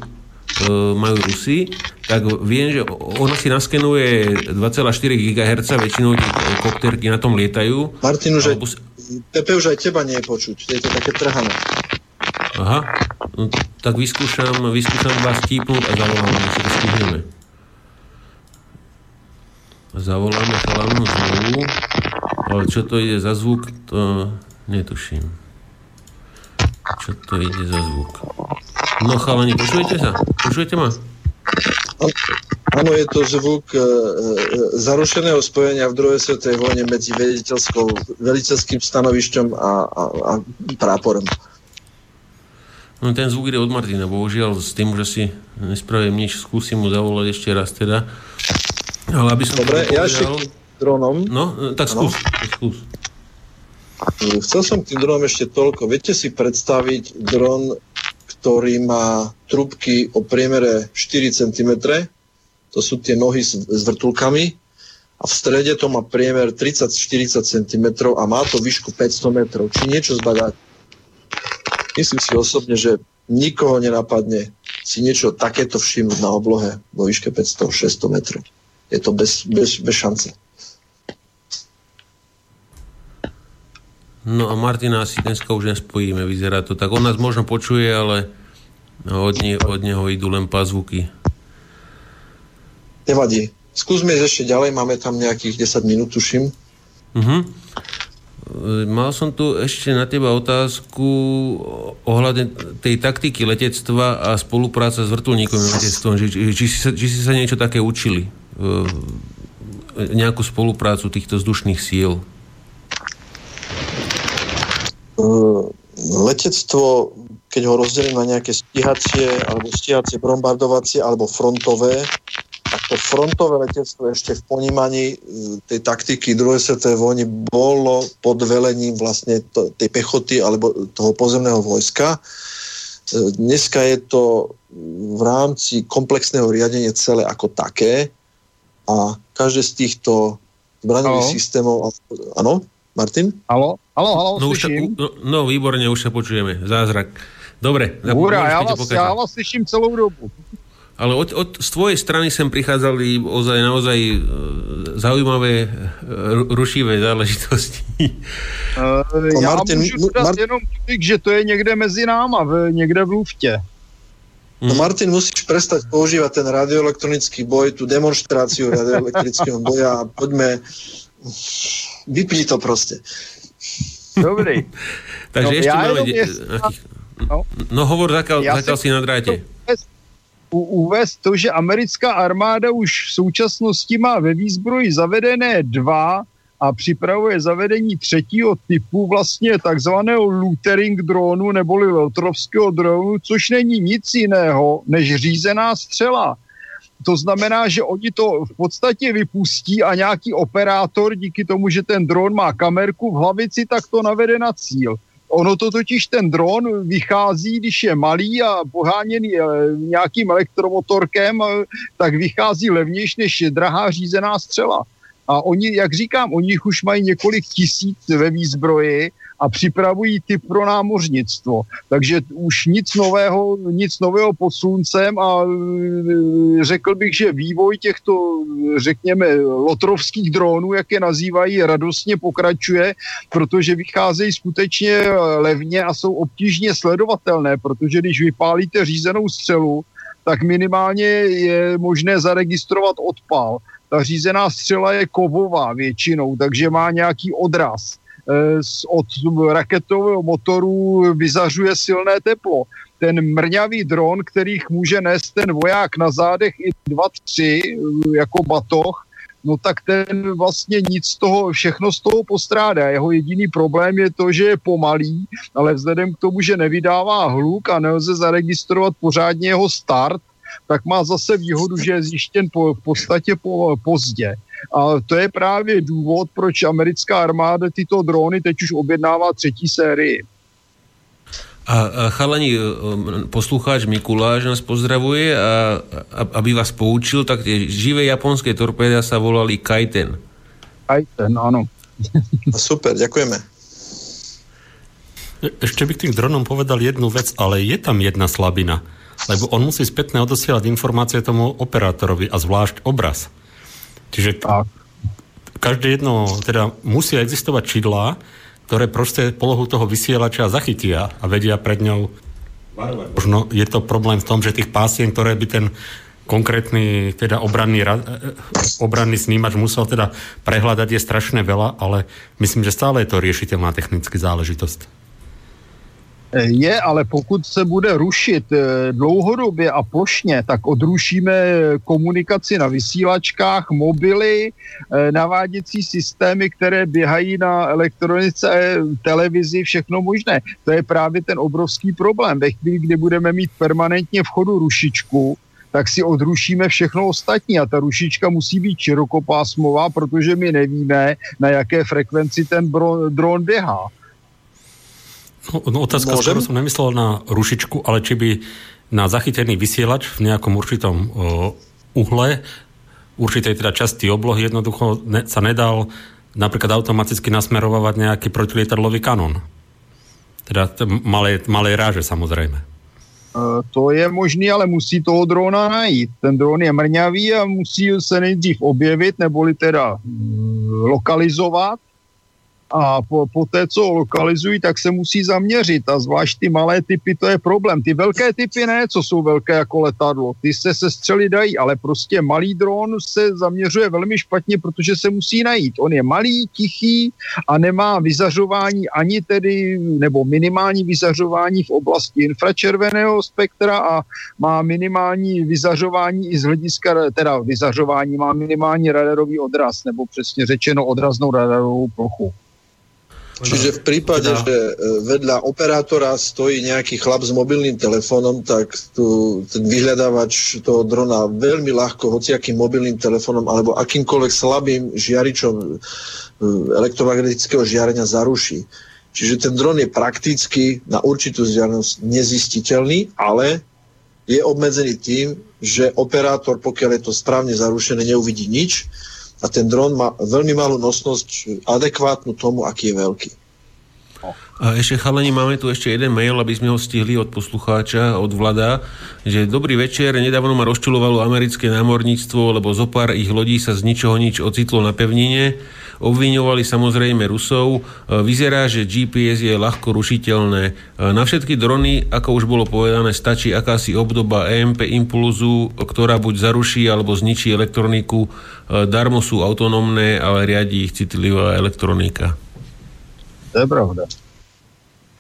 majú Rusy, tak viem, že ono si naskenuje dva celé štyri gigahertz, väčšinou kopterky na tom lietajú. Martin, už alebo... Pepe už aj teba nie je počuť. Je to také trhané. Aha. No, tak vyskúšam, vyskúšam vás típnúť a zavolám, že to stihneme. Zavoláme chalánu znovu. Ale čo to ide za zvuk, to netuším. Čo to ide za zvuk? No chalani, počujete sa? Počujete ma? Áno, je to zvuk e, zarušeného spojenia v druhej svetovej vojne medzi veliteľským stanovišťom a, a, a práporem. No ten zvuk ide od Martina, bohužiaľ s tým, že si nespravím nič, skúsim mu zavolať ešte raz teda. Ale aby som... Dobre, ja ešte... dronom. No, tak skús. skús. Chcel som k tým dronom ešte toľko. Viete si predstaviť dron, ktorý má trubky o priemere štyri centimetre, to sú tie nohy s, s vrtulkami, a v strede to má priemer tridsať až štyridsať centimetrov a má to výšku päťsto metrov. Či niečo zbadá? Myslím si osobne, že nikoho nenapadne si niečo takéto všimnúť na oblohe vo výške päťsto až šesťsto metrov. Je to bez, bez, bez šance. No a Martina asi dneska už nespojíme, vyzerá to tak. On nás možno počuje, ale od, nie, od neho idú len pazvuky. Nevadí. Skúsme ísť ešte ďalej, máme tam nejakých desať minút, tuším. Uh-huh. Mal som tu ešte na teba otázku ohľadne tej taktiky letectva a spolupráca s vrtuľníkovým letectvom. Či, či, či, či si sa niečo také učili? Nejakú spoluprácu týchto vzdušných síl? Letectvo, keď ho rozdelím na nejaké stíhacie alebo stíhacie bombardovacie alebo frontové, tak to frontové letectvo ešte v ponímaní tej taktiky druhej svetovej vojny bolo pod velením vlastne to, tej pechoty alebo toho pozemného vojska. Dneska je to v rámci komplexného riadenia celé ako také a každé z týchto zbraňových systémov... Áno, Martin? Haló, haló, haló, no, slyším. Sa, no, no, výborne, už sa počujeme. Zázrak. Dobre. Húra, ja, ja vás slyším celou dobu. Ale od, od, z tvojej strany sem prichádzali ozaj, naozaj zaujímavé, rušivé záležitosti. Uh, já Martin, můžu dodat Mart... jenom klik, že to je někde mezi náma, v, někde v luftě. No Martin, musíš prestať používať ten radioelektronický boj, tú demonstráciu radioelektrického boja a poďme, vypni to proste. Dobrý. Takže no, ešte máme... De... Města... No. no hovor, zakal, zakal si na dráte. Uvést to, že americká armáda už v současnosti má ve výzbroji zavedené dva a připravuje zavedení třetího typu, vlastně takzvaného loitering dronu neboli veltrovského dronu, což není nic jiného než řízená střela. To znamená, že oni to v podstatě vypustí a nějaký operátor, díky tomu, že ten dron má kamerku v hlavici, tak to navede na cíl. Ono to totiž, ten dron vychází, když je malý a poháněný nějakým elektromotorkem, tak vychází levnější než drahá řízená střela. A oni, jak říkám, oni už mají několik tisíc ve výzbroji a připravují typ pro námořnictvo. Takže už nic nového, nic nového pod sluncem a řekl bych, že vývoj těchto, řekněme, lotrovských dronů, jak je nazývají, radostně pokračuje, protože vycházejí skutečně levně a jsou obtížně sledovatelné, protože když vypálíte řízenou střelu, tak minimálně je možné zaregistrovat odpal. Ta řízená střela je kovová většinou, takže má nějaký odraz. Od raketového motoru vyzařuje silné teplo. Ten mrňavý dron, kterých může nést ten voják na zádech i dva, tři, jako batoh, no tak ten vlastně nic z toho, všechno z toho postrádá. Jeho jediný problém je to, že je pomalý, ale vzhledem k tomu, že nevydává hluk a nelze zaregistrovat pořádně jeho start, tak má zase výhodu, že je zjištěn po, v podstatě po, pozdě. A to je právě důvod, proč americká armáda tyto drony teď už objednává třetí sérii. A, a chalani, poslucháč Mikuláš nás pozdravuje a, a aby vás poučil, tak tie živé japonské torpéda sa volali Kaiten. Kaiten, áno. Super, ďakujeme. E, ešte by k tým dronom povedal jednu vec, ale je tam jedna slabina. Lebo on musí spätne odosielať informácie tomu operátorovi a zvlášť obraz. Čiže každé jedno, teda musia existovať čidlá, ktoré proste polohu toho vysielača zachytia a vedia pred ňou varovať. Možno je to problém v tom, že tých pásien, ktoré by ten konkrétny teda obranný, obranný snímač musel teda prehľadať, je strašne veľa, ale myslím, že stále je to riešiteľná technická záležitosť. Je, ale pokud se bude rušit dlouhodobě a plošně, tak odrušíme komunikaci na vysílačkách, mobily, naváděcí systémy, které běhají na elektronice, televizi, všechno možné. To je právě ten obrovský problém. Ve chvíli, kdy budeme mít permanentně v chodu rušičku, tak si odrušíme všechno ostatní a ta rušička musí být širokopásmová, protože my nevíme, na jaké frekvenci ten dron běhá. No, no otázka, skoro som nemyslel na rušičku, ale či by na zachytený vysielač v nejakom určitom o, uhle, určitej teda časti oblohy jednoducho ne, sa nedal napríklad automaticky nasmerovávať nejaký protilietadlový kanón. Teda t- malé, malé ráže samozrejme. To je možný, ale musí toho drona najít. Ten dron je mrňavý a musí se nejdřív objevit, neboli teda lokalizovat. a po, po té, co lokalizují, tak se musí zaměřit a zvlášť ty malé typy, to je problém. Ty velké typy ne, co jsou velké jako letadlo, ty se se střely dají, ale prostě malý dron se zaměřuje velmi špatně, protože se musí najít. On je malý, tichý a nemá vyzařování ani tedy, nebo minimální vyzařování v oblasti infračerveného spektra a má minimální vyzařování i z hlediska, teda vyzařování má minimální radarový odraz, nebo přesně řečeno odraznou radarovou plochu. Čiže v prípade, no. že vedľa operátora stojí nejaký chlap s mobilným telefónom, tak tu, ten vyhľadávač toho drona veľmi ľahko hociakým mobilným telefónom alebo akýmkoľvek slabým žiaričom elektromagnetického žiarenia zaruší. Čiže ten dron je prakticky na určitú vzdialenosť nezistiteľný, ale je obmedzený tým, že operátor, pokiaľ je to správne zarušené, neuvidí nič. A ten dron má veľmi malú nosnosť adekvátnu tomu, aký je veľký. A ešte chalani, máme tu ešte jeden mail, aby sme ho stihli od poslucháča, od Vlada, že dobrý večer, nedávno ma rozčulovalo americké námorníctvo, lebo zopár ich lodí sa z ničoho nič ocitlo na pevnine. Obviňovali samozrejme Rusov. Vyzerá, že G P S je ľahko rušiteľné. Na všetky drony, ako už bolo povedané, stačí akási obdoba E M P impulzu, ktorá buď zaruší alebo zničí elektroniku. Darmo sú autonómne, ale riadi ich citlivá elektronika. To je pravda.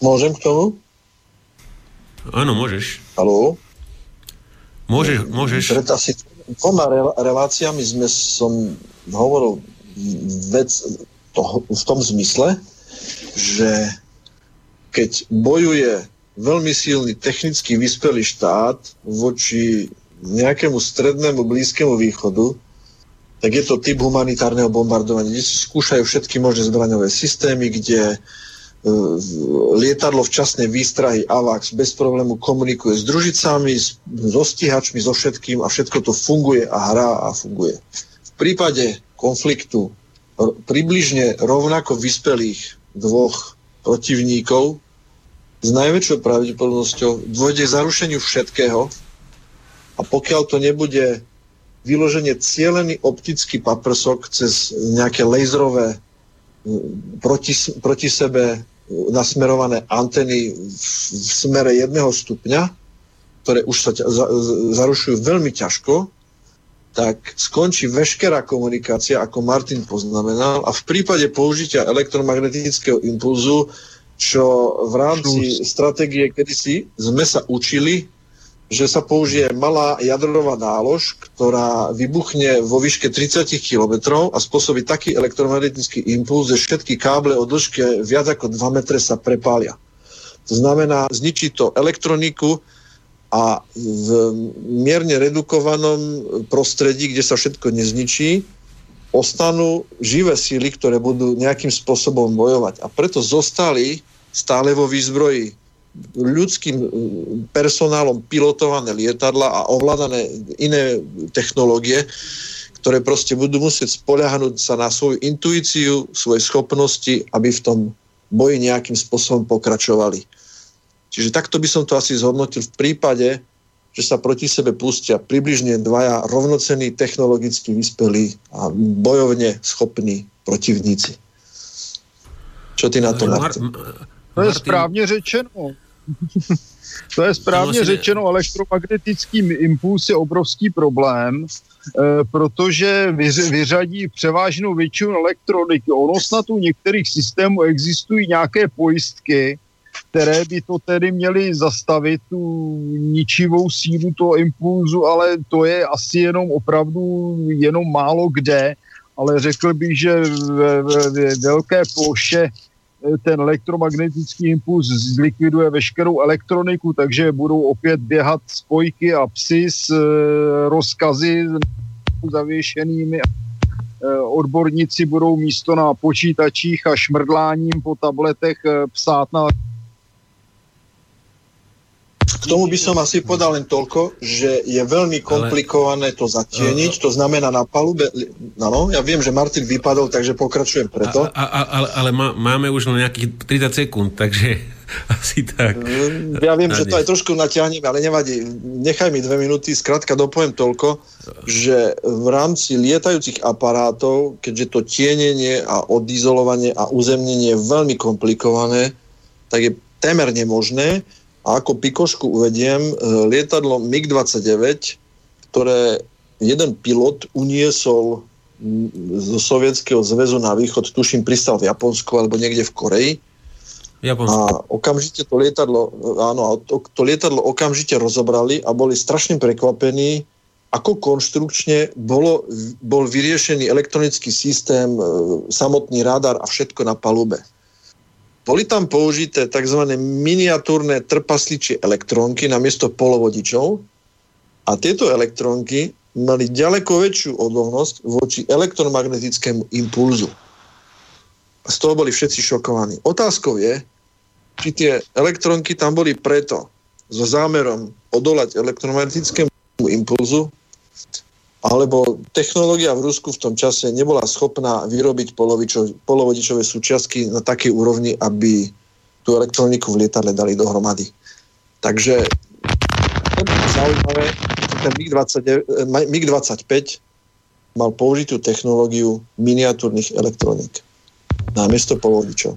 Môžem k tomu? Áno, môžeš. Haló? Môžeš, môžeš. Pred asi dvoma reláciami sme som hovoril vec toho, v tom zmysle, že keď bojuje veľmi silný technicky vyspelý štát voči nejakému strednému Blízkému východu, tak je to typ humanitárneho bombardovania, kde si skúšajú všetky možné zbraňové systémy, kde lietadlo včasnej výstrahy AWACS bez problému komunikuje s družicami, so stíhačmi, so všetkým a všetko to funguje a hrá a funguje. V prípade konfliktu r- približne rovnako vyspelých dvoch protivníkov s najväčšou pravdepodobnosťou dôjde k zarušeniu všetkého a pokiaľ to nebude vyloženie cielený optický paprsok cez nejaké laserové proti, proti sebe nasmerované anteny v, v smere jedného stupňa, ktoré už sa ťa, za, zarušujú veľmi ťažko, tak skončí veškerá komunikácia, ako Martin poznamenal, a v prípade použitia elektromagnetického impulzu, čo v rámci stratégie kedysi sme sa učili, že sa použije malá jadrová nálož, ktorá vybuchne vo výške tridsať kilometrov a spôsobí taký elektromagnetický impuls, že všetky káble o dĺžke viac ako dva metre sa prepália. To znamená, zničí to elektroniku a v mierne redukovanom prostredí, kde sa všetko nezničí, ostanú živé síly, ktoré budú nejakým spôsobom bojovať. A preto zostali stále vo výzbroji ľudským personálom pilotované lietadla a ovládané iné technológie, ktoré proste budú musieť spoľahnúť sa na svoju intuíciu, svoje schopnosti, aby v tom boji nejakým spôsobom pokračovali. Čiže takto by som to asi zhodnotil v prípade, že sa proti sebe pustia približne dvaja rovnocenní, technologicky vyspelí a bojovne schopní protivníci. Čo ty na to, Martin? To je správně řečeno. To je správně řečeno, elektromagnetický impuls je obrovský problém, protože vyřadí převážnou většinu elektroniky. Ono snad u některých systémů existují nějaké pojistky, které by to tedy měly zastavit tu ničivou sílu toho impulzu, ale to je asi jenom opravdu jenom málo kde, ale řekl bych, že ve, ve, ve velké ploše ten elektromagnetický impuls zlikviduje veškerou elektroniku, takže budou opět běhat spojky a psy s e, rozkazy zavěšenými. E, odborníci budou místo na počítačích a šmrdláním po tabletech e, psát na... K tomu by som asi podal len toľko, že je veľmi komplikované to zatieniť, to znamená na palube... Áno, ja viem, že Martin vypadol, takže pokračujem preto. A, a, a, ale máme už len nejakých tridsať sekúnd, takže... Asi tak. Ja viem, že to aj trošku natiahnem, ale nevadí. Nechaj mi dve minúty. Skrátka dopoviem toľko, že v rámci lietajúcich aparátov, keďže to tienenie a odizolovanie a uzemnenie je veľmi komplikované, tak je témer nemožné. A ako pikošku uvediem, lietadlo mig dvadsaťdeväť, ktoré jeden pilot uniesol zo Sovietskeho zväzu na východ, tuším, pristal v Japonsku alebo niekde v Koreji. Japonsko. A okamžite to lietadlo, áno, to lietadlo okamžite rozobrali a boli strašne prekvapení, ako konštrukčne bolo, bol vyriešený elektronický systém, samotný radar a všetko na palube. Boli tam použité tzv. Miniatúrne trpasličie elektrónky namiesto polovodičov a tieto elektrónky mali ďaleko väčšiu odolnosť voči elektromagnetickému impulzu. Z toho boli všetci šokovaní. Otázkou je, či tie elektrónky tam boli preto so zámerom odolať elektromagnetickému impulzu, alebo technológia v Rusku v tom čase nebola schopná vyrobiť polovodičové súčiastky na takej úrovni, aby tú elektroniku v lietadle dali dohromady. Takže to je zaujímavé. Ten mig dvadsaťpäť mal použitú technológiu miniatúrnych elektroník namiesto polovodičov.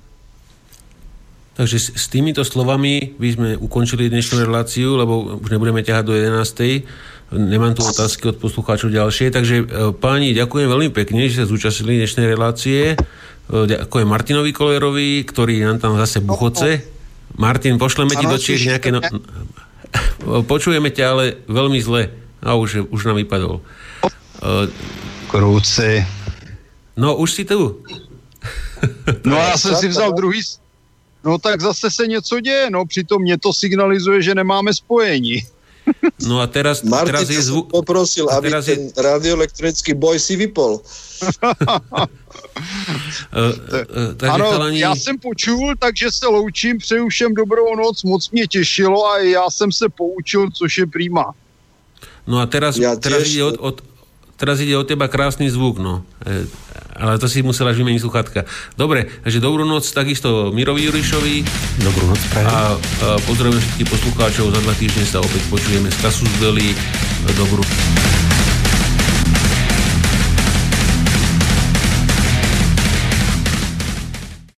Takže s týmito slovami by sme ukončili dnešnú reláciu, lebo už nebudeme ťahať do jedenástej. Nemám tu otázky od poslucháčov ďalšie. Takže páni, ďakujem veľmi pekne, že sa zúčastnili dnešnej relácie. Ďakujem Martinovi Kolerovi, ktorý nám tam zase buchoce. Martin, pošleme ti do Čiech nejaké... No... Počujeme ťa, ale veľmi zle. A už, už nám vypadol. Krúce. No, už si tu. No já jsem si vzal druhý... No tak zase se něco děje, no přitom mě to signalizuje, že nemáme spojení. No a teraz... Martin, teraz je zvuk... poprosil, aby teraz ten je... radioelektronický boj si vypol. Ano, já jsem počul, takže se loučím, přeju všem dobrou noc, moc mě těšilo a já jsem se poučil, což je prima. No a teraz, teraz ide od... od... Teraz ide od teba krásny zvuk, no. E, ale to si musela až vymeniť sluchátka. Dobre, takže dobrú noc takisto Mirovi Jurišovi. Dobrú noc, prajem. A, a pozdravujem všetkých poslucháčov. Za dva týždne sa opäť počujeme z Kasusdeli. Dobrú